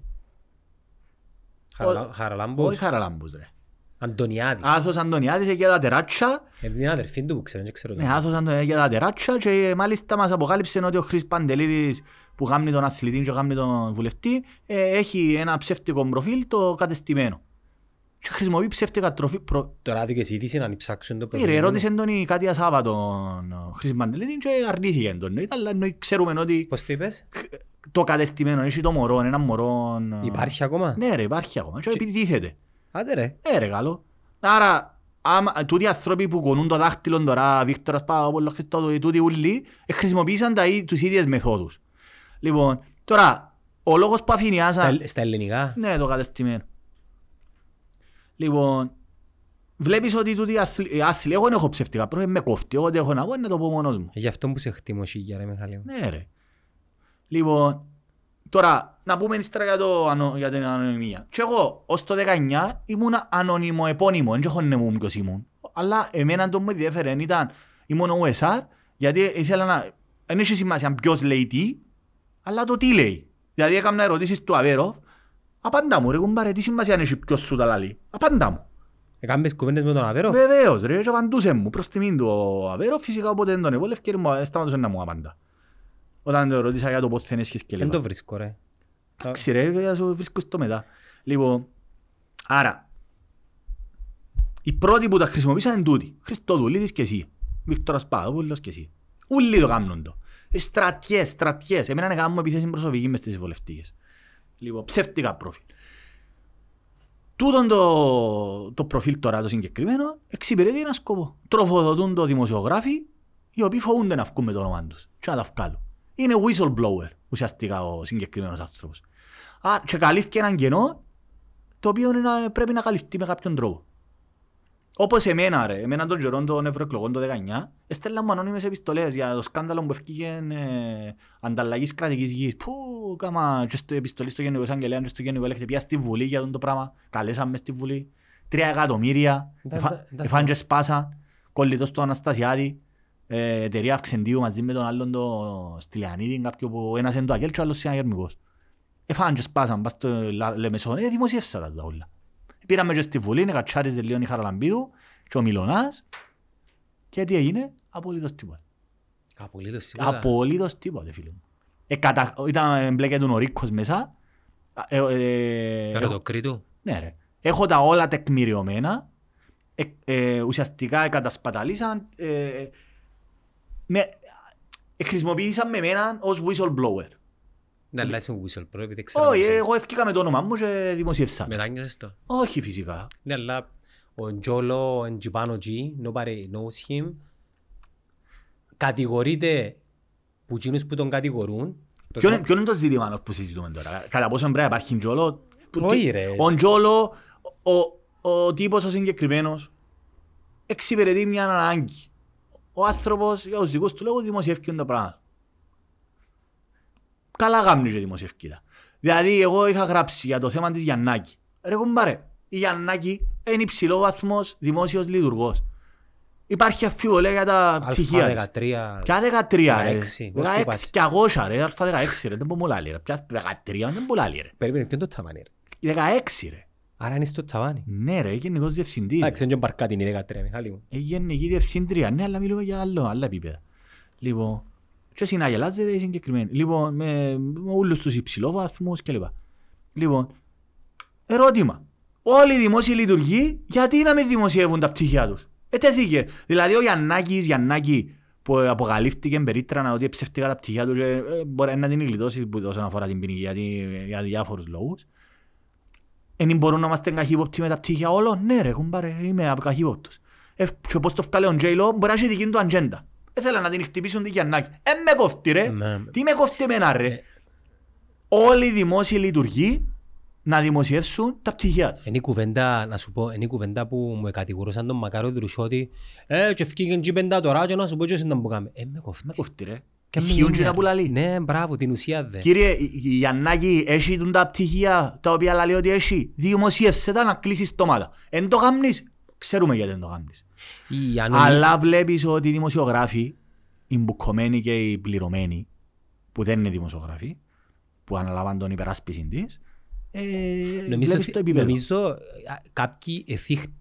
Χαραλάμπος. Όχι Χαραλάμπος, ρε. Αντωνιάδης. Άθος Αντωνιάδης και τα τεράτσα. Είναι την αδερφή του που ξέρω, δεν ξέρω. Ναι, άθος Αντωνιάδης και τα τεράτσα και μάλιστα μας αποκάλυψε ότι ο Χρυσ Παντελίδης που γάμνει τον αθλητή και γάμνει τον βουλευτή έχει ένα ψεύτικο προφίλ το κατεστημένο. Και χρησιμοποιεί ψεύτικα τροφή. Τώρα δει και ζήτησε να ανυψάξουν το πρόβλημα. Ρώτησε τον κάτι ασάβα τον Χρυσή Παντελίδη και αρνήθηκε τον. Αλλά noi ξέρουμε ότι. Πώς το είπες? Το κατεστημένο, έχει το μωρό, ένα μωρό. Υπάρχει ακόμα? Ναι, ρε, υπάρχει ακόμα. Και επιτίθεται. Άντε ρε. Ρε, καλό. Άρα, τούτοι άνθρωποι που κονούν το δάχτυλο τώρα, Βίκτορας Παπαδόπουλος, Χριστόδουλη, τούτοι ούλοι, χρησιμοποίησαν τους ίδιες μεθόδους. Λοιπόν, τώρα, ο λόγος που αφηνιάσαν. Στα ελληνικά. Ναι, το κατεστημένο. Λοιπόν, βλέπεις ότι τούτοι άθλοι, εγώ δεν έχω ψευτικά πρόβλημα, με κόφτει, εγώ δεν έχω να πω, να το πω μόνος μου. Γι' αυτό που σε χτίμω σίγια ρε Μιχαλή. Ναι ρε. Λοιπόν, τώρα να πούμε ύστερα για την ανωνυμία. Και εγώ, ως το 19, ήμουν ανώνυμο επώνυμο, δεν έχω νεμούν ποιος ήμουν. Αλλά εμένα το μου ενδιαφέρε, ήμουν ο USR, γιατί ήθελα να, δεν έχει σημασία ποιος λέει τι, αλλά το τι λέει. Δηλαδή έκανα ερωτήσεις του Αβέροφ, απάντα μου ρε κουμπάρε, τι σημασία αν έχει ποιος σου τα λαλεί, απάντα μου. Έκανες κουβέντες με τον Αβέροφ. Βεβαίως ρε, και απαντούσε μου προς τιμήν του ο Αβέροφ, φυσικά οπότε δεν τον εβόλευκε και μου σταματούσε να μου απάντα. Όταν το ρωτήσα για το πώς θα ενέσχεις και λίγο. Δεν το βρίσκω ρε. Εντάξει ρε, βρίσκω στο μετά. Λοιπόν, άρα, οι πρώτοι που τα χρησιμοποίησαν είναι τούτοι. Χριστοδουλίδης και εσύ, Βίκτορας Πάδοπουλος και εσύ. Ούλοι το κάνουν το. Στρατιές. Εμένα να κάνουμε επιθέσεις προσωπική μες τις βολευτικές. Λοιπόν, ψεύτικα προφίλ. Τούτον το προφίλ τώρα το συγκεκριμένο εξυπηρετεί ένα σκοπό. Τροφοδοτούν το δημοσιογράφοι οι οποίοι φοβούνται να βγουν με το όνομά τους. Και να τα βγάλουν. Είναι whistleblower ουσιαστικά ο συγκεκριμένος άνθρωπος. Και καλύφθηκε έναν κενό το οποίο πρέπει να καλυφθεί με κάποιον τρόπο. Όπως εμένα ρε, εμένα τον καιρό των ευρωεκλογών το 19, έστελναν μου ανώνυμες επιστολές για το σκάνδαλο που έφυγε ανταλλαγής κρατικής γης. Πού, κάμα και επιστολή στο Γενικό Εισαγγελέα και στο Γενικό Ελέκτη, πια στη Βουλή για το πράγμα. Καλέσαμε στη Βουλή, 3 εκατομμύρια, εφάνε και σπάσα, κολλητός του Αναστασιάδη, εταιρεία αυξεντίου μαζί με τον άλλον τον Στυλιανίδη, κάποιο που ένας είναι το Αγγέλ και ο άλλος είναι αγερμικός. Εφάνε και σπάσαν, πας στο Λεμεσόνε, δημοσιεύσαν τα όλα. Πήραμε και στη Βουλή, κατσάριζε λίγο η Χαραλαμπίδου και ο Μιλωνάς και τι έγινε, απολύτως τίποτα. Απολύτως τίποτα, φίλε μου. Ήταν εμπλέκεται ο Ρίκος μέσα. Ερωτοκρίτου. Ναι ρε. Έχω τα όλα τεκμηριωμένα. Ουσιαστικά κατασπαταλήσαν. Χρησιμοποίησαν με εμένα ως whistleblower. Ναι, αλλά είσαι whistleblower, επειδή ξέρω... Όχι, εγώ έφυγα με το όνομά μου και δημοσίευσα. Μετάνιωσες το? Όχι, φυσικά. Ναι, αλλά ο Jho Low, ο Τζιπάνο Τζι, nobody knows him, κατηγορείται που εκείνους που τον κατηγορούν... Ποιο είναι το ζήτημα που συζητούμε τώρα, κατά πόσο πρέπει να υπάρχει Jho Low... Όχι ρε. Ο Jho Low, ο τύπος ο συγκεκριμένος, εξυπηρετεί μια ανάγκη. Ο άνθρωπος, για τους δικούς του λόγους, δημοσιεύκουν τα πράγματα. Καλά γάμνει και δημοσιευκήτα. Δηλαδή εγώ είχα γράψει για το θέμα της Γιάννακη. Ρε κουμπάρε, η Γιάννακη είναι υψηλό βαθμός δημόσιος λειτουργός. Υπάρχει αφιβολία για τα πτυχία της. Ποια 13 ρε. 16 και αγώσα ρε, α16 ρε, δεν πω μολά λίρα. Ποια 13 δεν πολλά λίρα. Περίμενε, ποιο είναι το ταβάνι ρε. 16 ρε. Άρα είναι στο ταβάνι. Ναι ρε, γενικός διευθυντής. Άξε, είναι μπαρκάτι είναι 13 Μιχάλη μου. Γενική διευθύντρια, ναι, αλλά μιλούμε για άλλα επίπεδα. Λοιπόν. Και συναγελάζεται η συγκεκριμένη. Λοιπόν, με όλους τους υψηλόβαθμους κλπ. Λοιπόν, ερώτημα. Όλοι οι δημόσιοι λειτουργοί, γιατί να μην δημοσιεύουν τα πτυχία τους. Ετέθηκε. Δηλαδή, ο Γιαννάκη που αποκαλύφθηκε περίτρανα ότι ψεύτηκα τα πτυχία του, μπορεί να την γλιτώσει όσον αφορά την ποινική για διάφορους λόγους. Εν μπορούν να είμαστε καχύποπτοι με τα πτυχία όλων. Ναι, ρε, κουμπάρε, είμαι καχύποπτος. Και πώς το φτάλε ο Jho Low, μπορεί να έχει δική του ατζέντα. Ήθελα να την χτυπήσουν τη Γιαννάκη. Με κόφτει ρε. Τι με κόφτει εμένα ρε. Όλοι οι δημόσιοι λειτουργοί να δημοσιεύσουν τα πτυχία τους. Είναι η κουβέντα, να σου πω, είναι η κουβέντα που μου κατηγορούσαν τον Μακάρο Δρουσιώτη. Και φύγει και πέντα τώρα και να σου πω και να μου κάνουμε. Με κόφτει ρε. Ισχύουν και να πουλαλεί. Ναι, μπράβο, την ουσία δε. Κύριε, η Γιαννάκη έχει τα πτυχία τα οποία λέει ότι έχει. Δημοσίευσε τα να κλείσεις το μάτα. Εν το γάμνεις. Ξέρουμε γιατί δεν το κάνεις. Αλλά βλέπεις ότι οι δημοσιογράφοι, οι μπουκωμένοι και οι πληρωμένοι, που δεν είναι δημοσιογράφοι, που αναλαμβάνουν τον υπεράσπιση της, βλέπεις το επίπεδο. Νομίζω κάποιοι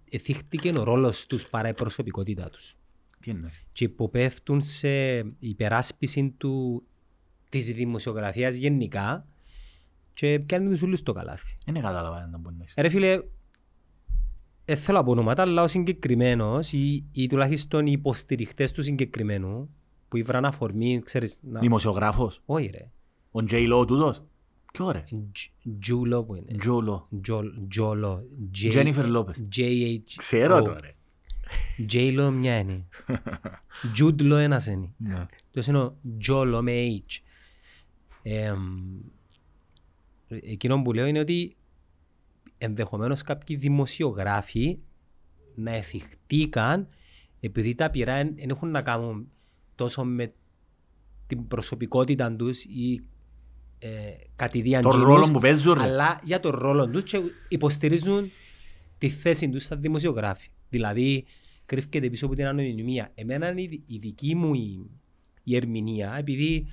εθίχτηκαν ο ρόλος τους παρά η προσωπικότητά τους. Τι εννοείς? Και υποπέφτουν σε υπεράσπιση της δημοσιογραφίας γενικά και πιάνουν τους ούλους στο καλάθι. Είναι κατάλαβα να μπουν μέσα. Ρε φίλε, δεν θέλω από ονόματα, αλλά ο συγκεκριμένος ή τουλάχιστον οι υποστηριχτές του συγκεκριμένου που ήβραν αφορμή, ξέρεις... Να... Δημοσιογράφος. Όχι ρε. Ο Jho Low τούτος. Ποιο ρε. Jho Low που είναι. Jho Low. Jennifer Lopez. J-H-O. Ξέρω το ρε. Jho Low μια είναι. Jude Law ένας είναι. Τόσο είναι ο Jho Low με H. Εκείνο που λέω είναι ότι ενδεχομένως κάποιοι δημοσιογράφοι να εθιχτήκαν επειδή τα πειρά δεν έχουν να κάνουν τόσο με την προσωπικότητα τους ή κατηδίαν τους, αλλά για τον ρόλο τους και υποστηρίζουν τη θέση τους σαν δημοσιογράφοι. Δηλαδή, κρύφκεται πίσω από την ανωνυμία. Εμένα είναι η δική μου η ερμηνεία, επειδή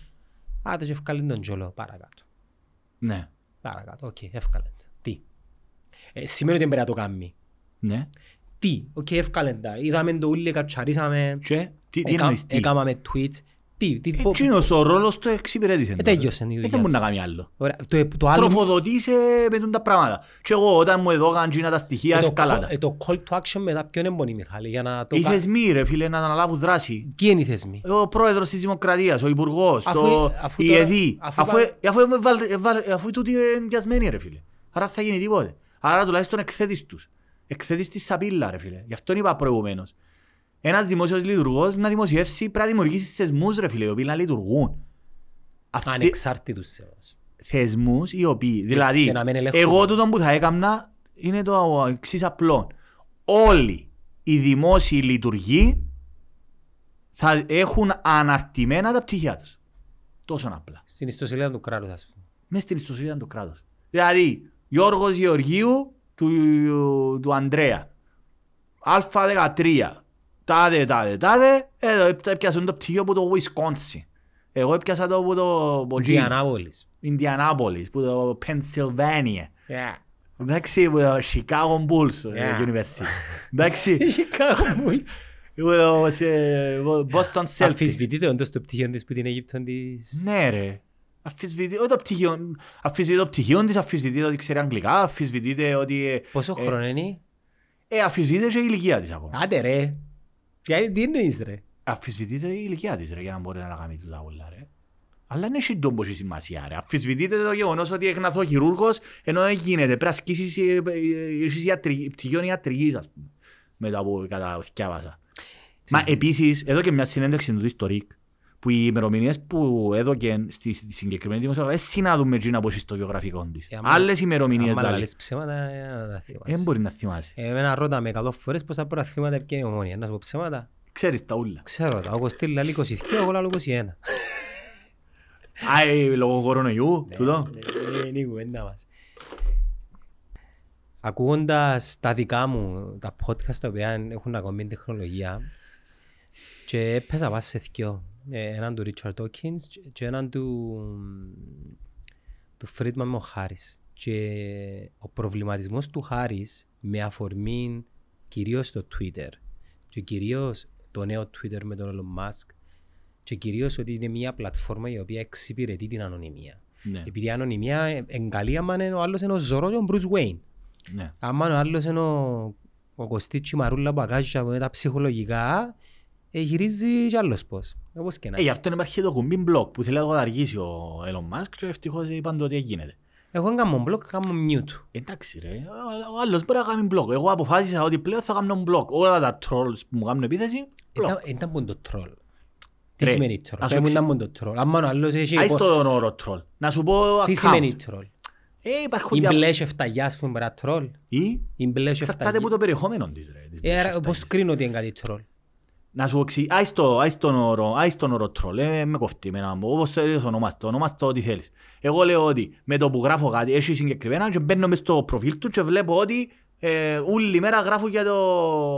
το έφκαλε τον Jho Low παρακάτω. Ναι. Παρακάτω, οκ, εύκολα. Τι. Σημαίνει ότι πρέπει να το κάνουμε. Ναι. Τι, οκ, εύκολα. Είδαμε το ούλι, κατσαρίσαμε. Και, τι εννοείς τι. Έκαναμε tweets. Εκείνος ο ρόλος το εξυπηρέτησε. Τέλειωσε. Δεν μπορεί να κάνει άλλο. Τροφοδοτήσε με τα πράγματα. Και εγώ όταν μου έδωκαν τα στοιχεία ευκαλάτας. Το call to action μετά ποιον εμπονεί, Μιχάλη. Οι θεσμοί ρε φίλε να αναλάβουν δράση. Τι είναι οι θεσμοί? Ο πρόεδρος της Δημοκρατίας, ο υπουργός, η ΕΔΗ. Αφού τούτοι είναι πιασμένοι ρε φίλε. Άρα θα γίνει τίποτε. Άρα τουλάχιστον εκθέτεις τους. Εκθέτεις τη σαπίλα ρε φίλε. Γι' αυτό είπα προηγουμένως. Ένας δημόσιος λειτουργός να δημοσιεύσει πρέπει να δημιουργήσει θεσμούς ρε φίλε, οι οποίοι να λειτουργούν. Ανεξάρτητους θεσμούς οι οποίοι, δηλαδή, εγώ τούτο που θα έκανα είναι το εξής απλό. Όλοι οι δημόσιοι λειτουργοί θα έχουν αναρτημένα τα πτυχία τους. Τόσο απλά. Στην ιστοσελίδα του κράτους, ας πούμε. Μες στην ιστοσελίδα του κράτους. Δηλαδή, Γιώργος Γεωργίου του Ανδρέα, Α13. Τάδε, έπιασαν το πτυχίο από το Wisconsin. Εγώ έπιασα το από το Indianapolis, από το Pennsylvania. Εντάξει, από το Chicago Bulls University. Εντάξει, Chicago Bulls. Boston Celtics. Αφισβητείτε όντως το πτυχίο της που την Αίγυπτον της... Ναι ρε. Αφισβητείτε το πτυχίο της, αφισβητείτε ότι ξέρει αγγλικά, αφισβητείτε ότι... Πόσο χρόνο είναι? Αφισβητείτε και η ηλικία της ακόμα. Άντε ρε. Τι εννοείς ρε? Αφισβητείτε η ηλικία της ρε για να μπορεί να κάνει τούτα όλα ρε. Αλλά είναι σύντομο πόση σημασία ρε. Αφισβητείτε το γεγονός ότι έγναθω χειρούργος ενώ δεν γίνεται. Πρέπει να ασκήσεις πτυχιών ιατρικής ας πούμε. Μετά από κατασκευάσα. Μα επίσης εδώ και μια συνέντευξη του Ιστορικ που οι ημερομηνίες που έδωκαν στη συγκεκριμένη δημοσιογραφία συνάδουν με εκείνα πόση στο βιογραφικό της. Άλλες ημερομηνίες δηλαδή. Αν λες ψέματα δεν μπορεί να θυμάσαι. Εμένα ρώτα με 100 φορές πόσα πρώτα θύματα έπιανε η Ομόνια. Να σου πω ψέματα. Ξέρεις τα ούλα. Ξέρω τα. Ο Κωστήλ λέει 22, εγώ λέω 21. Άι, λόγω κορονοϊού. Είναι η κουβέντα μας. Ακούγοντας τα δικά μου, τα podcast τα οποία έχουν ακόμη τεχνολογία και έπαιζα πάση σε δυο. Έναν του Ρίτσαρντ Τόκινς και έναν του Φρίντμαν με ο Χάρης. Και ο προβληματισμός του Χάρης με αφορμή κυρίως το Twitter και κυρίως το νέο Twitter με τον Ελον Μασκ και κυρίως ότι είναι μια πλατφόρμα η οποία εξυπηρετεί την ανωνυμία. Ναι. Επειδή η ανωνυμία εγκαλεί άμα ο άλλος είναι ο Ζωρός και ο Μπρουζ Γουέιν. Ναι. Άμα ο άλλος είναι ο Κωστίτσι Μαρούλα που αγάζει τα ψυχολογικά γυρίζει κι άλλος πώς. Γι' αυτό υπάρχει το κουμπί blog που θέλει να το καταργήσει ο Ελον Μασκ και ευτυχώς είπαν ότι γίνεται. Εγώ δεν κάνω blog, κάνω mute. Εντάξει ρε, ο άλλος μπορεί να κάνει blog. Εγώ αποφάσισα ότι πλέον θα κάνω blog. Όλα τα trolls που μου κάνουν επίθεση, blog. Ήταν μόνο το troll. Τι σημαίνει troll? Πρέπει να ήταν μόνο το troll. Αν ο άλλος έχει... Άις τον όρο troll. Να σου πω account. Τι σημαίνει troll? Η μπλέση φταγιάς που είναι troll. Ή εξαρτάται από το περιεχόμενο της ρε. Πώς κρίνω ότι είναι κάτι troll? Να σου οξύ, άις τον όρο τρολ, με κοφτεί εμένα, όπως θέλεις ονομάστο ό,τι θέλεις. Εγώ λέω ότι με το που γράφω κάτι, έχει συγκεκριμένα και μπαίνω μες στο προφίλ του και βλέπω ότι όλη μέρα γράφω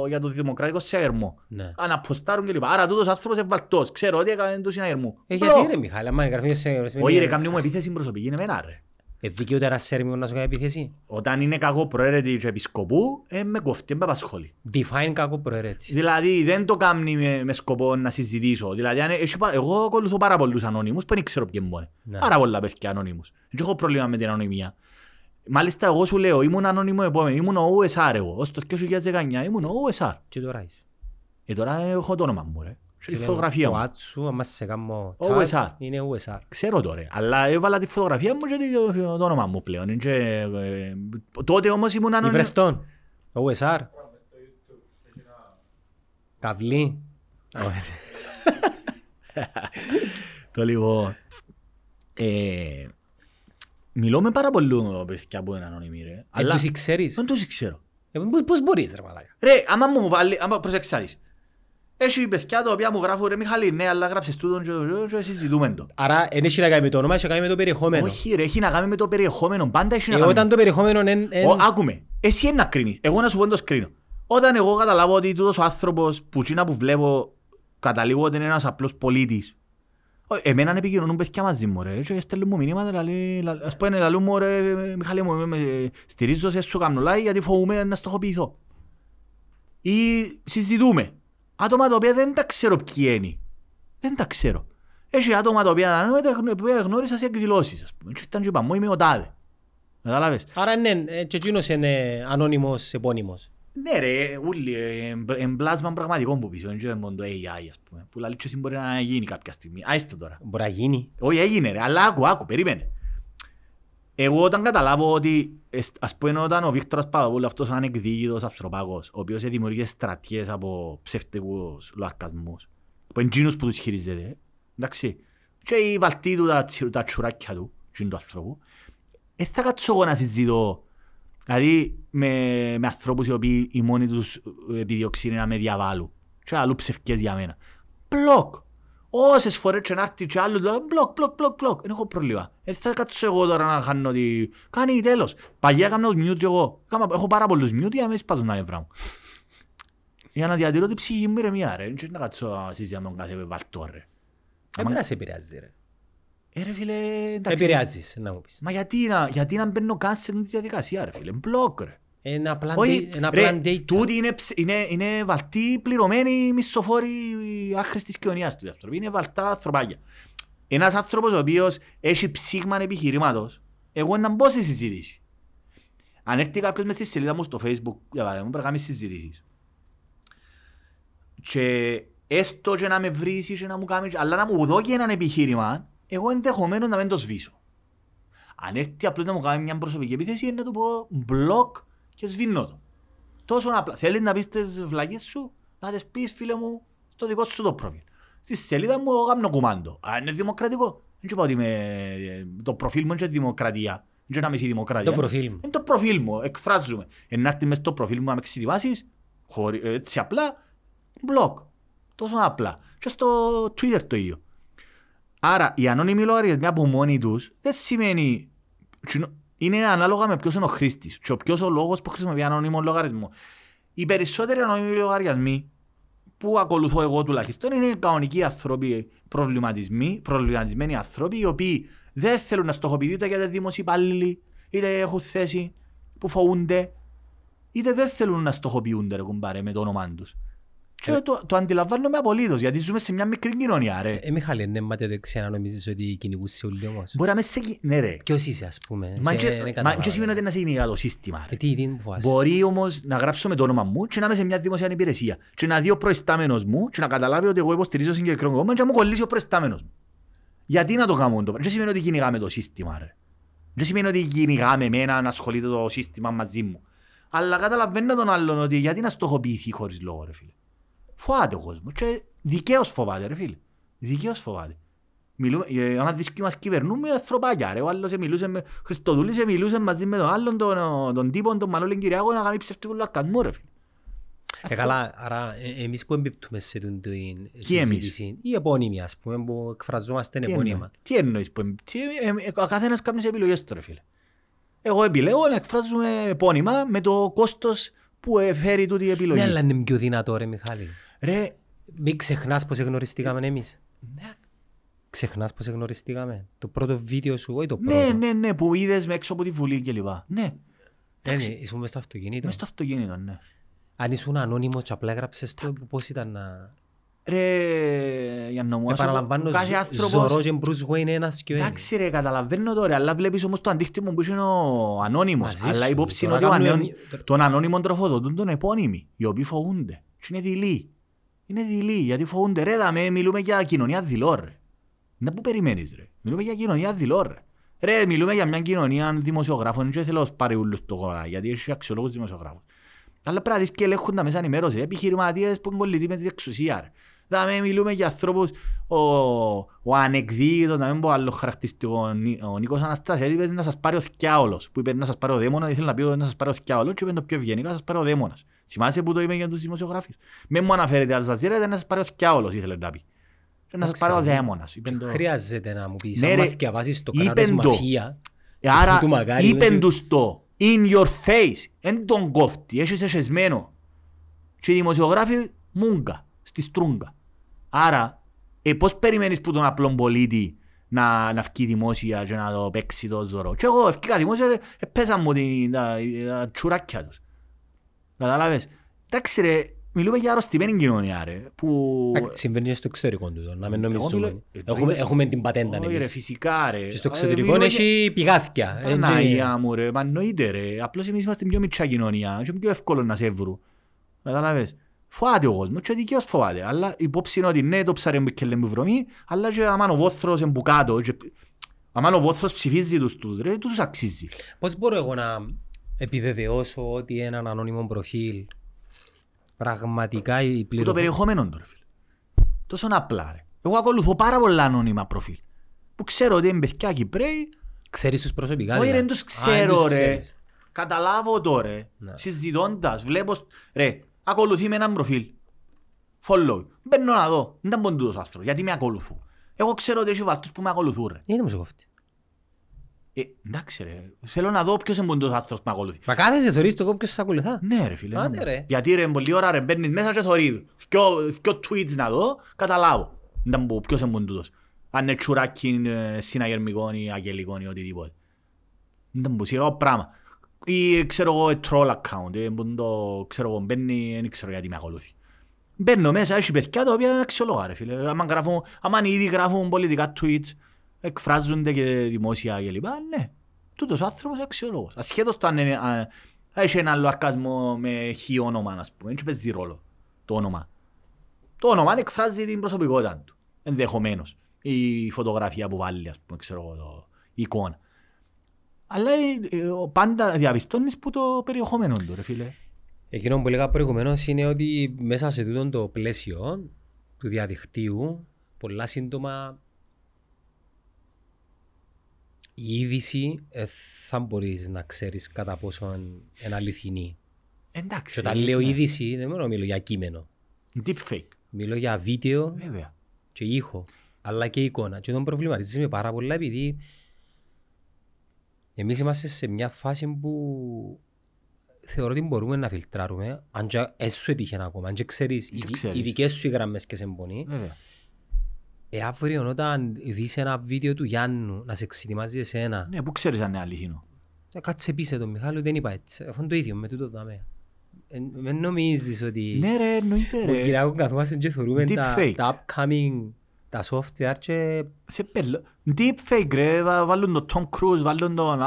για το δημοκρατικό συναγερμό. Ναι. Αναποστάρουν κλπ. Άρα τούτος άνθρωπος ευαλτός, ξέρω ότι έκανε το συναγερμό. Γιατί ρε Μιχάλη, άμα γράφει συναγερμό. Όχι ρε, καμνή μου επίθεση προσωπική είναι εμένα ρε. Δικαιούται ένας Σέρμιος να σου κάνει επίθεση. Όταν είναι κακό προαίρετη και επισκοπού, με κοφτεί, με απασχολεί. Define κακό προαίρετη. Δηλαδή δεν το κάνει με σκοπό να συζητήσω. Δηλαδή, εγώ ακολουθώ πάρα πολλούς ανώνυμους, δεν ξέρω ποιοι μπορεί. Πάρα πολλά πες και ανώνυμους. Δεν έχω πρόβλημα με την ανωνυμία. Μάλιστα, εγώ σου λέω, ήμουν ανώνυμο επόμενο, ήμουν ο USR εγώ. Ως το 2019 ήμουν ο USR. Και τώρα είσαι. Τώρα έχω το όνομα μου, ρε. Η φωτογραφία μου. Το άτσου, άμα σε κάνω tag, είναι USR. Ξέρω τώρα, αλλά έβαλα τη φωτογραφία μου και το όνομα μου πλέον. Τότε όμως ήμουν ανώνυμο. Ιβρεστών, USR. Καβλή. Το λίγο... Μιλώ με πάρα πολλούς παιδιά που είναι ανώνυμοι ρε. Τους ξέρεις? Δεν τους ξέρω. Πώς μπορείς ρε μαλάκα. Ρε, άμα μου βάλει, άμα προσεξάρεις. Έχει παιδιά τα οποία μου γράφουν ρε Μιχαλή, ναι, αλλά γράψες τούτον και συζητούμε το. Άρα δεν έχει να κάνει με το όνομα, έχει να κάνει με το περιεχόμενο. Όχι ρε, έχει να κάνει με το περιεχόμενο, πάντα έχει να κάνει. Όταν το περιεχόμενο είναι... Άκουμε, εσύ είναι να κρίνεις, εγώ να σου πω να το σκρίνω. Όταν εγώ καταλάβω ότι τούτος ο άνθρωπος που βλέπω καταλήγω ότι είναι ένας απλός πολίτης. Εμένα αν επικοινωνούν παιδιά μαζί μου ρε, και στέλνουν μου μηνύματα, ας πω είναι μου ρε, Μιχάλη μου, στηρίζω σε σου καμνολάει γιατί φοβούμαι να στοχοποιηθώ. Ή συζητούμε. Άτομα τα οποία δεν τα ξέρω ποιοι είναι. Δεν τα ξέρω. Έχει άτομα τα οποία γνώρισα σε εκδηλώσεις, ας πούμε. Και ήταν και είπα, μου είμαι ο τάδε. Καταλάβες. Άρα ναι, και εκείνος είναι ανώνυμος επώνυμος. Ναι ρε, ούλοι, εμπλάσμα πραγματικών που πίσω, είναι μόνο το AI ας πούμε, που λαλίτσιος μπορεί να γίνει κάποια στιγμή, άιστο τώρα. Μπορεί να γίνει. Όχι έγινε ρε, αλλά άκου, περίμενε. Εγώ όταν καταλάβω ότι, ας πούμε όταν ο Βίκτρος Πάδοπουλο, αυτός ο ανεκδίκητος αυστροπάγος, ο οποίος δημιουργεί στρατιές από ψευτικούς λοαρκασμούς, που είναι τζίνους που τους χειρίζεται, εντάξει, και η βαλτή του, τα τσουράκια του, τζίνου του ανθρώπου, θα κάτσω εγώ να συζητώ. Δηλαδή με ανθρώπους οι οποίοι οι μόνοι τους επιδιωξύνουν να με διαβάλουν και άλλου ψευκές για μένα. Μπλοκ! Όσες φορές και να έρθει και άλλους μπλοκ. Δεν έχω πρόβλημα. Δεν θα κάτσω εγώ τώρα να χάνω ότι κάνει τέλος. Παγιά έκανα τους μιούτ και εγώ. Έχω πάρα πολλούς μιούτ για να με σπάσουν τα νευρά μου. Για να διατηρώ την ψυχή μου ηρεμία ρε. Δεν κάτσω να συζητάμε τον κάθε βαλτό ρε. Έπρεπε να σε επηρεάζει ρε. Ρε φίλε, εντάξει. Επηρεάζεις, να μου πεις. Μα γιατί να μπαίνω καν σε αυτή τη διαδικασία, ρε φίλε. Μπλοκ, ρε. Ένα πλαν date. Τούτοι είναι βαλτοί, πληρωμένοι, μισθοφόροι, άχρηστης κοινωνίας του ανθρώπου. Είναι βαλτά ανθρωπάκια. Ένας άνθρωπος ο οποίος έχει ψήγμα επιχειρήματος, εγώ να μπω σε συζήτηση. Αν έρθει κάποιος μες στη σελίδα μου στο Facebook, για παράδειγμα, πρέπει να κάνεις συζητήσεις. Και έστω και να με βρίσει και να μου κάνει, αλλά να μου δω και έναν επιχείρημα. Εγώ ενδεχομένως να μην το σβήσω. Αν έρθει απλώς να μου κάνει μια προσωπική επίθεση είναι να του πω μπλοκ και σβήνω το. Τόσο απλά. Θέλεις να πεις τις βλακίες σου, να τις πεις φίλε μου στο δικό σου το προφίλ. Στη σελίδα μου εγώ κάνω κουμάντο. Αν είναι δημοκρατικό, δεν σου πω ότι το προφίλ μου είναι δημοκρατία. Δεν είναι δημοκρατία. Το προφίλ μου. Είναι το προφίλ μου, εκφράζουμε. Να έρθει μες το προφίλ μου να με ξετοιμάσεις, έτσι απλά, μπλοκ. Τόσο απλά. Και στο Twitter το ίδιο. Άρα, οι ανώνυμοι λογαριασμοί από μόνοι τους δεν σημαίνει. Είναι ανάλογα με ποιος είναι ο χρήστης και ποιος ο λόγος που χρησιμοποιεί ανώνυμο λογαριασμό. Οι περισσότεροι ανώνυμοι λογαριασμοί που ακολουθώ εγώ τουλάχιστον είναι κανονικοί άνθρωποι, προβληματισμένοι άνθρωποι, οι οποίοι δεν θέλουν να στοχοποιηθούν είτε για δημόσιοι υπάλληλοι, είτε έχουν θέση που φοβούνται, είτε δεν θέλουν να στοχοποιούνται με το όνομά τους. Και το αντιλαμβάνομαι απολύτως, γιατί ζούμε σε μια μικρή κοινωνία, ρε. Μιχάλη, ναι, μα τεδεξιά να νομίζεις ότι κυνηγούσε όλοι όμως. Μπορεί να με σε... Ναι, ρε. Ποιος είσαι, ας πούμε. Μα και σημαίνει ότι να σε κυνηγά το σύστημα, ρε. Τι μου φοβάσαι. Μπορεί όμως να γράψω με το όνομα μου και να είμαι σε μια δημοσία υπηρεσία. Και να δει ο προϊστάμενος μου και να καταλάβει ότι εγώ υποστηρίζω συγκεκριμένο κόμμα και να μου κολλήσει ο προϊστάμενος μου. Γιατί να το κάνουμε το πράγμα. Και σημαίνει ότι κυνηγάμε το σύστημα, ρε. Και σημαίνει ότι κυνηγάμε εμένα να ασχολείται το σύστημα μαζί μου. Αλλά καταλαβαίνω τον άλλον ότι γιατί να στοχοποιηθεί χωρίς λόγο, ρε φίλε. Φοβάται ο κόσμος και δικαίως φοβάται ρε φίλε, δικαίως φοβάται. Αν δεις και μας κυβερνούμε ανθρωπάκια ρε, ο άλλος Χριστοδούλης μιλούσε μαζί με τον άλλον τον τύπο, τον Μανώλη Κυριάκο να κάνει ψευτικό λακασμό ρε φίλε. Καλά, άρα εμείς που εμπίπτουμε σε την συζήτηση, οι επώνυμοι ας πούμε που εκφραζόμαστε επώνυμα. Τι εννοείς που εμπίπτουμε, ο καθένας κάποιες επιλογές του ρε φίλε. Εγώ επιλέγω να εκφράζουμε επώνυμα με το κόστος που φέρει τούτη η επιλογή. Ναι, αλλά είναι πιο δυνατό ρε Μιχάλη. Ρε, μην ξεχνάς πως εγνωριστήκαμε εμείς. Ναι. Ξεχνάς πως εγνωριστήκαμε. Το πρώτο βίντεο σου, όχι το πρώτο. Ναι, που είδες με έξω από τη Βουλή και λοιπά. Ναι. Ήσουν μες στο αυτοκίνητο. Μες στο αυτοκίνητο, ναι. Αν ήσουν ανώνυμος και απλά έγραψες το, πώς ήταν να... Ρε, για να μου επαναλαμβάνω, Ζωρό και Μπρουζουέ είναι ένας και ο ένας. Εντάξει ρε, καταλαβαίνω τώρα, αλλά βλέπεις όμως το αντίκτυπο που είναι ο ανώνυμος. Αλλά υπόψη είναι ότι τον ανώνυμο τροφοδοτούν τον επώνυμοι, οι οποίοι φοβούνται. Και είναι δειλοί. Είναι δειλοί, γιατί φοβούνται. Ρε, δαμε, μιλούμε για κοινωνία δειλό, ρε. Να πού περιμένεις, ρε. Μιλούμε για κοινωνία δειλό, ρε. Ρε, μιλούμε για μια κοινωνία δημοσιογράφων. Δεν θέλω να πάρει ούλους το κόρα, γιατί έχει αξιολόγους δημοσιογράφους. Αλλά πρέπει να δεις ποιοι ελέγχουν τα μέσα ενημέρωση, επιχειρηματίες που κολλητοί με την εξουσία, ρε. Δηλαδή μιλούμε για ανθρώπους, ο ανεκδίκητος, να μην πω άλλο χαρακτηριστικό, ο Νίκος Αναστασιάδης είπε να σας πάρει ο Θκιάολος, που είπε να σας πάρει ο Δαίμονας, ήθελε να πει να σας πάρει ο Θκιάολος και είπε το πιο ευγενικά να σας πάρει ο Δαίμονας. Σημάσαι που το είπε για τους δημοσιογράφους. Με μου αναφέρετε, αν σας ζήρετε να σας πάρει ο Θκιάολος, ήθελε να πει. Και να σας πάρει ο Δαίμονας. Χρειάζεται να μου πεις, αν μάθει και αβάζεις το κράτος μαφία. Άρα είπεν τους το, in your face, εν τον κόφτη, έχεις εσεσμένο. Και οι δημοσιογράφοι μούγκα. Στη στρούγκα. Άρα, Πώς περιμένεις που τον απλό πολίτη να βγει δημόσια και να το παίξει το ζωρό? Και εγώ βγήκα δημόσια, πέσα μου τα τσουράκια τους. Καταλάβες. Εντάξει ρε, μιλούμε για αρρωστημένη κοινωνία ρε. Συμβαίνει και στο εξωτερικό τούτο, να μην νομίζουμε. Έχουμε την πατέντα εμείς. Όχι ρε, φυσικά ρε. Και στο εξωτερικό έχει πηγάθηκια. Παναγία μου ρε, μα εννοείται ρε. Απλώς εμείς είμαστε πιο μικρά κοινωνία και πιο εύκολο να σε βρουν. Καταλάβες. Φοβάται ο κόσμος και δικαίως φοβάται, αλλά υπόψη είναι ότι ναι, το ψάρι μου και λέμε βρωμή, αλλά και αμάν ο βόθρος εμπουκάτω, αμάν ο βόθρος ψηφίζει τους τούτρες, τους αξίζει. Πώς μπορώ εγώ να επιβεβαιώσω ότι έναν ανώνυμο προφίλ πραγματικά η πλήρω... Το περιεχόμενο τώρα, φίλε. Τόσο απλά, ρε. Εγώ ακολουθώ πάρα πολλά ανώνυμα προφίλ, που ξέρω ότι είναι παιδιά Κυπρέοι. Ξέρεις τους προσωπικά? Όχι ρε, τους ξέρω ρε. Καταλάβω τώρα, συζητώντας, βλέπω, ρε. Ακολουθεί με έναν προφίλ. Follow. Μπαίνω να δω. Δεν μπορούν τούτος άνθρωπος. Γιατί με ακολουθούν. Εγώ ξέρω ότι έχει βαλτούς που με ακολουθούν ρε. Γιατί μου σε κόφτει. Εντάξει ρε. Θέλω να δω ποιος είναι τούτος άνθρωπος που με ακολουθεί. Μα κάθεσαι θωρείς το ποιος σας ακολουθά. Ναι ρε φίλε. Άντε, ρε. Γιατί ρε πολλή ώρα ρε μπαίνεις μέσα και θωρείς. Δυο tweets να δω. Καταλάβω. Δεν μπορώ ποιος είναι τούτος. Αν είναι τσουράκι, συναγερμικό ή αγγελικό ή οτιδήποτε. Δεν μπορώ. Ή ξέρω εγώ troll account, ξέρω εγώ μπαίνει, δεν ξέρω γιατί με ακολουθεί. Μπαίνω μέσα, έχει παιδιά τα οποία δεν αξιολογά ρε φίλε. Αμάν ήδη γράφουν πολιτικά tweets, εκφράζονται και δημόσια κλπ. Ναι, τούτος άνθρωπος αξιολόγος. Ασχέτως το αν έχει ένα άλλο αρκασμό με χι όνομα, ας πούμε, έτσι παίζει ρόλο το όνομα. Το όνομα εκφράζει την προσωπικότητα του, ενδεχομένως. Η φωτογραφία που βάλει, ας πούμε, ξέρω εγώ, η εικόνα. Αλλά πάντα διαπιστώνεις που το περιεχόμενο του, ρε φίλε. Εκείνο που έλεγα προηγουμένως είναι ότι μέσα σε τούτο το πλαίσιο του διαδικτύου, πολλά σύντομα η είδηση θα μπορείς να ξέρεις κατά πόσο είναι αληθινή. Εντάξει. Και όταν λέω είδηση, δεν μόνο μιλώ για κείμενο. Deepfake. Μιλώ για βίντεο. Βέβαια. Και ήχο, αλλά και εικόνα. Και τον προβληματίζεις με πάρα πολλά επειδή... Εμείς είμαστε σε μια φάση που θεωρώ ότι μπορούμε να φιλτράρουμε, αν και έσου έτυχε ακόμα, αν και ξέρεις οι δικές σου οι γραμμές και σε εμπονεί. Αύριο όταν δεις ένα βίντεο του Γιάννου να σε εξετοιμάζει εσένα. Ναι, πού ξέρεις αν είναι αληθινό. Κάτσε πίσω τον Μιχάλη, δεν είπα έτσι. Αυτό είναι το ίδιο με τούτο δαμέα. Με νομίζεις ότι... Ναι ρε, εννοείται ρε. Κυράκο καθόμαστε και θεωρούμε τα upcoming... Τα software και... Σε πέλο. Deepfake ρε, βάλουν τον Tom Cruise, βάλουν τον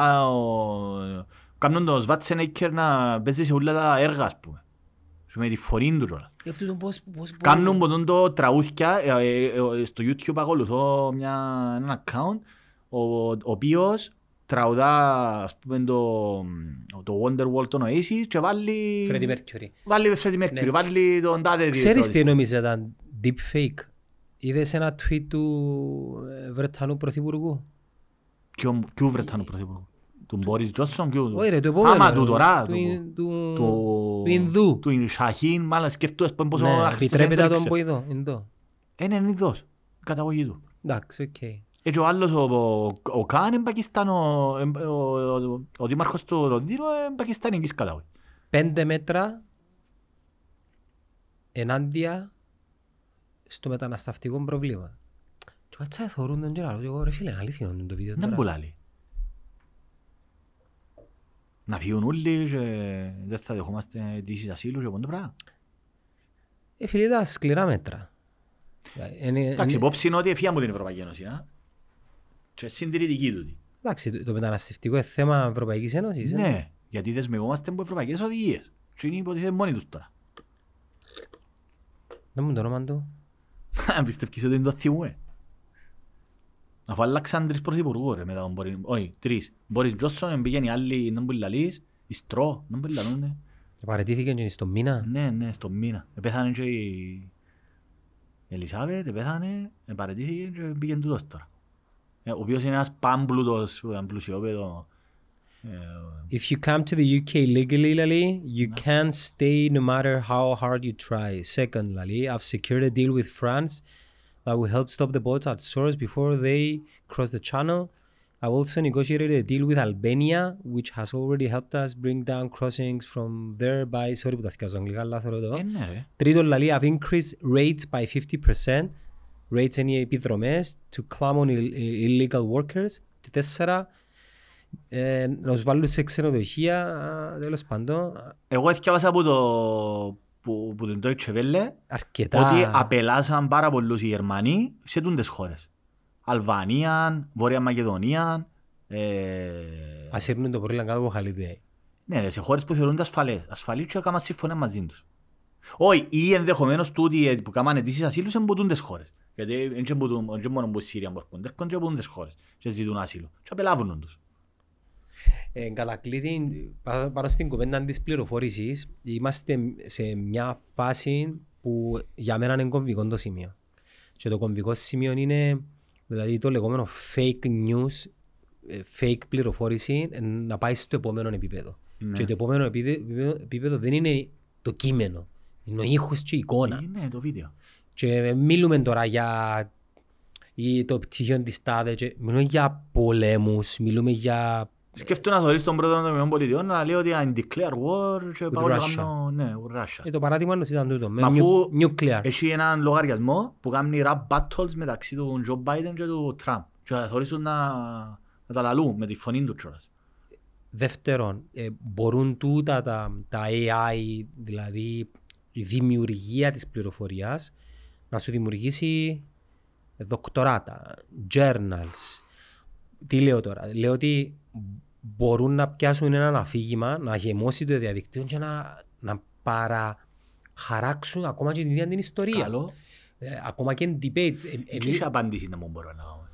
Schwarzenegger να παίζει σε όλα τα έργα, ας πούμε. Με τη φορήν του τώρα. Κάνουν ποτόν το τραούθκια, στο YouTube ακολουθώ έναν account, ο οποίος τραουδά, ας πούμε, το Wonderwall των Oasis και βάλει... Freddie Mercury. Βάλει Freddie Mercury, βάλει τον τάδε... Ξέρεις τι νομίζεις ήταν deepfake? Είδες ένα tweet του Βρετανού Πρωθυπουργού. Ποιου Βρετανού Πρωθυπουργού? Του Μπόρις Τζόνσον? Όχι ρε, το επόμενο. Άμα του τώρα, του Ινδού. Του Σαχίν, μάλλον σκεφτούς πόσο αχριστός έπαιξε. Επιτρέπεται τον Ποϊδό, Ινδό. Είναι Ινδός, καταγωγή του. Εντάξει, οκ. Έτσι ο άλλος, ο Καν, είναι Πακιστάνο, ο δήμαρχος του Ροντήρου, είναι Πακιστάνικης καταγωγή. 5 μέτρα ενάντια... στο μεταναστευτικό πρόβλημα. Και κατσά θεωρούν τον Γεράλο, εγώ ρε φίλε, αλήθεια είναι το βίντεο τώρα. Να μπουλάλει. Να φύγουν όλοι και δεν θα δεχόμαστε αιτήσεις ασύλου και πόντο πράγμα. Φίλε, τα σκληρά μέτρα. Εντάξει, υπόψη είναι ότι έφυγαν από την Ευρωπαϊκή Ένωση. Και συντηρητική τούτη. Εντάξει, το μεταναστευτικό θέμα Ευρωπαϊκής Ένωσης. Ναι, γιατί δεσμευόμαστε από ευρωπαϊκές οδηγίες. Και είναι υποτίθεται μόνοι τους τώρα. Δεν μου το όνομα του. Αν πιστεύεις ότι είναι το θυμούμε. Αφού αλλάξαν 3 πρωθυπουργού ρε μετά τον Μπόρις. Όχι, 3. Μπόρις Τζόνσον πήγαινε οι άλλοι να μπουν λαλείς. Η Στρό, να μπουν λαλούνε. Παραιτήθηκε και στον μήνα. Ναι, στον μήνα. Επέθανε και η Ελισάβετ, επέθανε, παραιτήθηκε και πήγαινε τούτος τώρα. Ο οποίος είναι ένας πάμπλουτος, πλουσιόπεδο. If you come to the UK legally, Lali, you can't stay no matter how hard you try. Second, Lali, I've secured a deal with France that will help stop the boats at source before they cross the channel. I've also negotiated a deal with Albania, which has already helped us bring down crossings from there by... Sorry, but that's English. Third, Lali, I've increased rates by 50%. Rates είναι οι επιδρομές, to clam on illegal workers. Και τέσσερα, να τους βάλουν σε ξενοδοχεία, τέλος πάντων. Εγώ έφτιαξα από τον Deutsche Welle ότι απελάσαν πάρα πολλούς οι Γερμανοί σε τούντες χώρες. Αλβανία, Βόρεια Μακεδονία. Ας έρνουν το πρωί κάτω από Χαλιδέα. Ναι, σε χώρες που θεωρούνται ασφαλείς και έκαναν συμφωνία μαζί τους. Όχι, ή ενδεχομένως τούτοι που έκαναν αιτήσεις ασύλου σε μποτούντες χώρες. Γιατί δεν μόνο από Σύρια μπορούν, έρχονται και από μποτούντες χώρες και ζητούν ασύλο και απελάβουν τους. Κατακλείδη, πάνω στην κουβέντα της πληροφόρησης, είμαστε σε μια φάση που για μένα είναι κομβικό το σημείο. Και το κομβικό σημείο είναι δηλαδή το λεγόμενο fake news, fake πληροφόρηση να πάει στο επόμενο επίπεδο. Ναι. Και το επόμενο επίπεδο δεν είναι το κείμενο, είναι ο ήχος και η εικόνα. Ναι, το βίντεο. Και μιλούμε τώρα για το πτυχίο της τάδε, μιλούμε για πολέμους, μιλούμε για... Σκέφτω να θεωρείς τον πρόεδρο των ΗΠΑ να λέει ότι I declare war και πάω να κάνω... Ναι, with Russia. Το παράδειγμα μας ήταν τούτο, με nuclear. Έχει έναν λογαριασμό που κάνει rap battles μεταξύ του Τζο Μπάιντεν και του Τραμπ. Και θα θεωρείς να τα λαλούν με τη φωνή του τσόρας. Δεύτερον, μπορούν τούτα τα AI, δηλαδή η δημιουργία της πληροφορίας, να σου δημιουργήσει δοκτοράτα, journals. Τι λέω τώρα, λέω ότι μπορούν να πιάσουν έναν αφήγημα, να γεμώσει το διαδικτύο και να παραχαράξουν ακόμα και την ίδια την ιστορία. Καλό. Ακόμα και in debates. Τι είσαι απάντηση να μου μπορώ να κάνω.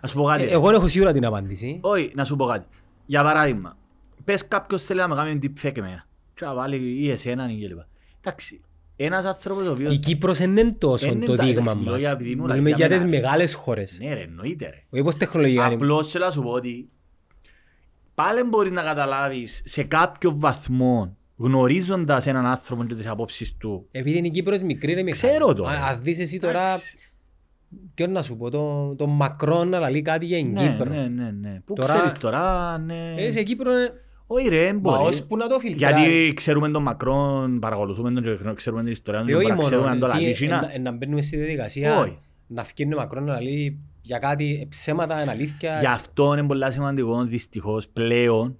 Ας πω κάτι. Εγώ έχω σίγουρα την απάντηση. Όχι, να σου πω κάτι. Για παράδειγμα, πες κάποιος θέλει να με κάνει deepfake εμένα. Και να βάλει ή εσένα ή κλπ. Εντάξει. Ένας άνθρωπος ο οποίος... Η Κύπρος δεν είναι τόσο το δείγμα μας. Μιλούμε για τις μεγάλες χώρες. Ναι ρε, εννοείται ρε. Όπως τεχνολογία. Απλώς θέλω να σου πω ότι πάλι μπορείς να καταλάβεις σε κάποιο βαθμό γνωρίζοντας έναν άνθρωπο και τις απόψεις του. Επειδή είναι η Κύπρος μικρή ρε μεγάλη. Ξέρω το. Αν δεις εσύ τώρα... Ποιον να σου πω, το Μακρόν να λέει κάτι για την Κύπρο. Ναι. Πού ξέρεις τώρα, ναι. Σε Κύπρο... Όχι ρε, μπορεί. Γιατί ξέρουμε τον Μακρόν, παρακολουθούμε τον και ξέρουμε την ιστορία του, παραξέρουμε να το λαλίσινα. Να μπαίνουμε στη διαδικασία, να φκίνει ο Μακρόν να λέει για κάτι ψέματα, είναι αλήθεια. Γι' αυτό είναι πολύ σημαντικό, δυστυχώς, πλέον,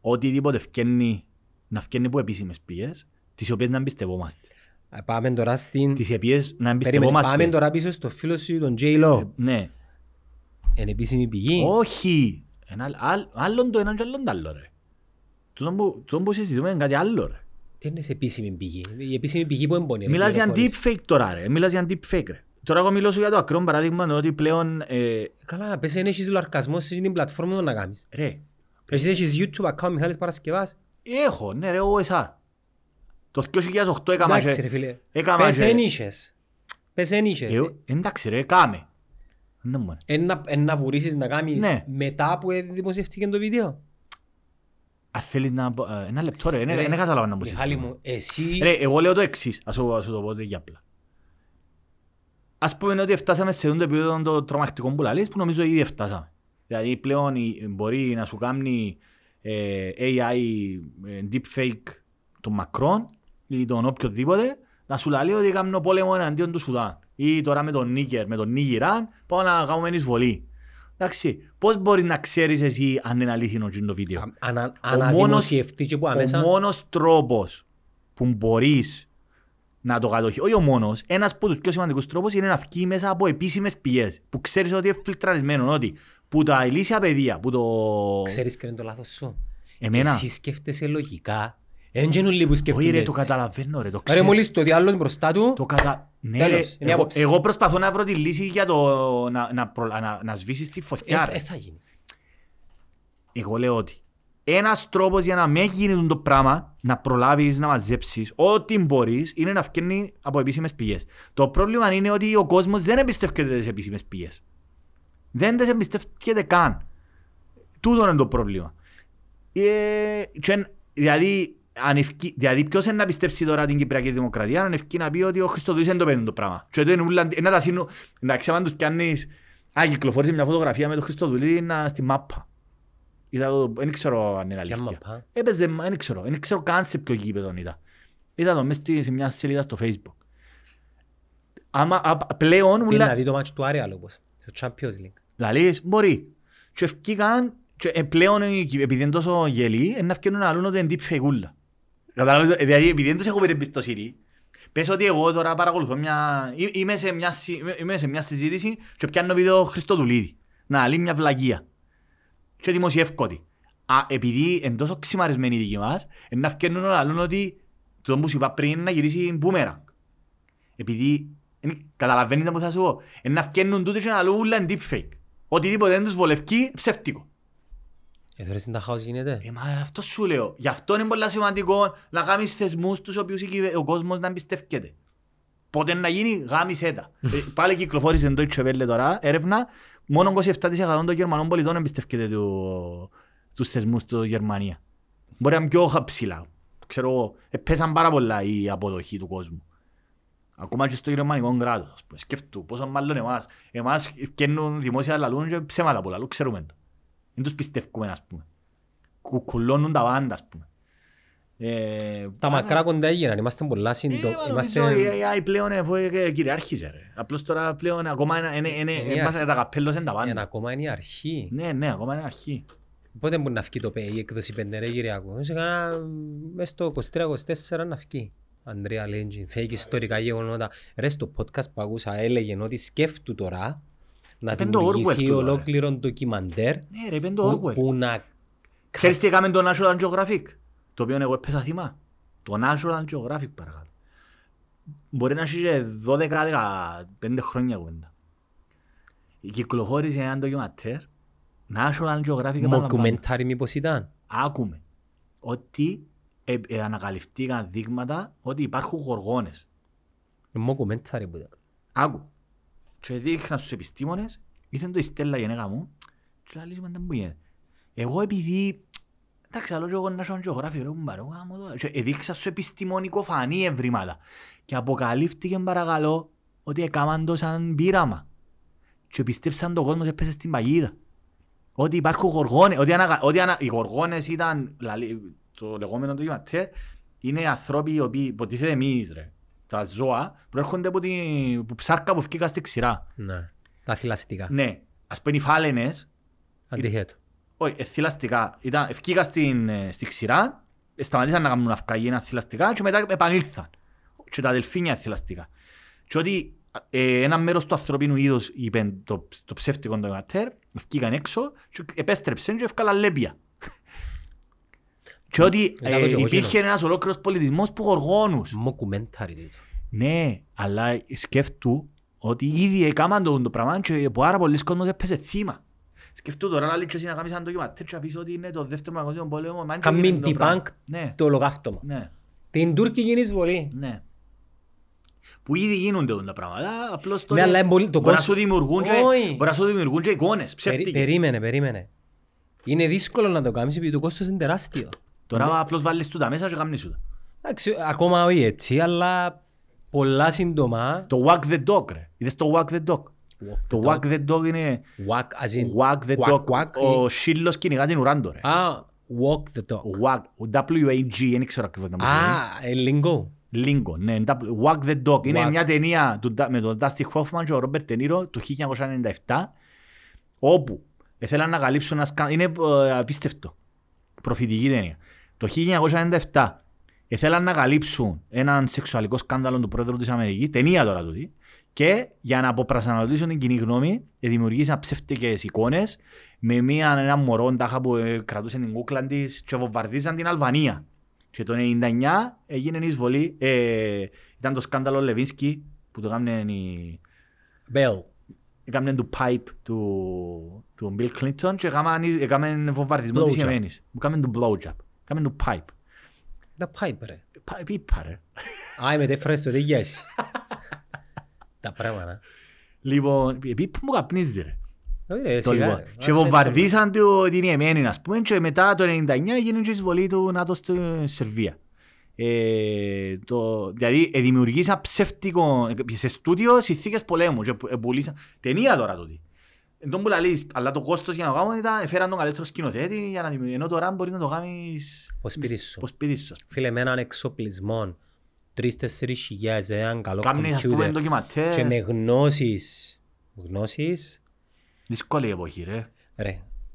οτιδήποτε φκίνει, να φκίνει από επίσημες πηγές, τις οποίες να εμπιστευόμαστε. Πάμε τώρα στην... Τις οποίες να εμπιστευόμαστε. Πάμε τώρα πίσω στο φίλο σου, τον Jho Low. Ναι. Είναι επίσημη πηγή. Όχι. Άλλον το έναν και άλλον το άλλο ρε. Τον που συζητούμε είναι κάτι άλλο ρε. Τι είναι σε επίσημη πηγή. Η επίσημη πηγή που εμπονεί. Μιλάς για deepfake τώρα ρε. Τώρα εγώ μιλώ σου για το ακραίο παράδειγμα ότι πλέον... Καλά, πες δεν έχεις λαρκασμό στην πλατφόρμα να κάνεις. Ρε. Πες έχεις YouTube account Μιχάλης Παρασκευάς. Έχω, ναι ρε, OSR. Το 2008 έκαμα και... Εντάξει ρε φίλε. Πες δεν είχες. Εντάξει ρε, κάμε. Να βουρίσεις να κάνεις μετά που δημοσιεύτηκε το βίντεο. Αν θέλεις να... Ένα λεπτό ρε, δεν καταλάβω να μπορείς. Μιχάλη μου, εσύ... Ρε, εγώ λέω το εξής, ας σου το πω για απλά. Ας πούμε ότι φτάσαμε σε ένα επίπεδο των τρομακτικών που λαλείς που νομίζω ήδη φτάσαμε. Δηλαδή πλέον μπορεί να σου κάνει AI deepfake τον Μακρόν ή τον οποιοδήποτε να σου λαλεί ότι κάνω πόλεμο εναντίον του Σουδάν. Ή τώρα με τον Νίγερ, με τον Νίγηραν, πάω να κάνουμε εισβολή. Εντάξει, πώς μπορείς να ξέρεις εσύ αν είναι αλήθινο το βίντεο. Ο μόνος τρόπος που μπορείς να το κατοχύσεις, όχι ο μόνος, ένας από τους πιο σημαντικούς τρόπους είναι να βγει μέσα από επίσημες πηγές. Που ξέρεις ότι είναι φιλτραρισμένο, ότι που τα ηλίσια παιδεία, που το... Ξέρεις ποιο είναι το λάθος σου. Εμένα. Εσύ σκέφτεσαι λογικά. Όχι ρε, το καταλαβαίνω ρε, το ξέρω. Ρε μόλις το διάλογος μπροστά του. Τέλος, είναι απόψη. Εγώ προσπαθώ να βρω τη λύση για να σβήσεις τη φωτιά. Θα γίνει. Εγώ λέω ότι ένας τρόπος για να μην γίνει το πράγμα, να προλάβεις, να μαζέψεις ό,τι μπορείς, είναι να βγαίνει από επίσημες πηγές. Το πρόβλημα είναι ότι ο κόσμος δεν εμπιστεύεται τις επίσημες πηγές. Δεν τις εμπιστεύεται καν. Τούτο είναι το πρόβλημα. Δηλαδή ποιος είναι να πιστέψει τώρα την Κυπριακή Δημοκρατία αν ευκεί να πει ότι ο Χριστοδουλής δεν το παίρνει το πράγμα. Και το είναι τα σύνου... Εντάξει, αν τους πιάνεις... Α, κυκλοφόρησε μια φωτογραφία με τον Χριστοδουλή στη μάπα. Δεν ξέρω αν είναι αλήθεια. Έπαιζε, δεν ξέρω καν σε ποιο γήπεδο ήταν. Ήταν το μέσα σε μια σελίδα στο Facebook. πλέον... Πήγαινε να δει το μάτσο του Άρεα λόγος, στο Champions League. Λαλείς, μπορεί. Και ευκήκαν, πλέον επειδή είναι τόσο γελοί, να ευκαινούν αλλούν ότι είναι τύπη φεγούλα. Καταλάβεις, δηλαδή επειδή δεν τους έχω εμπιστοσύνη, πες ότι εγώ τώρα παρακολουθώ μια... Είμαι σε μια συζήτηση και πιάνω βίντεο Χριστοδουλίδη. Να, λέει μια βλακεία. Και δημοσιεύκω ότι. Επειδή είναι τόσο ξημαρισμένοι οι δικοί μας, να ευκαινούν αλλούν ότι το που σου είπα πριν να γυρίσει μπούμερα. Επειδή, καταλαβαίνετε που θα σου πω, να ευκαινούν τούτο και να λούν όλα deepfake. Οτιδήποτε δεν τους βολευκεί, ψεύτικο. Θεωρείς να τα χάος γίνεται. Μα αυτό σου λέω. Γι' αυτό είναι πολύ σημαντικό να κάνεις θεσμούς τους οποίους ο κόσμος να εμπιστεύκεται. Πότε να γίνει, γάμισέ τα. Πάλι κυκλοφόρησε το Deutsche Welle τώρα, έρευνα, μόνο 27% των Γερμανών πολιτών εμπιστεύκεται τους θεσμούς του Γερμανία. Μπορεί να είναι πιο ψηλά. Ξέρω εγώ, πέσαν πάρα πολλά η αποδοχή του κόσμου. Ακόμα και στο γερμανικό κράτος. Σκέφτου πόσο μάλλον εμάς. Εμάς καίνουν δημόσια λαλούν και ψέματα πολλά. Ξέρουμε το. Δεν τους πιστεύουμε, ας πούμε. Κουκουλώνουν τα πάντα, ας πούμε. Τα μακρά κοντά έγιναν. Είμαστε πολλά σύντομα. Η πλέον κυριάρχησε. Απλώς τώρα πλέον ακόμα τα καπέλος είναι τα πάντα. Ακόμα είναι η αρχή. Ναι, ακόμα είναι η αρχή. Πότε μπορεί να φκεί το ΠΕ, η έκδοση πεντέρα γυριακού. Μέσα στο 23-24 να φκεί. Ανδρέα Λέντζιν, fake ιστορικά γεγονότα. Ρε στο podcast που ακούσα έλεγε ότι σκέφτου τώρα να δημιουργηθεί ολόκληρο ντοκιμαντέρ που να... Ξέρεις τι έκαμε το National Geographic, το οποίο εγώ έπαιζα θύμα. Το National Geographic παρακαλώ. Μπορεί να είσαι 12-15 χρόνια κουβέντα. Κυκλοφόρησε ένα ντοκιμαντέρ, National Geographic... Μοκουμεντάρι μήπως ήταν. Άκουμε ότι... ανακαλυφθήκαν δείγματα ότι υπάρχουν γοργόνες. Μοκουμεντάρι που ήταν. Άκου. Και δείχναν στους επιστήμονες, ήθελαν το η Στέλλα γενέκα μου και θα λύσουμε να μου γίνεται. Εγώ επειδή... Εντάξει, άλλο και εγώ να σαν γεωγράφιο, ρε κουμπάρε, έδειξα στο επιστημονικό φανή ευρήματα. Και αποκαλύφθηκε παρακαλώ ότι έκαναν το σαν πείραμα. Και πιστέψαν το κόσμο έπεσε στην παγίδα. Ότι υπάρχουν γοργόνες, οι γοργόνες ήταν... Το λεγόμενο του γυμαντέρ είναι ανθρώποι οι οποίοι υποτίθεται εμείς ρε. Τα ζώα προέρχονται από την ψάρκα που φκήκα στη ξηρά. Ναι, τα θηλαστικά. Ναι, ας πούμε οι φάλαινες. Αντιχέτω. Όχι, θηλαστικά. Φκήκα στη ξηρά, σταματήσαν να κάνουν αυγαγένα θηλαστικά και μετά επανήλθαν. Και τα αδελφίνια θηλαστικά. Και ότι ένα μέρος του ανθρωπίνου είδους, είπε το ψεύτικο του γυμαντέρ, φκήκαν έξω και επέστρεψαν και έφκαλαν λέπια. Και ότι υπήρχε ένας ολόκληρος πολιτισμός που γοργόνους. Μοκουμεντάρι. Ναι, αλλά σκέφτου ότι ήδη έκαναν το πράγμα και πάρα πολλοί κόσμος έπαιζε θύμα. Σκέφτου τώρα να λείξεις να κάνεις ένα ντοκιμαντέρ και να πεις ότι είναι το δεύτερο παγκόσμιο πόλεμο. Καμίντι Πανκ το ολοκαύτωμα. Την τουρκική εισβολή. Που ήδη γίνονται τα πράγματα, απλώς τώρα μπορεί να σου δημιουργούν και εικόνες ψεύτικες. Περίμενε. Είναι δύσκολο να το κάνεις επειδή το κόστος είναι τεράστιο. Τώρα απλώς βάλεις τούτα μέσα και κάνεις τούτα. Ακόμα όχι έτσι, αλλά πολλά σύντομα... Το walk the dog, ρε. Είδες το walk the dog. Το walk the dog είναι... Walk the dog. Ο σύλλος κυνηγά την ουράντο, ρε. Walk the dog. W-A-G, δεν ξέρω ακριβώς να μου λέει. Lingo, ναι. Walk the dog. Είναι μια ταινία με τον Dustin Hoffman και ο Robert De Niro το 1997, όπου θέλαν να καλύψουν ένα σκάνδαλο. Είναι απίστευτο. Προφητική ταινία. Το 1997 ήθελαν να καλύψουν έναν σεξουαλικό σκάνδαλο του πρόεδρου της Αμερικής, ταινία τώρα τούτη, και για να αποπρασαναλωτήσουν την κοινή γνώμη, δημιουργήσαν ψεύτικες εικόνες με ένα μωρό τάχα που κρατούσε την κούκλα της και βομβαρδίζαν την Αλβανία. Και το 1999 έγινε εισβολή, ήταν το σκάνδαλο Λεβίνσκι που το έκανε η Bell. Έκαμε του pipe του Bill Clinton και έκαμε βομβαρδισμό της Ιεμένης. Έκαμε του blowjob. Έκαμε του pipe. Τα pipe ρε. Πίπα ρε. Α, είμαι τεφρές του, δεν γιέσαι. Τα πράγματα. Λοιπόν, πίπα μου καπνίζει ρε. Και βομβαρδίσαν την Ιεμένη ας πούμε και μετά το 1999 έγινε και η εισβολή του ΝΑΤΟ στη Σερβία. Δηλαδή δημιουργήσα ψεύτικο σε στούντιο συνθήκες πολέμου και πουλήσα ταινία τώρα τότε. Εν τον πουλαλείς, αλλά το κόστος για να το κάνουν ήταν έφεραν τον καλύτερο σκηνοθέτη για να δημιουργήσω τώρα μπορεί να το κάνεις πως πήρεις σου. Φίλε με έναν εξοπλισμό 3-4 χιλιάδες, έναν καλό κομπιούτερ και με γνώσεις. Δύσκολη εποχή ρε.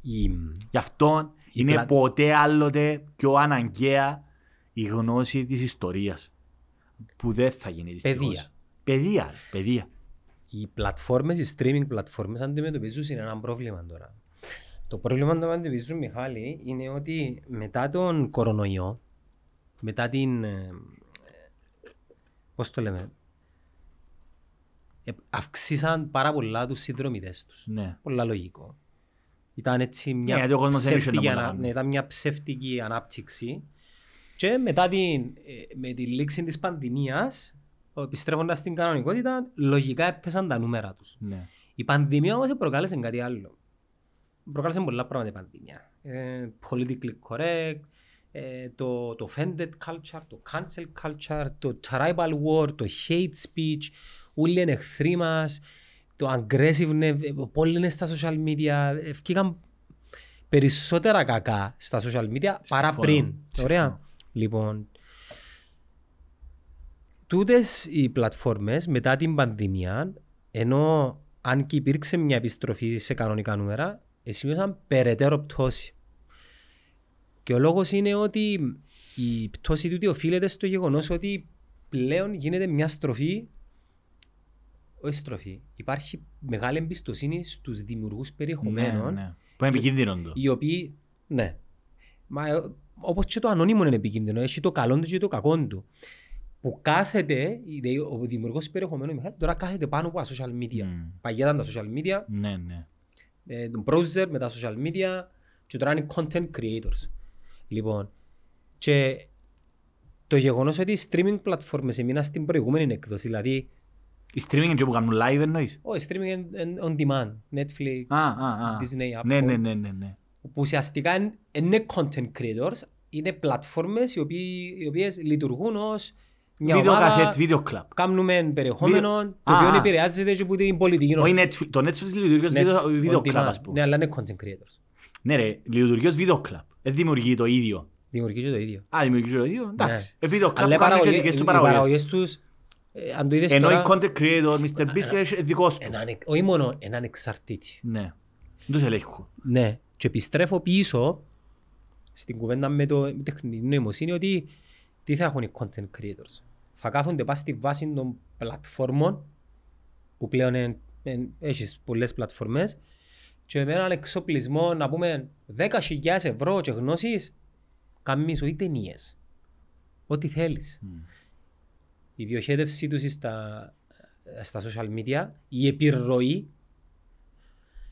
Γι' αυτό είναι ποτέ άλλοτε πιο αναγκαία η γνώση της ιστορίας που δεν θα γίνει δυστυχώς. Παιδεία. Οι πλατφόρμες, οι streaming πλατφόρμες αντιμετωπίζουν έναν πρόβλημα τώρα. Το πρόβλημα που αντιμετωπίζουν, Μιχάλη, είναι ότι μετά τον κορονοϊό, μετά την... πώς το λέμε... αυξήσαν πάρα πολλά τους συνδρομητές τους. Ναι. Πολλά λογικό. Ήταν έτσι μια, μια ψεύτικη ανάπτυξη και μετά με τη λήξη της πανδημίας, επιστρέφοντας στην κανονικότητα, λογικά έπεσαν τα νούμερα τους. Ναι. Η πανδημία όμως προκάλεσε κάτι άλλο. Προκάλεσε πολλά πράγματα η πανδημία. Politically correct, το offended culture, το cancel culture, το tribal war, το hate speech, όλοι είναι εχθροί μας, το aggressive, πολλοί είναι στα social media, ευκήκαν περισσότερα κακά στα social media παρά πριν. Ωραία. Λοιπόν, τούτες οι πλατφόρμες μετά την πανδημία, ενώ αν και υπήρξε μια επιστροφή σε κανονικά νούμερα, σημείωσαν περαιτέρω πτώση. Και ο λόγος είναι ότι η πτώση τούτη οφείλεται στο γεγονός ότι πλέον γίνεται μια στροφή. Όχι στροφή. Υπάρχει μεγάλη εμπιστοσύνη στους δημιουργούς περιεχομένων. Ναι. Που είναι επικίνδυνο το. Οι οποίοι, ναι. Μα, όπως και το ανώνυμο είναι επικίνδυνο. Έχει το καλό του και το κακό του. Που κάθεται, ο δημιουργός περιεχομένου τώρα κάθεται πάνω από τα social media. Mm. Παγιά ήταν τα social media. Ναι. Τον browser με τα social media και τώρα είναι content creators. Λοιπόν, και το γεγονός ότι οι streaming πλατφόρμες έμειναν στην προηγούμενη έκδοση, δηλαδή οι streaming είναι που κάνουν live εννοείς? Όχι, streaming είναι on demand, Netflix, Disney, Apple. Ναι. Ουσιαστικά είναι content creators, είναι πλατφόρμες οι οποίες λειτουργούν ως μια ομάδα, κάνουμε περιεχόμενο, το οποίο επηρεάζεται και από την πολιτική. Το Netflix λειτουργεί ως βίντεο κλαμπ, ας πούμε. Ναι, αλλά είναι content creators. Ναι ρε, λειτουργεί ως βίντεο κλαμπ. Δημιουργεί το ίδιο. Δημιουργεί το ίδιο, εντάξει. Βίντεο κλαμπ κάνουν και δικές του παραγωγές τους. Ενώ οι content creators, Mr. Beast, είναι δικός του. Όχι μόνο, είναι ανεξαρτήτη. Ναι, τους ελέγχουν. Ναι, και επιστρέφω πίσω στην κουβέντα με την τεχνητή νοημοσύνη ότι τι θα έχουν οι content creators. Θα κάθονται πάση στη βάση των πλατφόρμων που πλέον έχεις πολλές πλατφόρμες και με έναν εξοπλισμό να πούμε 10.000 ευρώ και γνώσεις καμίς ή ταινίες. Ό,τι θέλεις. Η διοχέτευσή τους στα social media, η επιρροή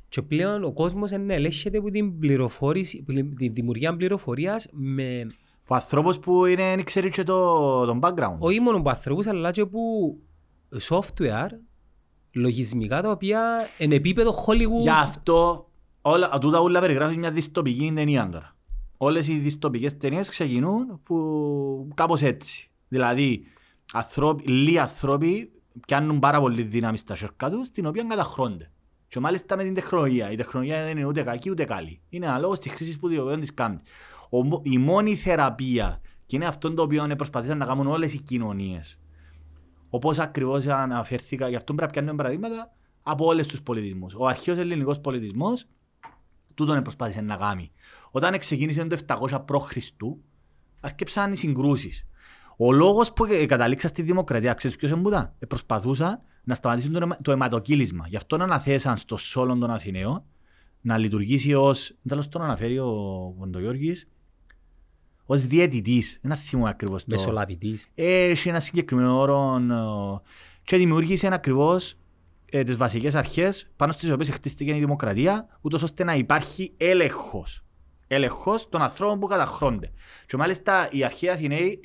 και πλέον ο κόσμος ελέγχεται από την δημιουργία πληροφορίας με... Ο άνθρωπος που είναι, ξέρει και τον background. Όχι μόνο από ανθρώπους, αλλά και από software, λογισμικά τα οποία είναι επίπεδο Hollywood. Γι' αυτό τούτα όλα περιγράφει μια δυστοπική ταινία τώρα. Όλες οι δυστοπικές ταινίες ξεκινούν κάπως έτσι. Δηλαδή, λίγοι άνθρωποι πιάνουν πάρα πολύ δύναμη στα σέρκα τους, την οποία καταχρώνται. Και μάλιστα με την τεχνολογία. Η τεχνολογία δεν είναι ούτε κακή ούτε καλή. Είναι αναλόγως της χρήσης που τις κάνουν. Η μόνη θεραπεία, και είναι αυτό το οποίο προσπαθήσαν να κάνουν όλες οι κοινωνίες. Όπως ακριβώς αναφέρθηκα, γι' αυτό πρέπει να πιάνουμε παραδείγματα από όλους τους πολιτισμούς. Ο αρχαίος ελληνικός πολιτισμός, τούτον προσπάθησε να κάνει. Όταν ξεκίνησε το 700 π.Χ., άρχισαν οι συγκρούσεις. Ο λόγος που καταλήξα στη δημοκρατία, ξέρεις ποιος εμπούτα, προσπαθούσαν να σταματήσουν το αιματοκύλισμα. Γι' αυτό αναθέσαν στο Σόλον των Αθηναίων να λειτουργήσει ως. Τέλος τον αναφέρει ο Κοντογιώργης, ως διαιτητής. Ένα θυμό ακριβώς. Μεσολαβητής. Έχει ένα συγκεκριμένο όρο και δημιούργησε ακριβώς τις βασικές αρχές πάνω στις οποίες χτίστηκε η δημοκρατία, ούτως ώστε να υπάρχει έλεγχος. Έλεγχος των ανθρώπων που καταχρώνται. Και μάλιστα οι αρχαίοι Αθηναίοι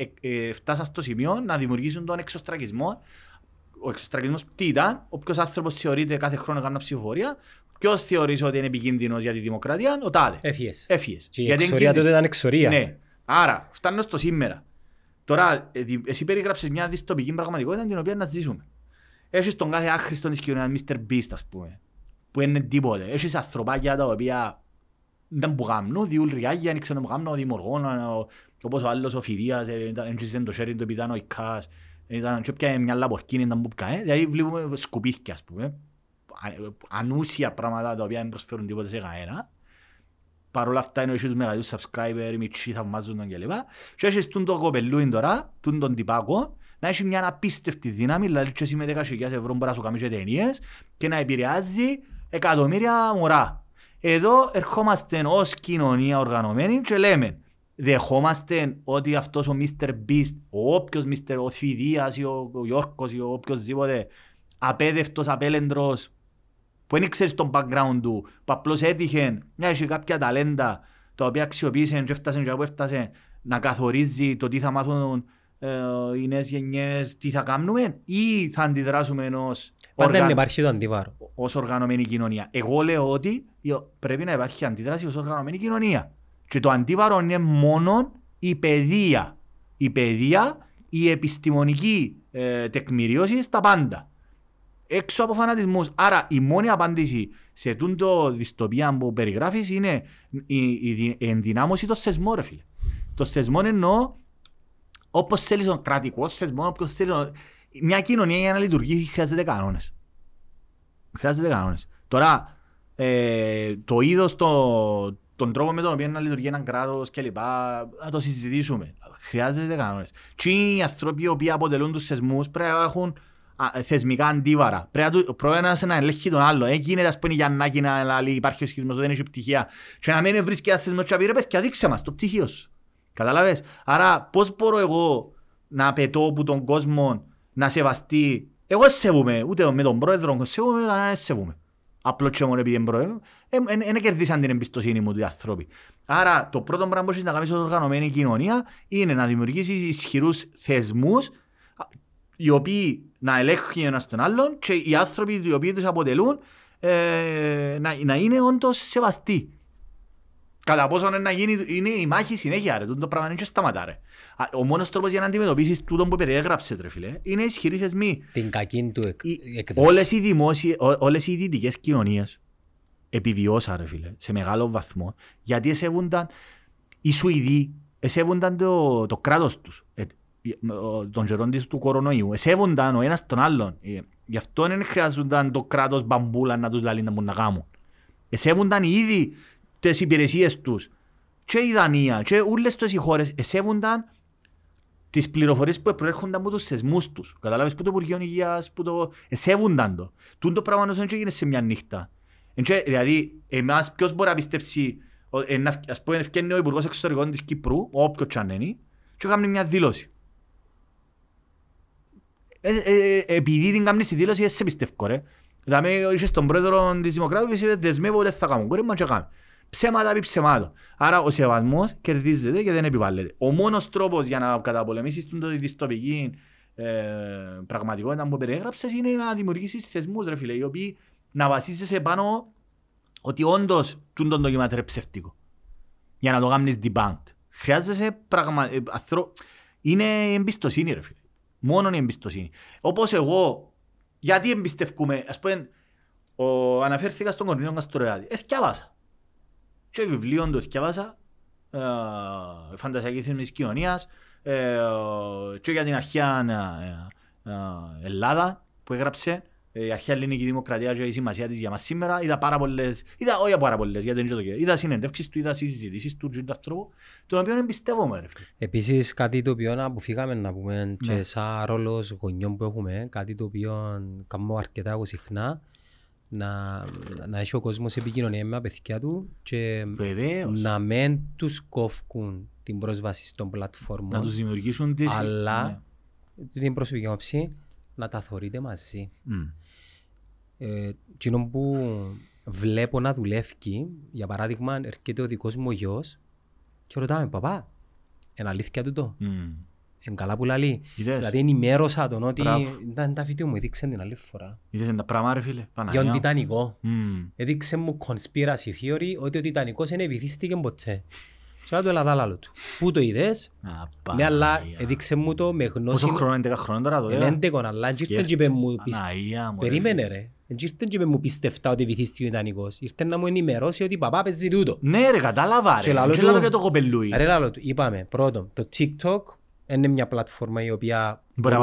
φτάσαν στο σημείο να δημιουργήσουν τον εξωστρακισμό. Ο εξωστρακισμός τι ήταν? Όποιος άνθρωπος θεωρείται κάθε χρόνο να κάνει ψηφοφορία, ποιος θεωρεί ότι είναι επικίνδυνος για τη δημοκρατία, ο τάδε. Έφυγες. Και η εξορία τότε ήταν εξορία. Ναι. Άρα, φτάνω στο σήμερα. Τώρα, εσύ περιγράψεις μια δυστοπική πραγματικότητα την οποία να ζήσουμε. Έχεις τον κάθε άχρηστο της κοινωνίας, Mr. Beast, ας πούμε, που είναι τίποτε. Έχεις ανθρωπάκια τα οποία δεν μπουγάμνουν, διούλ ριάγια, δεν ξέρω να μπουγάμνουν, ο δημιουργών, όπως ο άλλος, ο Φιδίας, δεν ξέρει το χέρι του, ο Ικάς, Ήταν και πια μια λαμπορκίνη, ήταν μπουπκα. Δηλαδή βλέπουμε σκουπίθηκια, ας πούμε, ανούσια πράγματα τα οποία δεν προσφέρουν τίποτα σε κανένα. Παρ' όλα αυτά είναι ο ίσως μεγαλύτερος subscriber, οι μητσί θαυμάζουν τον κλπ. Και έχεις τον κοπελούιν τώρα, τον τυπάκο, να έχει μια απίστευτη δύναμη, δηλαδή και εσύ με 10.000 ευρώ μπορείς να σου κάνεις και ταινίες και να επηρεάζει εκατομμύρια μωρά. Εδώ ερχόμαστε ως κοινωνία οργανωμένη και λέμε, δεχόμαστε ότι αυτός ο Mr. Beast, ο όποιος Mr. ο Θηδίας ή ο Γιώργος ή ο οποιοσδήποτε απέδευτος, απέλεντρος, που δεν ξέρεις τον background του, που απλώς έτυχε, μια έχει κάποια ταλέντα τα οποία αξιοποίησαν και έφτασαν και από έφτασαν, να καθορίζει το τι θα μάθουν οι νέες γενιές, τι θα κάνουμε ή θα αντιδράσουμε ενός ως οργανωμένη κοινωνία. Εγώ λέω ότι πρέπει να υπάρχει αντίδραση ως οργανωμένη κοινωνία. Και το αντίβαρο είναι μόνο η παιδεία. Η παιδεία, η επιστημονική τεκμηρίωση στα πάντα. Έξω από φανατισμούς. Άρα η μόνη απάντηση σε τούντο δυστοπία που περιγράφεις είναι η ενδυνάμωση των θεσμών, ρε φίλε. Το θεσμό εννοώ όπως θέλεις τον κρατικό θεσμό, όπως θέλεις τον... Μια κοινωνία για να λειτουργήσει χρειάζεται κανόνες. Χρειάζεται κανόνες. Τώρα, το είδος τον τρόπο με τον οποίο να λειτουργεί έναν κράτος κλπ. Να το συζητήσουμε. Χρειάζεται κανόνες. Και οι άνθρωποι οι οποίοι αποτελούν τους θεσμούς πρέπει να έχουν θεσμικά αντίβαρα. Πρέπει να ελέγχει τον άλλο. Δεν γίνεται, ας πούμε, η Γιάννακη να λέει υπάρχει ο σχετισμός, δεν έχει πτυχία. Και να μην βρίσκει ένα θεσμό και να πει ρε παιδιά, δείξε μας το πτυχίο σου. Καταλάβες. Άρα, πώς μπορώ εγώ να απαιτώ από τον κόσμο να σεβαστεί. Εγώ σεβούμαι, ούτε με τον πρόεδρο, σεβούμαι, δεν σεβούμαι. Απλώς και μόνο επειδή είναι πρόεδρο. Δεν κερδίσαν την εμπιστοσύνη μου οι άνθρωποι. Άρα το πρώτο πράγμα που έχεις να κάνεις ως οργανωμένη κοινωνία είναι να δημιουργήσεις ισχυρούς θεσμούς οι οποίοι να ελέγχουν ένας τον άλλον και οι άνθρωποι οι οποίοι τους αποτελούν να είναι όντως σεβαστοί. Κατά πόσο να γίνει, είναι η μάχη συνέχεια, ρε, το πράγμα είναι και σταματά, ρε. Ο μόνος τρόπος για να αντιμετωπίσεις τούτον που περιέγραψες, ρε φίλε, είναι ισχυρή θεσμή. Την κακή του εκδοχή. Όλες οι δυτικές κοινωνίες επιβιώσαν, ρε φίλε, σε μεγάλο βαθμό, γιατί εσέβουνταν, οι Σουηδοί εσέβουνταν το κράτος τους, τον γερόν της του κορονοϊού, εσέβουνταν ο ένας τον άλλον. Γι' αυτό δεν χρειάζονταν το κράτος μπαμπούλα να τους λαλεί να μπορούν να γάμουν. Εσέβουνταν ήδη τις υπηρεσίες τους και η Δανία και όλες τις χώρες εσέβουνταν τις πληροφορίες που προέρχονταν από τους θεσμούς τους. Καταλάβες, που το Υπουργείο Υγείας, που το... Εσέβουνταν το. Τούν το πράγμα δεν έγινε σε μια νύχτα. Δηλαδή, εμάς ποιος μπορεί να πιστέψει, ας πούμε, ευκένει ο Υπουργός Εξωτερικών της Κύπρου, όποιος αν είναι, και κάνει μια δήλωση. Επειδή την κάνει στη δήλωση, δεν σε πιστεύω, ρε. Δηλαδή, είσαι στον πρόεδρο της Δημοκράτης, δεσμεύω ότι θα κάνουν. Ψέματα επί ψεμάτων. Άρα ο σεβασμός κερδίζεται και δεν επιβάλλεται. Ο μόνος τρόπος για να καταπολεμήσεις την δυστοπική πραγματικότητα που περιέγραψες είναι να δημιουργήσεις θεσμούς, ρε φίλε, οι οποίοι να βασίζεσαι πάνω ότι όντως τον ντοκιμαντέρ ψευτικό. Για να το κάνεις debunk. Χρειάζεσαι είναι εμπιστοσύνη, ρε φίλε. Μόνον η εμπιστοσύνη. Όπως εγώ, γιατί εμπιστευκούμε, ας πούμε, αναφέρθηκα στον Κορνήλιο Καστοριάδη. Εθιάβασα. Και βιβλίων το θυκιάβασα, φαντασιακή θύμη της κοινωνίας και για την αρχαία Ελλάδα που έγραψε, η αρχαία ελληνική δημοκρατία και η σημασία της για μας σήμερα. Είδα πάρα πολλές, όχι πάρα πολλές, γιατί δεν το κέρδο, είδα συνεντεύξεις του, είδα συζητήσεις του και του ανθρώπου, τον οποίο εμπιστεύομαι. Επίσης κάτι το οποίο αποφύγαμε να πούμε και σαν ρόλος γονιών που έχουμε, κάτι το οποίο κάνουμε αρκετά εγώ συχνά, να έχει ο κόσμος επικοινωνία με τα παιδιά του και βεβαίως να μην τους κόφκουν την πρόσβαση στον πλατφόρμα, να τους δημιουργήσουν τις... αλλά την προσωπική όψη να τα θωρείτε μαζί. Κοινό που βλέπω να δουλεύει, για παράδειγμα, έρχεται ο δικός μου ο γιος και ρωτάμε, παπά, είναι αλήθεια τούτο? Εν καλά που λαλεί. Δηλαδή ενημέρωσα τον ότι ήταν τα βίντεο μου, έδειξε την άλλη φορά. Είδες τα πράγμα, ρε φίλε, Παναγιά. Για τον Τιτανικό. Έδειξε μου conspiracy theory ότι ο Τιτανικός δεν βυθίστηκε ποτέ. Και να το έλα δάλαλο του. Πού το είδες? Ναι, αλλά έδειξε μου το με γνώση. Πόσο χρόνο, 11 χρόνια τώρα το είδα? Εντέκον, αλλά ήρθαν και είπε μου, περίμενε ρε. Ήρθαν και μου πιστευτά ότι βυθίστηκε ο Ιτανικός. Ήρθαν να μου ενημερώσει ότι παπά παίζει τούτο. Ναι ρε, κατάλαβα ρε. Και λάλο και το κοπελούι. Ρε λάλο του, είπαμε πρώτον, το TikTok είναι μια πλατφόρμα η οποία μπορεί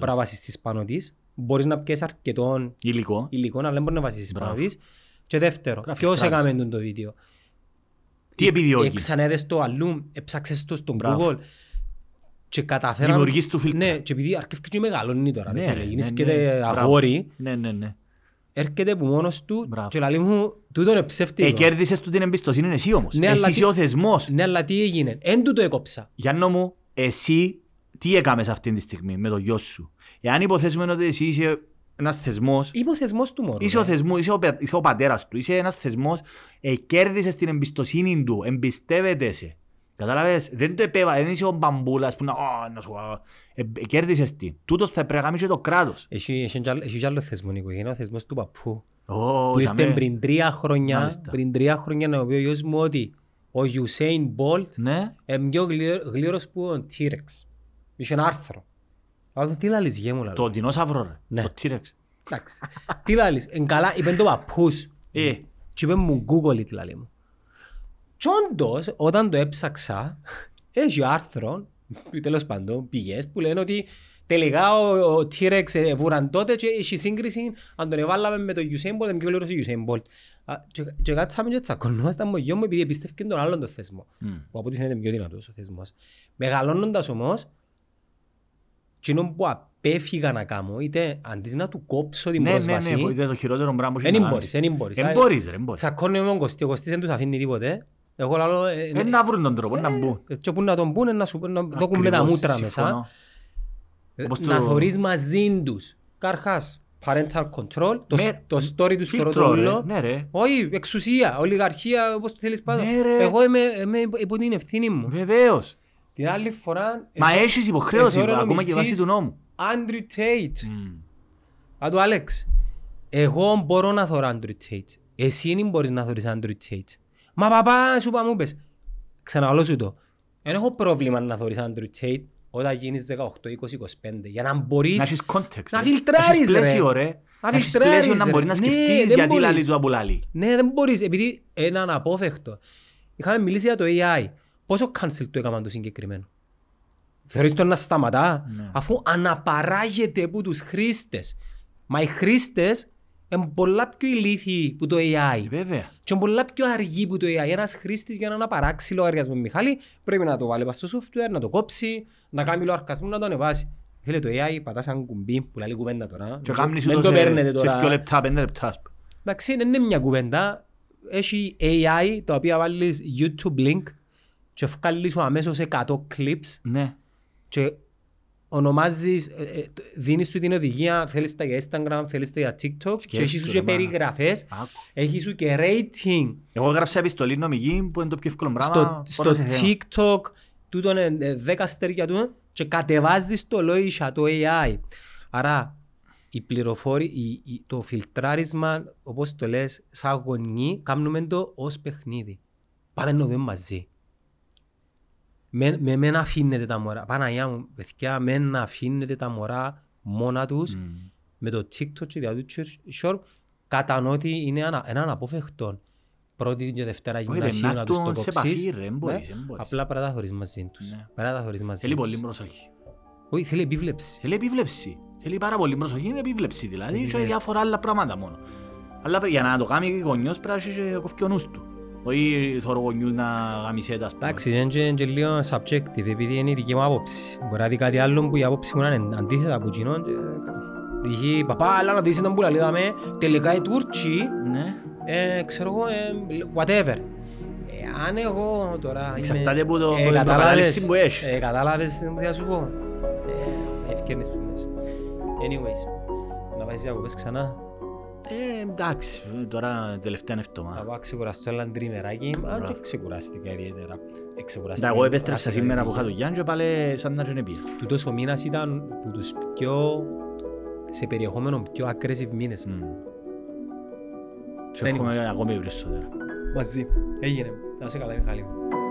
να βασιστείς πάνω της. Μπορείς να πιέσεις αρκετό υλικό, αλλά δεν μπορεί να βασιστείς πάνω της. Και δεύτερο, ποιος έκαμε το βίντεο. Τι επιδιώκει. Εξανέδες το αλλού, έψαξες το στον Google. Και καταφέραμε... Δημιουργείς του φίλτρα. Ναι, και επειδή αρκεύκες και μεγαλώνει τώρα. Γίνισκεται αγόρι. Ναι. Έρχεται που μόνος του και λέει μου, τούτο είναι ψεύτικο. Εκέρδισες του την εμπιστοσύνη, εσύ όμως. Εσύ είσαι ο θεσμός. Ναι, αλλά τι έγινε. Εν τούτο έκοψα. Γιάννο μου, εσύ τι έκαμες αυτή τη στιγμή με το γιο σου. Εάν υποθέσουμε ότι εσύ είσαι ένας θεσμός. Είμαι ο θεσμός του μωρού. Είσαι ο πατέρας του. Είσαι ένας θεσμός. Εκέρδισες την εμπιστοσύνη του. Εμπιστεύεται σε. Κατάλαβες, δεν το επέβαλε, δεν είσαι ο μπαμπούλας που να κέρδισες τι. Τούτος θα επραγαμίσει το κράτος. Έχει και άλλο θεσμό, είναι ο θεσμός του παππού. Που ήρθε πριν 3 χρόνια να πει ο γιος μου ότι ο Ιουσέιν Μπολτ είναι πιο γλύρος που ο Τίρεξ. Είχε ένα άρθρο. Αλλά τι λάλης γε μου λάβει. Το δεινόσαυρο ρε, το Τίρεξ. Τι λάλης, είπεν το παππούς και είπεν μου Google τι λάλη μου. Και όντως, όταν το έψαξα, έχει άρθρο, τέλος πάντων, πηγές που λένε ότι τελικά ο Τίρεξ βούραν τότε και έχει σύγκριση αν τον εβάλαμε με τον Usain Bolt, δεν πιο λέρωσε ο Usain Bolt. Και κάτσαμε και τσακωνόμασταν με ο γιο μου επειδή επίστευκε τον άλλον το θεσμό, που από ό,τι φαίνεται πιο δυνατός ο θεσμός. Μεγαλώνοντας όμως, εκείνο που απέφυγα να κάνω, είτε αντί να του κόψω την πρόσβαση... Ναι, το χειρότερο πράγμα που δεν μπορείς. Τσακώνομαι ο Κωστής, δεν τους αφήνει τίποτε. Εγώ λαλώ... να βρουν τον τρόπο, να μπουν. Και όπου να τον μπουν, να δώκουν με τα μούτρα μέσα. Να θωρείς μαζί τους. Καρχάς, parental control, το story του σωροτρούλου. Όχι, εξουσία, ολιγαρχία, όπως το θέλεις πάντα. Εγώ είμαι υπό την ευθύνη μου. Βεβαίως. Την άλλη φορά... Μα έχεις υποχρέωση, ακόμα και βάση του νόμου. Άντριου Τέιτ. Άντου Άλεξ. Εγώ μπορώ να θωρώ Άντριου Τέιτ. Εσύ δεν μπορείς να θωρείς Άντριου Τέιτ. Μα παπά, σου είπα, μου είπες. Ξαναλώ σου το. Δεν έχω πρόβλημα να θωρείς Άντριου Τέιτ όταν γίνεις 18, 20, 25. Για να μπορείς... Να έχεις context. Να φιλτράρεις, ρε. Να έχεις πλαίσιο, ρε. Να έχεις πλαίσιο να μπορείς να σκεφτείς γιατί λαλείς του απολαλεί. Ναι, δεν μπορείς. Επειδή είναι αναπόφευκτο. Είχαμε μιλήσει για το AI. Πόσο cancel του έκαναν το συγκεκριμένο. Θεωρείς τον να σταματά. Αφού αναπαράγεται από τους χρήστες. Μα οι χρήστες... Είναι πολλά πιο ηλίθιοι που το AI. Βέβαια. Και πολλά πιο αργοί που το AI. Ένας χρήστης για να αναπαράξει λογαριασμό, Μιχάλη, πρέπει να το βάλει στο software, να το κόψει, να κάνει λογαριασμό, να το ανεβάσει. Φίλε, το AI πατάς ένα κουμπί που λέει κουβέντα τώρα. Δεν το παίρνετε τώρα. Σε 2 λεπτά, 5 λεπτά. Εντάξει, δεν είναι μια κουβέντα. Έχει AI τα οποία βάλεις YouTube link και βγάλεις σου αμέσως 100 clips. Ναι. Και ονομάζεις, δίνεις σου την οδηγία, θέλεις τα για Instagram, θέλεις τα για TikTok και έχεις σου και περιγραφές, έχεις σου και rating. Εγώ έγραψα επιστολή νομική που είναι το πιο εύκολο πράγμα. Στο TikTok, τούτον 10 αστέρια του και κατεβάζεις το λόγια, το AI. Άρα, η πληροφόρηση, το φιλτράρισμα, όπως το λες, σαν γονή, κάνουμε το ως παιχνίδι. Πάμε να δούμε μαζί. Μεν αφήνετε τα μωρά, Παναγιά μου, παιδιά, μεν αφήνετε τα μωρά μόνα τους με το TikTok και το YouTube. Κατανοώ ότι είναι ένα αναπόφευκτο. Πρώτη και Δευτέρα γυμνασίου να τους το κοψείς. Απλά παρά τα χωρίς μαζί τους. Θέλει πολύ προσοχή. Όχι, θέλει επίβλεψη. Θέλει πάρα πολύ προσοχή, είναι επίβλεψη δηλαδή και διάφορα άλλα πράγματα μόνο. Αλλά για να το κάνει γονιός πρέπει να κοφκεί ο νους του. Όχι θωρώ γονιούς να γαμισέται, ας πούμε. Εντάξει, είναι λίγο subjective, επειδή είναι η δική μου άποψη. Μπορεί να δει κάτι άλλο που η άποψη μου είναι αντίθετα από κοινών. Είχε, παπά, έλα να δεις ήταν που λαλίδαμε, τελικά οι Τούρκοι, ξέρω εγώ, whatever. Αν εγώ τώρα... Εξαρτάται από το καταλάβεις που έχεις. Κατάλαβες, θα σου πω. Ευκαιρνείς που μέσα. Anyways, να πάει στις διακοπές ξανά. Εντάξει, τώρα τελευταία εβδομάδα. Θα πάω ξεκουραστώ έναν τριμεράκι, αν και ξεκουράστηκα ιδιαίτερα. Εγώ επέστρεψα σήμερα που είχα το Γιάννη και πάλι σαν να τον πήρα. Τούτος ο μήνας ήταν που τους πιο, σε περιεχόμενο πιο aggressive μήνες. Και έχουμε ακόμη περισσότερα. Μαζί, έγινε. Να είσαι καλά, Μιχάλη μου.